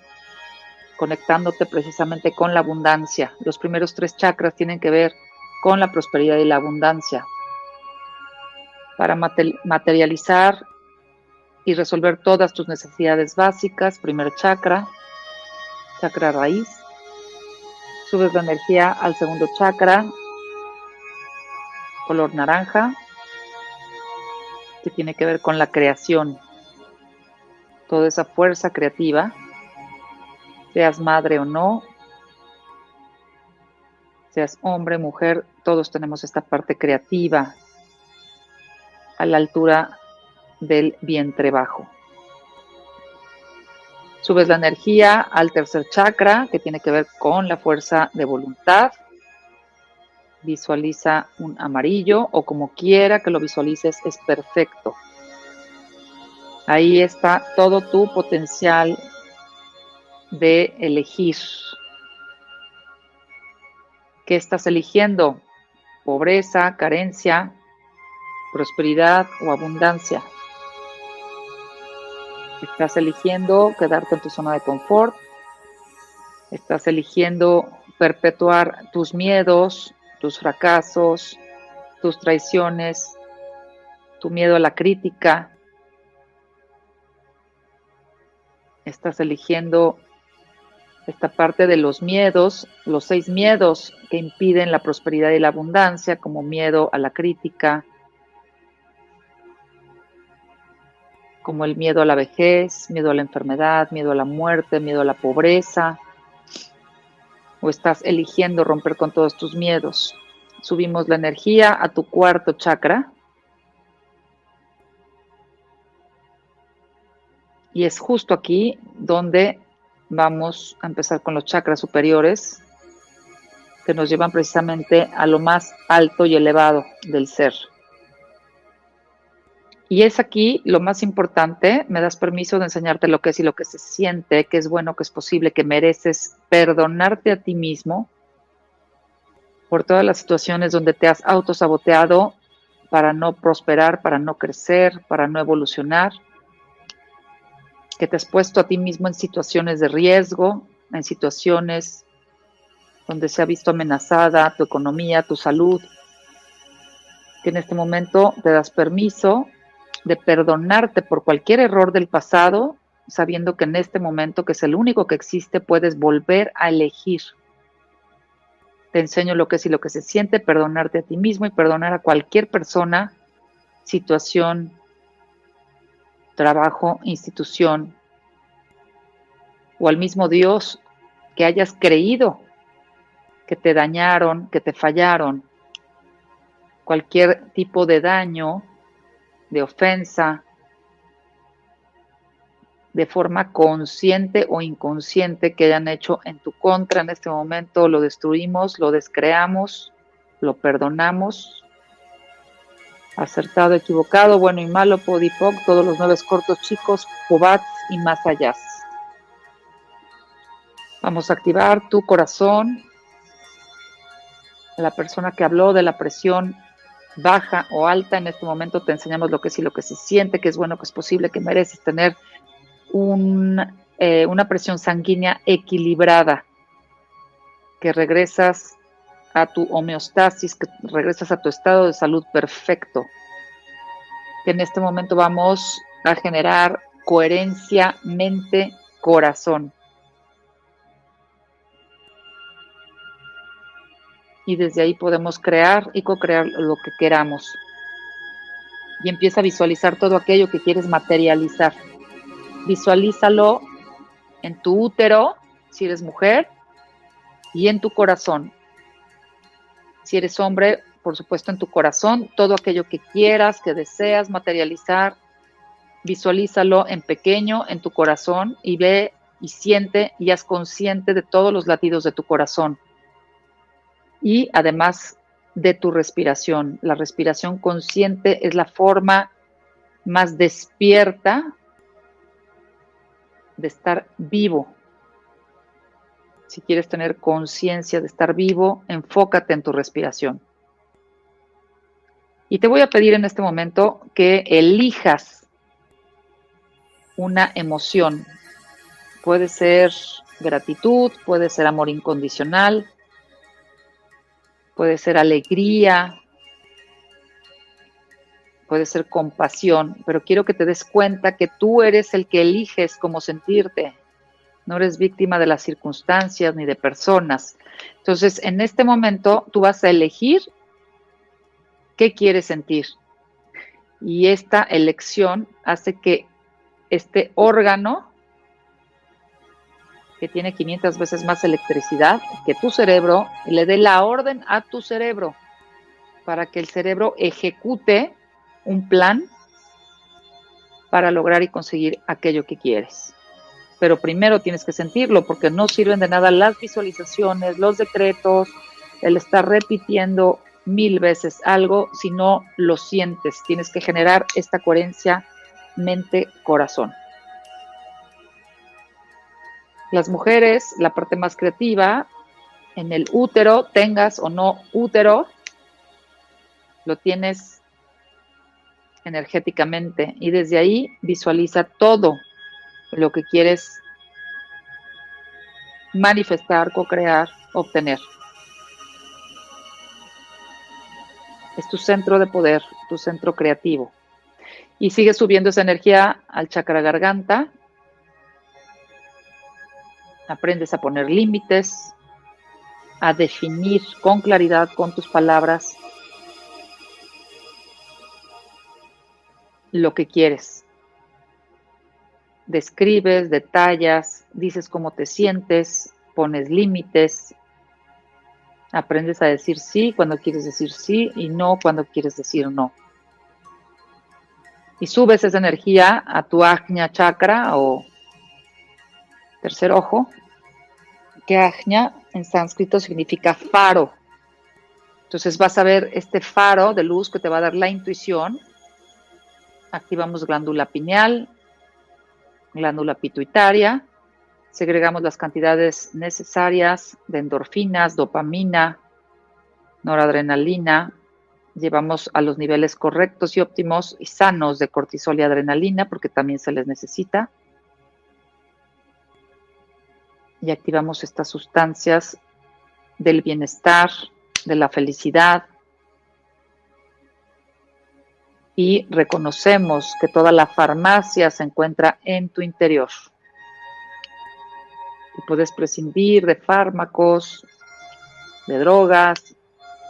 conectándote precisamente con la abundancia. Los primeros tres chakras tienen que ver con la prosperidad y la abundancia. Para materializar y resolver todas tus necesidades básicas, primer chakra, chakra raíz. Subes la energía al segundo chakra, color naranja, que tiene que ver con la creación. Toda esa fuerza creativa, seas madre o no, seas hombre, mujer, todos tenemos esta parte creativa a la altura del vientre bajo. Subes la energía al tercer chakra, que tiene que ver con la fuerza de voluntad. Visualiza un amarillo, o como quiera que lo visualices, es perfecto. Ahí está todo tu potencial de elegir. ¿Qué estás eligiendo? Pobreza, carencia, prosperidad o abundancia. Estás eligiendo quedarte en tu zona de confort. Estás eligiendo perpetuar tus miedos, tus fracasos, tus traiciones, tu miedo a la crítica. Estás eligiendo esta parte de los miedos, los seis miedos que impiden la prosperidad y la abundancia, como miedo a la crítica, como el miedo a la vejez, miedo a la enfermedad, miedo a la muerte, miedo a la pobreza, o estás eligiendo romper con todos tus miedos. Subimos la energía a tu cuarto chakra, y es justo aquí donde vamos a empezar con los chakras superiores, que nos llevan precisamente a lo más alto y elevado del ser. Y es aquí lo más importante, me das permiso de enseñarte lo que es y lo que se siente, que es bueno, que es posible, que mereces, perdonarte a ti mismo por todas las situaciones donde te has autosaboteado para no prosperar, para no crecer, para no evolucionar, que te has puesto a ti mismo en situaciones de riesgo, en situaciones donde se ha visto amenazada tu economía, tu salud, que en este momento te das permiso de perdonarte por cualquier error del pasado, sabiendo que en este momento, que es el único que existe, puedes volver a elegir. Te enseño lo que es y lo que se siente, perdonarte a ti mismo y perdonar a cualquier persona, situación, trabajo, institución, o al mismo Dios que hayas creído que te dañaron, que te fallaron. Cualquier tipo de daño, de ofensa, de forma consciente o inconsciente que hayan hecho en tu contra en este momento, lo destruimos, lo descreamos, lo perdonamos. Acertado, equivocado, bueno y malo, podipoc, todos los nueve cortos chicos, pobats y más allá. Vamos a activar tu corazón. La persona que habló de la presión baja o alta, en este momento te enseñamos lo que es y lo que se siente, que es bueno, que es posible, que mereces tener un, eh, una presión sanguínea equilibrada, que regresas a tu homeostasis, que regresas a tu estado de salud perfecto, que en este momento vamos a generar coherencia mente-corazón. Y desde ahí podemos crear y co-crear lo que queramos. Y empieza a visualizar todo aquello que quieres materializar. Visualízalo en tu útero, si eres mujer, y en tu corazón. Si eres hombre, por supuesto en tu corazón, todo aquello que quieras, que deseas materializar, visualízalo en pequeño, en tu corazón, y ve y siente y haz consciente de todos los latidos de tu corazón. Y además de tu respiración. La respiración consciente es la forma más despierta de estar vivo. Si quieres tener conciencia de estar vivo, enfócate en tu respiración. Y te voy a pedir en este momento que elijas una emoción. Puede ser gratitud, puede ser amor incondicional, puede ser alegría, puede ser compasión, pero quiero que te des cuenta que tú eres el que eliges cómo sentirte. No eres víctima de las circunstancias ni de personas. Entonces, en este momento, tú vas a elegir qué quieres sentir. Y esta elección hace que este órgano, que tiene quinientas veces más electricidad que tu cerebro, le dé la orden a tu cerebro para que el cerebro ejecute un plan para lograr y conseguir aquello que quieres. Pero primero tienes que sentirlo, porque no sirven de nada las visualizaciones, los decretos, el estar repitiendo mil veces algo si no lo sientes. Tienes que generar esta coherencia mente-corazón. Las mujeres, la parte más creativa, en el útero, tengas o no útero, lo tienes energéticamente. Y desde ahí visualiza todo lo que quieres manifestar, co-crear, obtener. Es tu centro de poder, tu centro creativo. Y sigue subiendo esa energía al chakra garganta. Aprendes a poner límites, a definir con claridad con tus palabras lo que quieres. Describes, detallas, dices cómo te sientes, pones límites. Aprendes a decir sí cuando quieres decir sí y no cuando quieres decir no. Y subes esa energía a tu ajna chakra o tercer ojo, que ajna en sánscrito significa faro. Entonces vas a ver este faro de luz que te va a dar la intuición activamos glándula pineal, glándula pituitaria, segregamos las cantidades necesarias de endorfinas, dopamina, noradrenalina, llevamos a los niveles correctos y óptimos y sanos de cortisol y adrenalina, porque también se les necesita. Y activamos estas sustancias del bienestar, de la felicidad. Y reconocemos que toda la farmacia se encuentra en tu interior. Y puedes prescindir de fármacos, de drogas,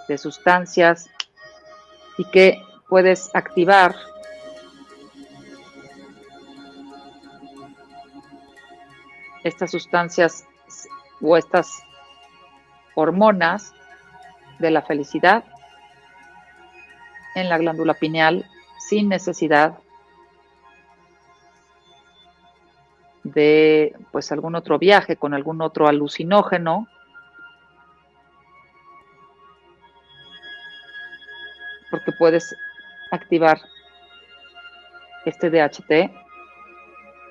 de sustancias, y que puedes activar estas sustancias o estas hormonas de la felicidad en la glándula pineal sin necesidad de pues algún otro viaje con algún otro alucinógeno. Porque puedes activar este D H T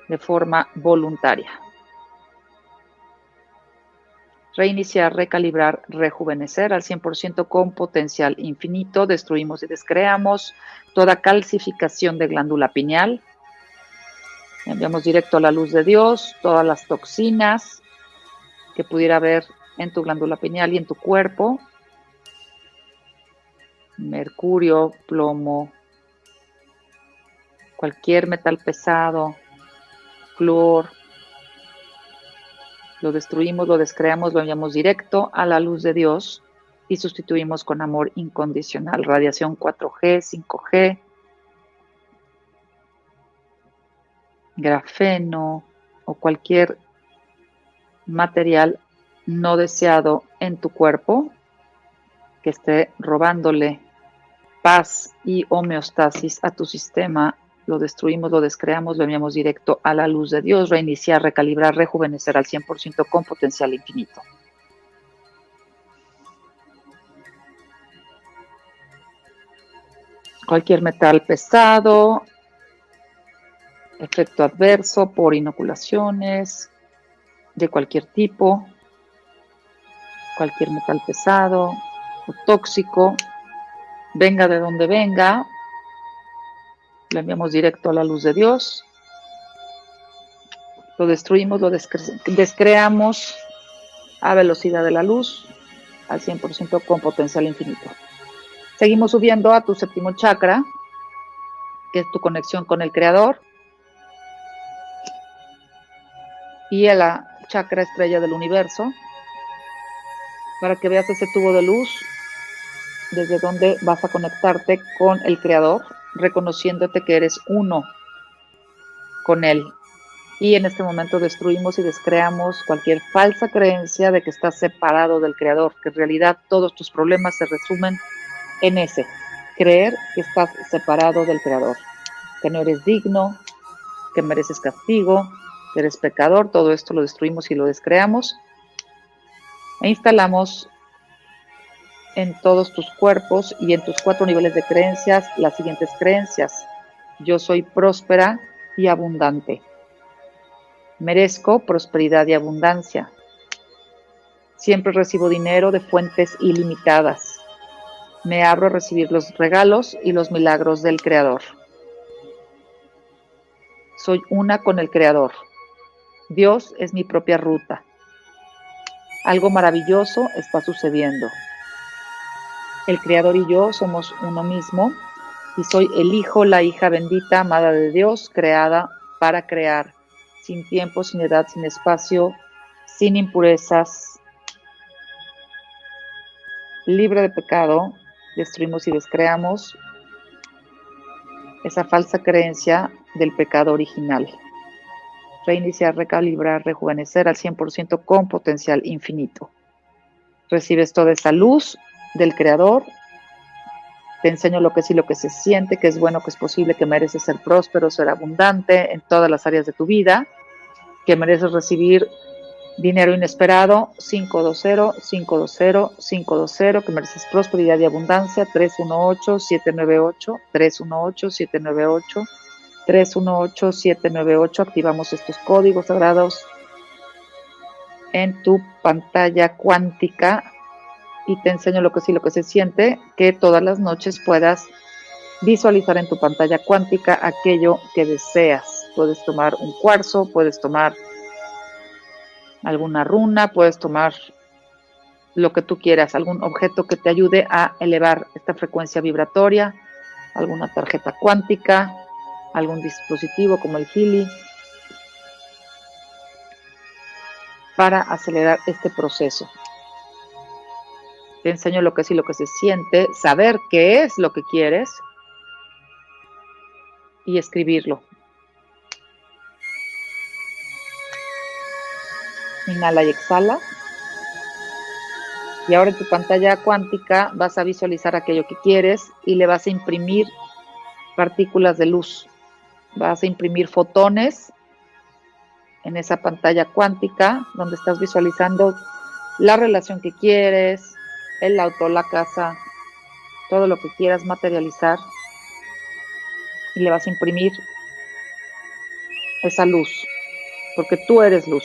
de forma voluntaria. Reiniciar, recalibrar, rejuvenecer al cien por ciento con potencial infinito. Destruimos y descreamos toda calcificación de glándula pineal. Enviamos directo a la luz de Dios todas las toxinas que pudiera haber en tu glándula pineal y en tu cuerpo. Mercurio, plomo, cualquier metal pesado, flúor, lo destruimos, lo descreamos, lo enviamos directo a la luz de Dios y sustituimos con amor incondicional, radiación cuatro G, cinco G, grafeno o cualquier material no deseado en tu cuerpo que esté robándole paz y homeostasis a tu sistema. Lo destruimos, lo descreamos, lo enviamos directo a la luz de Dios. Reiniciar, recalibrar, rejuvenecer al cien por ciento con potencial infinito. Cualquier metal pesado, efecto adverso por inoculaciones de cualquier tipo, cualquier metal pesado o tóxico, venga de donde venga, lo enviamos directo a la luz de Dios, lo destruimos, lo descre descreamos a velocidad de la luz, al cien por ciento con potencial infinito. Seguimos subiendo a tu séptimo chakra, que es tu conexión con el Creador, y a la chakra estrella del universo, para que veas ese tubo de luz, desde donde vas a conectarte con el Creador, reconociéndote que eres uno con Él. Y en este momento destruimos y descreamos cualquier falsa creencia de que estás separado del Creador, que en realidad todos tus problemas se resumen en ese, creer que estás separado del Creador, que no eres digno, que mereces castigo, que eres pecador. Todo esto lo destruimos y lo descreamos e instalamos en todos tus cuerpos y en tus cuatro niveles de creencias las siguientes creencias. Yo soy próspera y abundante. Merezco prosperidad y abundancia. Siempre recibo dinero de fuentes ilimitadas. Me abro a recibir los regalos y los milagros del Creador. Soy una con el Creador. Dios es mi propia ruta. Algo maravilloso está sucediendo. El Creador y yo somos uno mismo y soy el hijo, la hija bendita, amada de Dios, creada para crear, sin tiempo, sin edad, sin espacio, sin impurezas, libre de pecado. Destruimos y descreamos esa falsa creencia del pecado original. Reiniciar, recalibrar, rejuvenecer al cien por ciento con potencial infinito. Recibes toda esa luz del Creador. Te enseño lo que es y lo que se siente, que es bueno, que es posible, que mereces ser próspero, ser abundante en todas las áreas de tu vida, que mereces recibir dinero inesperado, cinco dos cero, cinco dos cero, cinco dos cero, que mereces prosperidad y abundancia, tres uno ocho, siete nueve ocho, tres uno ocho, siete nueve ocho, tres uno ocho siete nueve ocho. Activamos estos códigos sagrados en tu pantalla cuántica y te enseño lo que sí, lo que se siente, que todas las noches puedas visualizar en tu pantalla cuántica aquello que deseas. Puedes tomar un cuarzo, puedes tomar alguna runa, puedes tomar lo que tú quieras, algún objeto que te ayude a elevar esta frecuencia vibratoria, alguna tarjeta cuántica, algún dispositivo como el Healy, para acelerar este proceso. Te enseño lo que es y lo que se siente, saber qué es lo que quieres y escribirlo. Inhala y exhala. Y ahora en tu pantalla cuántica vas a visualizar aquello que quieres y le vas a imprimir partículas de luz. Vas a imprimir fotones en esa pantalla cuántica donde estás visualizando la relación que quieres, el auto, la casa, todo lo que quieras materializar, y le vas a imprimir esa luz, porque tú eres luz.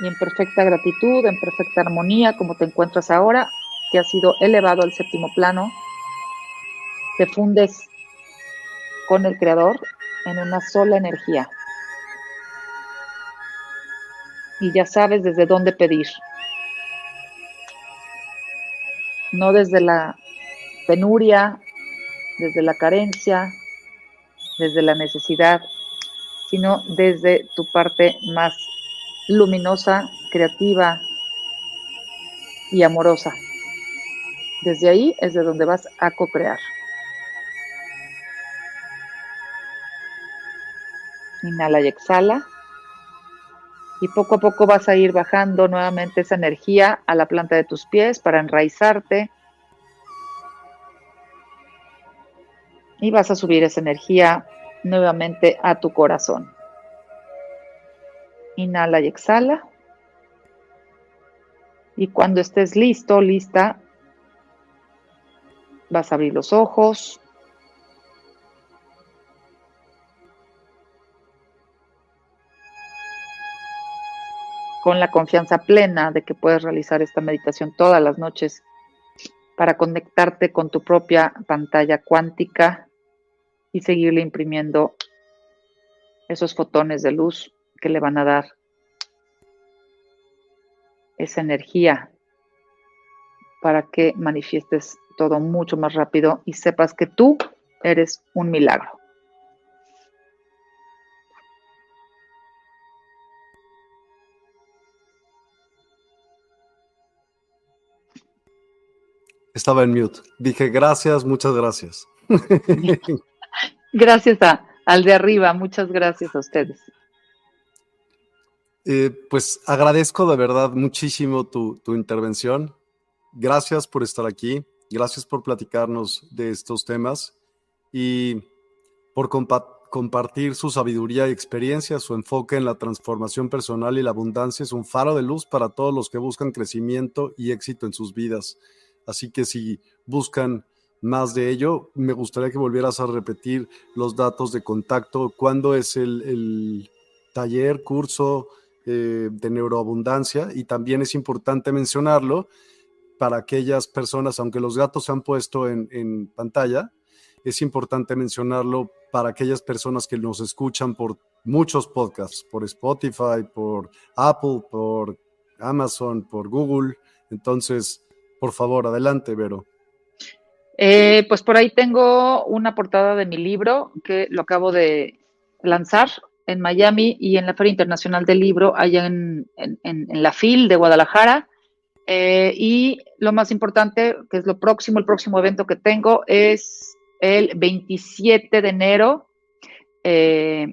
Y en perfecta gratitud, en perfecta armonía, como te encuentras ahora, que has sido elevado al séptimo plano, te fundes con el Creador en una sola energía. Y ya sabes desde dónde pedir. No desde la penuria, desde la carencia, desde la necesidad, sino desde tu parte más luminosa, creativa y amorosa. Desde ahí es de donde vas a co-crear. Inhala y exhala. Y poco a poco vas a ir bajando nuevamente esa energía a la planta de tus pies para enraizarte. Y vas a subir esa energía nuevamente a tu corazón. Inhala y exhala. Y cuando estés listo, lista, vas a abrir los ojos. Con la confianza plena de que puedes realizar esta meditación todas las noches para conectarte con tu propia pantalla cuántica y seguirle imprimiendo esos fotones de luz que le van a dar esa energía para que manifiestes todo mucho más rápido y sepas que tú eres un milagro. Estaba en mute. Dije gracias, muchas gracias. Gracias a, al de arriba, muchas gracias a ustedes. Eh, pues agradezco de verdad muchísimo tu, tu intervención. Gracias por estar aquí, gracias por platicarnos de estos temas y por compa- compartir su sabiduría y experiencia. Su enfoque en la transformación personal y la abundancia es un faro de luz para todos los que buscan crecimiento y éxito en sus vidas. Así que si buscan más de ello, me gustaría que volvieras a repetir los datos de contacto. ¿Cuándo es el, el taller, curso de neuroabundancia? Y también es importante mencionarlo para aquellas personas, aunque los datos se han puesto en, en pantalla, es importante mencionarlo para aquellas personas que nos escuchan por muchos podcasts, por Spotify, por Apple, por Amazon, por Google. Entonces, por favor, adelante, Vero. Eh, pues por ahí tengo una portada de mi libro que lo acabo de lanzar en Miami y en la Feria Internacional del Libro, allá en, en, en, en la F I L de Guadalajara. Eh, y lo más importante, que es lo próximo, el próximo evento que tengo, es el veintisiete de enero eh,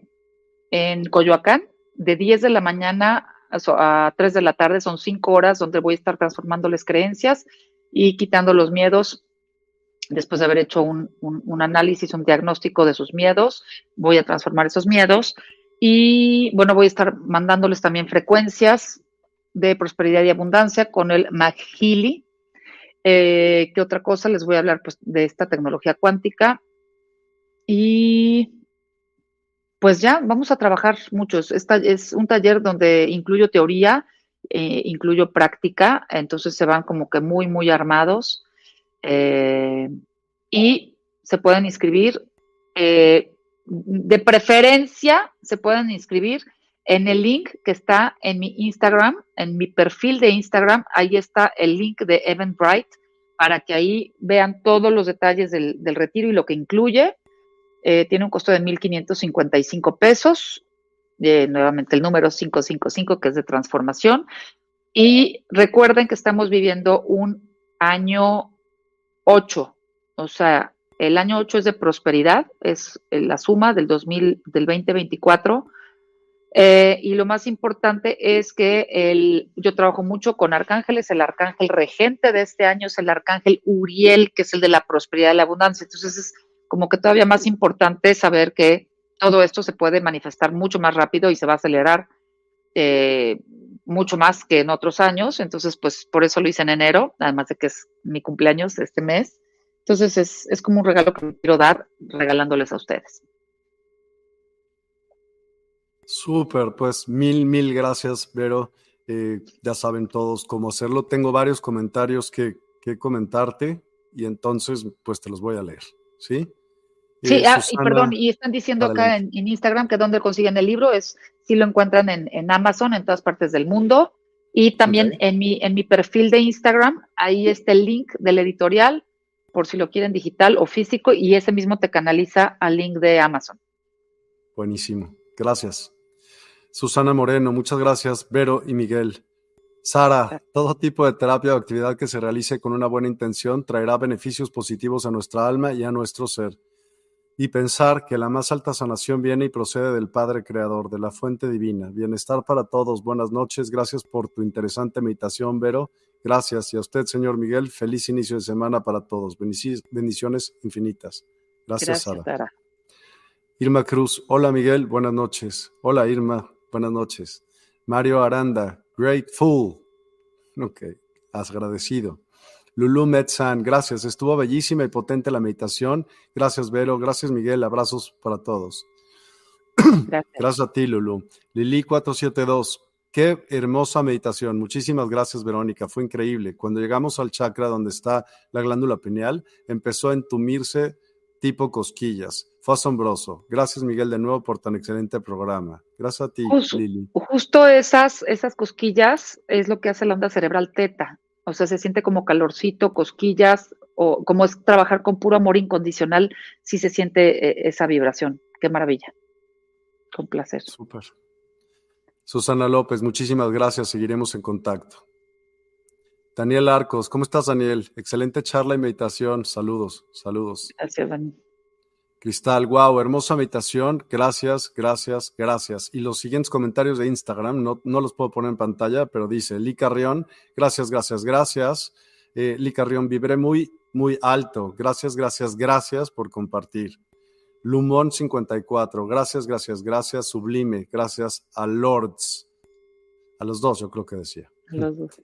en Coyoacán, de diez de la mañana a tres de la tarde, son cinco horas, donde voy a estar transformando las creencias y quitando los miedos después de haber hecho un, un, un análisis, un diagnóstico de sus miedos, voy a transformar esos miedos y, bueno, voy a estar mandándoles también frecuencias de prosperidad y abundancia con el Healy. Eh, ¿Qué otra cosa? Les voy a hablar, pues, de esta tecnología cuántica y, pues, ya vamos a trabajar muchos. Esta es un taller donde incluyo teoría, eh, incluyo práctica, entonces se van como que muy, muy armados. Eh, y se pueden inscribir, eh, de preferencia se pueden inscribir en el link que está en mi Instagram, en mi perfil de Instagram. Ahí está el link de Eventbrite para que ahí vean todos los detalles del, del retiro y lo que incluye. Eh, tiene un costo de mil quinientos cincuenta y cinco pesos, eh, nuevamente el número quinientos cincuenta y cinco, que es de transformación, y recuerden que estamos viviendo un año ocho, o sea, el año ocho es de prosperidad, es la suma del dos mil, del veinte veinticuatro, eh, y lo más importante es que el, yo trabajo mucho con arcángeles. El arcángel regente de este año es el arcángel Uriel, que es el de la prosperidad y la abundancia, entonces es como que todavía más importante saber que todo esto se puede manifestar mucho más rápido y se va a acelerar eh, mucho más que en otros años. Entonces, pues, por eso lo hice en enero, además de que es mi cumpleaños este mes. Entonces, es, es como un regalo que me quiero dar, regalándoles a ustedes. Súper, pues, mil, mil gracias, Vero. Eh, ya saben todos cómo hacerlo. Tengo varios comentarios que, que comentarte y entonces, pues, te los voy a leer, ¿sí? Sí, eh, ah, Susana, y perdón, y están diciendo acá en, en Instagram que dónde consiguen el libro, es si lo encuentran en, en Amazon, en todas partes del mundo, y también okay. en, mi, en mi perfil de Instagram, ahí está el link del editorial, por si lo quieren digital o físico, y ese mismo te canaliza al link de Amazon. Buenísimo, gracias. Susana Moreno, muchas gracias, Vero y Miguel. Sara, todo tipo de terapia o actividad que se realice con una buena intención traerá beneficios positivos a nuestra alma y a nuestro ser. Y pensar que la más alta sanación viene y procede del Padre Creador, de la fuente divina. Bienestar para todos, buenas noches, gracias por tu interesante meditación, Vero, gracias, y a usted, señor Miguel, feliz inicio de semana para todos, bendiciones infinitas. Gracias, gracias Sara. Sara. Irma Cruz, hola Miguel, buenas noches. Hola Irma, buenas noches. Mario Aranda, grateful, ok, agradecido. Lulú Metzan, gracias, estuvo bellísima y potente la meditación, gracias Vero, gracias Miguel, abrazos para todos. Gracias, gracias a ti Lulú. Lili cuatrocientos setenta y dos, qué hermosa meditación, muchísimas gracias Verónica, fue increíble. Cuando llegamos al chakra donde está la glándula pineal, empezó a entumirse tipo cosquillas, fue asombroso. Gracias Miguel de nuevo por tan excelente programa. Gracias a ti justo, Lili. Justo esas, esas cosquillas es lo que hace la onda cerebral teta. O sea, se siente como calorcito, cosquillas, o como es trabajar con puro amor incondicional, sí se siente eh, esa vibración. Qué maravilla. Con placer. Súper. Susana López, muchísimas gracias. Seguiremos en contacto. Daniel Arcos, ¿cómo estás, Daniel? Excelente charla y meditación. Saludos, saludos. Gracias, Daniel. Cristal, wow, hermosa meditación. Gracias, gracias, gracias. Y los siguientes comentarios de Instagram, no, no los puedo poner en pantalla, pero dice, Li Carrión, gracias, gracias, gracias. Eh, Li Carrión, vibré muy, muy alto. Gracias, gracias, gracias por compartir. Lumón cincuenta y cuatro, gracias, gracias, gracias. Sublime, gracias a Lords. A los dos, yo creo que decía. A los dos.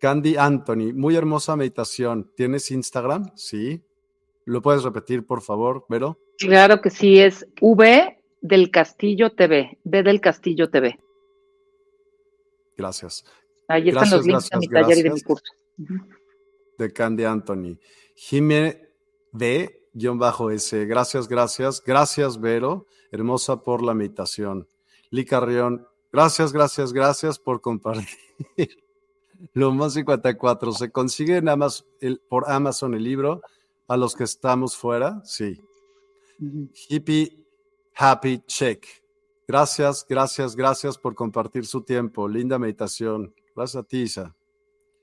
Candy Anthony, muy hermosa meditación. ¿Tienes Instagram? Sí. ¿Lo puedes repetir, por favor, Vero? Claro que sí, es V del Castillo T V, V del Castillo T V. Gracias. Ahí están los links a mi taller y de mi curso. De Candy Anthony. Jimé B-S, gracias, gracias, gracias Vero, hermosa por la meditación. Li Carrión, gracias, gracias, gracias por compartir. Lomón cincuenta y cuatro, ¿se consigue en Amazon, el, por Amazon el libro? A los que estamos fuera, sí. Uh-huh. Hippie Happy Check. Gracias, gracias, gracias por compartir su tiempo. Linda meditación. Gracias a ti, Isa.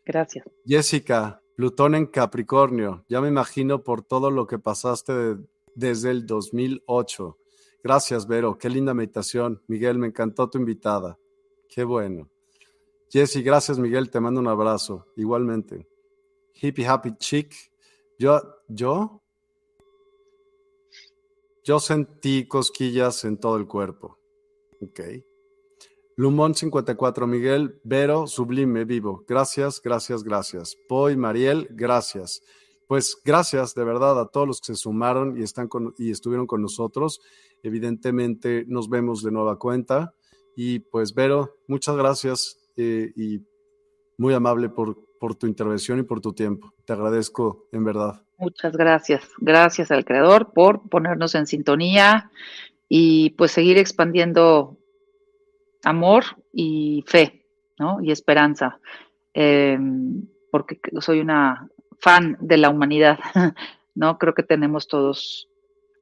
Gracias. Jessica, Plutón en Capricornio. Ya me imagino por todo lo que pasaste de, desde el dos mil ocho. Gracias, Vero. Qué linda meditación. Miguel, me encantó tu invitada. Qué bueno. Jessy, gracias, Miguel. Te mando un abrazo. Igualmente. Hippie Happy Check. Yo, yo, yo sentí cosquillas en todo el cuerpo. Ok. Lumón cincuenta y cuatro, Miguel, Vero, sublime, vivo. Gracias, gracias, gracias. Poi, Mariel, gracias. Pues gracias de verdad a todos los que se sumaron y, están con, y estuvieron con nosotros. Evidentemente nos vemos de nueva cuenta. Y pues Vero, muchas gracias eh, y muy amable por, por tu intervención y por tu tiempo. Te agradezco en verdad. Muchas gracias. Gracias al Creador por ponernos en sintonía y pues seguir expandiendo amor y fe, ¿no? Y esperanza, eh, porque soy una fan de la humanidad, ¿no? Creo que tenemos todos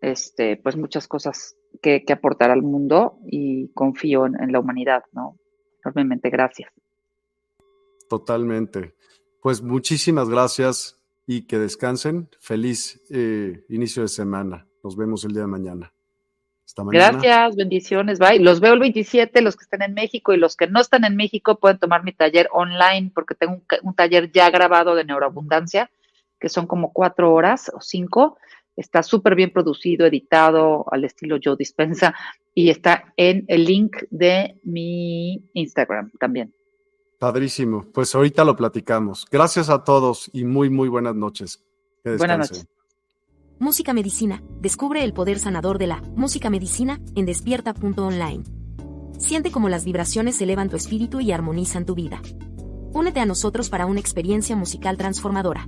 este, pues muchas cosas que, que aportar al mundo y confío en, en la humanidad, ¿no? Enormemente gracias. Totalmente. Pues muchísimas gracias y que descansen. Feliz eh, inicio de semana. Nos vemos el día de mañana. Hasta mañana. Gracias, bendiciones, bye. Los veo el veintisiete, los que estén en México y los que no están en México pueden tomar mi taller online porque tengo un, un taller ya grabado de neuroabundancia que son como cuatro horas o cinco. Está súper bien producido, editado al estilo Joe Dispenza y está en el link de mi Instagram también. Padrísimo. Pues ahorita lo platicamos. Gracias a todos y muy, muy buenas noches. Que descansen. Buenas noches. Música Medicina. Descubre el poder sanador de la música medicina en despierta punto online. Siente cómo las vibraciones elevan tu espíritu y armonizan tu vida. Únete a nosotros para una experiencia musical transformadora.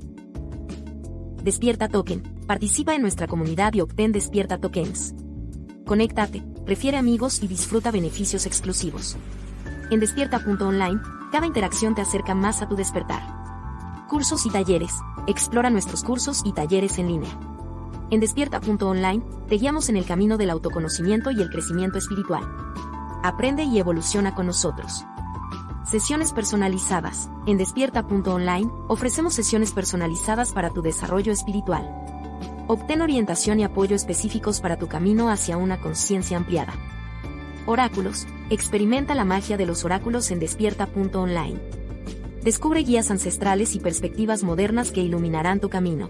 Despierta Token. Participa en nuestra comunidad y obtén Despierta Tokens. Conéctate, refiere amigos y disfruta beneficios exclusivos. En despierta punto online, cada interacción te acerca más a tu despertar. Cursos y talleres. Explora nuestros cursos y talleres en línea. En despierta punto online, te guiamos en el camino del autoconocimiento y el crecimiento espiritual. Aprende y evoluciona con nosotros. Sesiones personalizadas. En despierta punto online, ofrecemos sesiones personalizadas para tu desarrollo espiritual. Obtén orientación y apoyo específicos para tu camino hacia una conciencia ampliada. Oráculos. Experimenta la magia de los oráculos en despierta punto online. Descubre guías ancestrales y perspectivas modernas que iluminarán tu camino.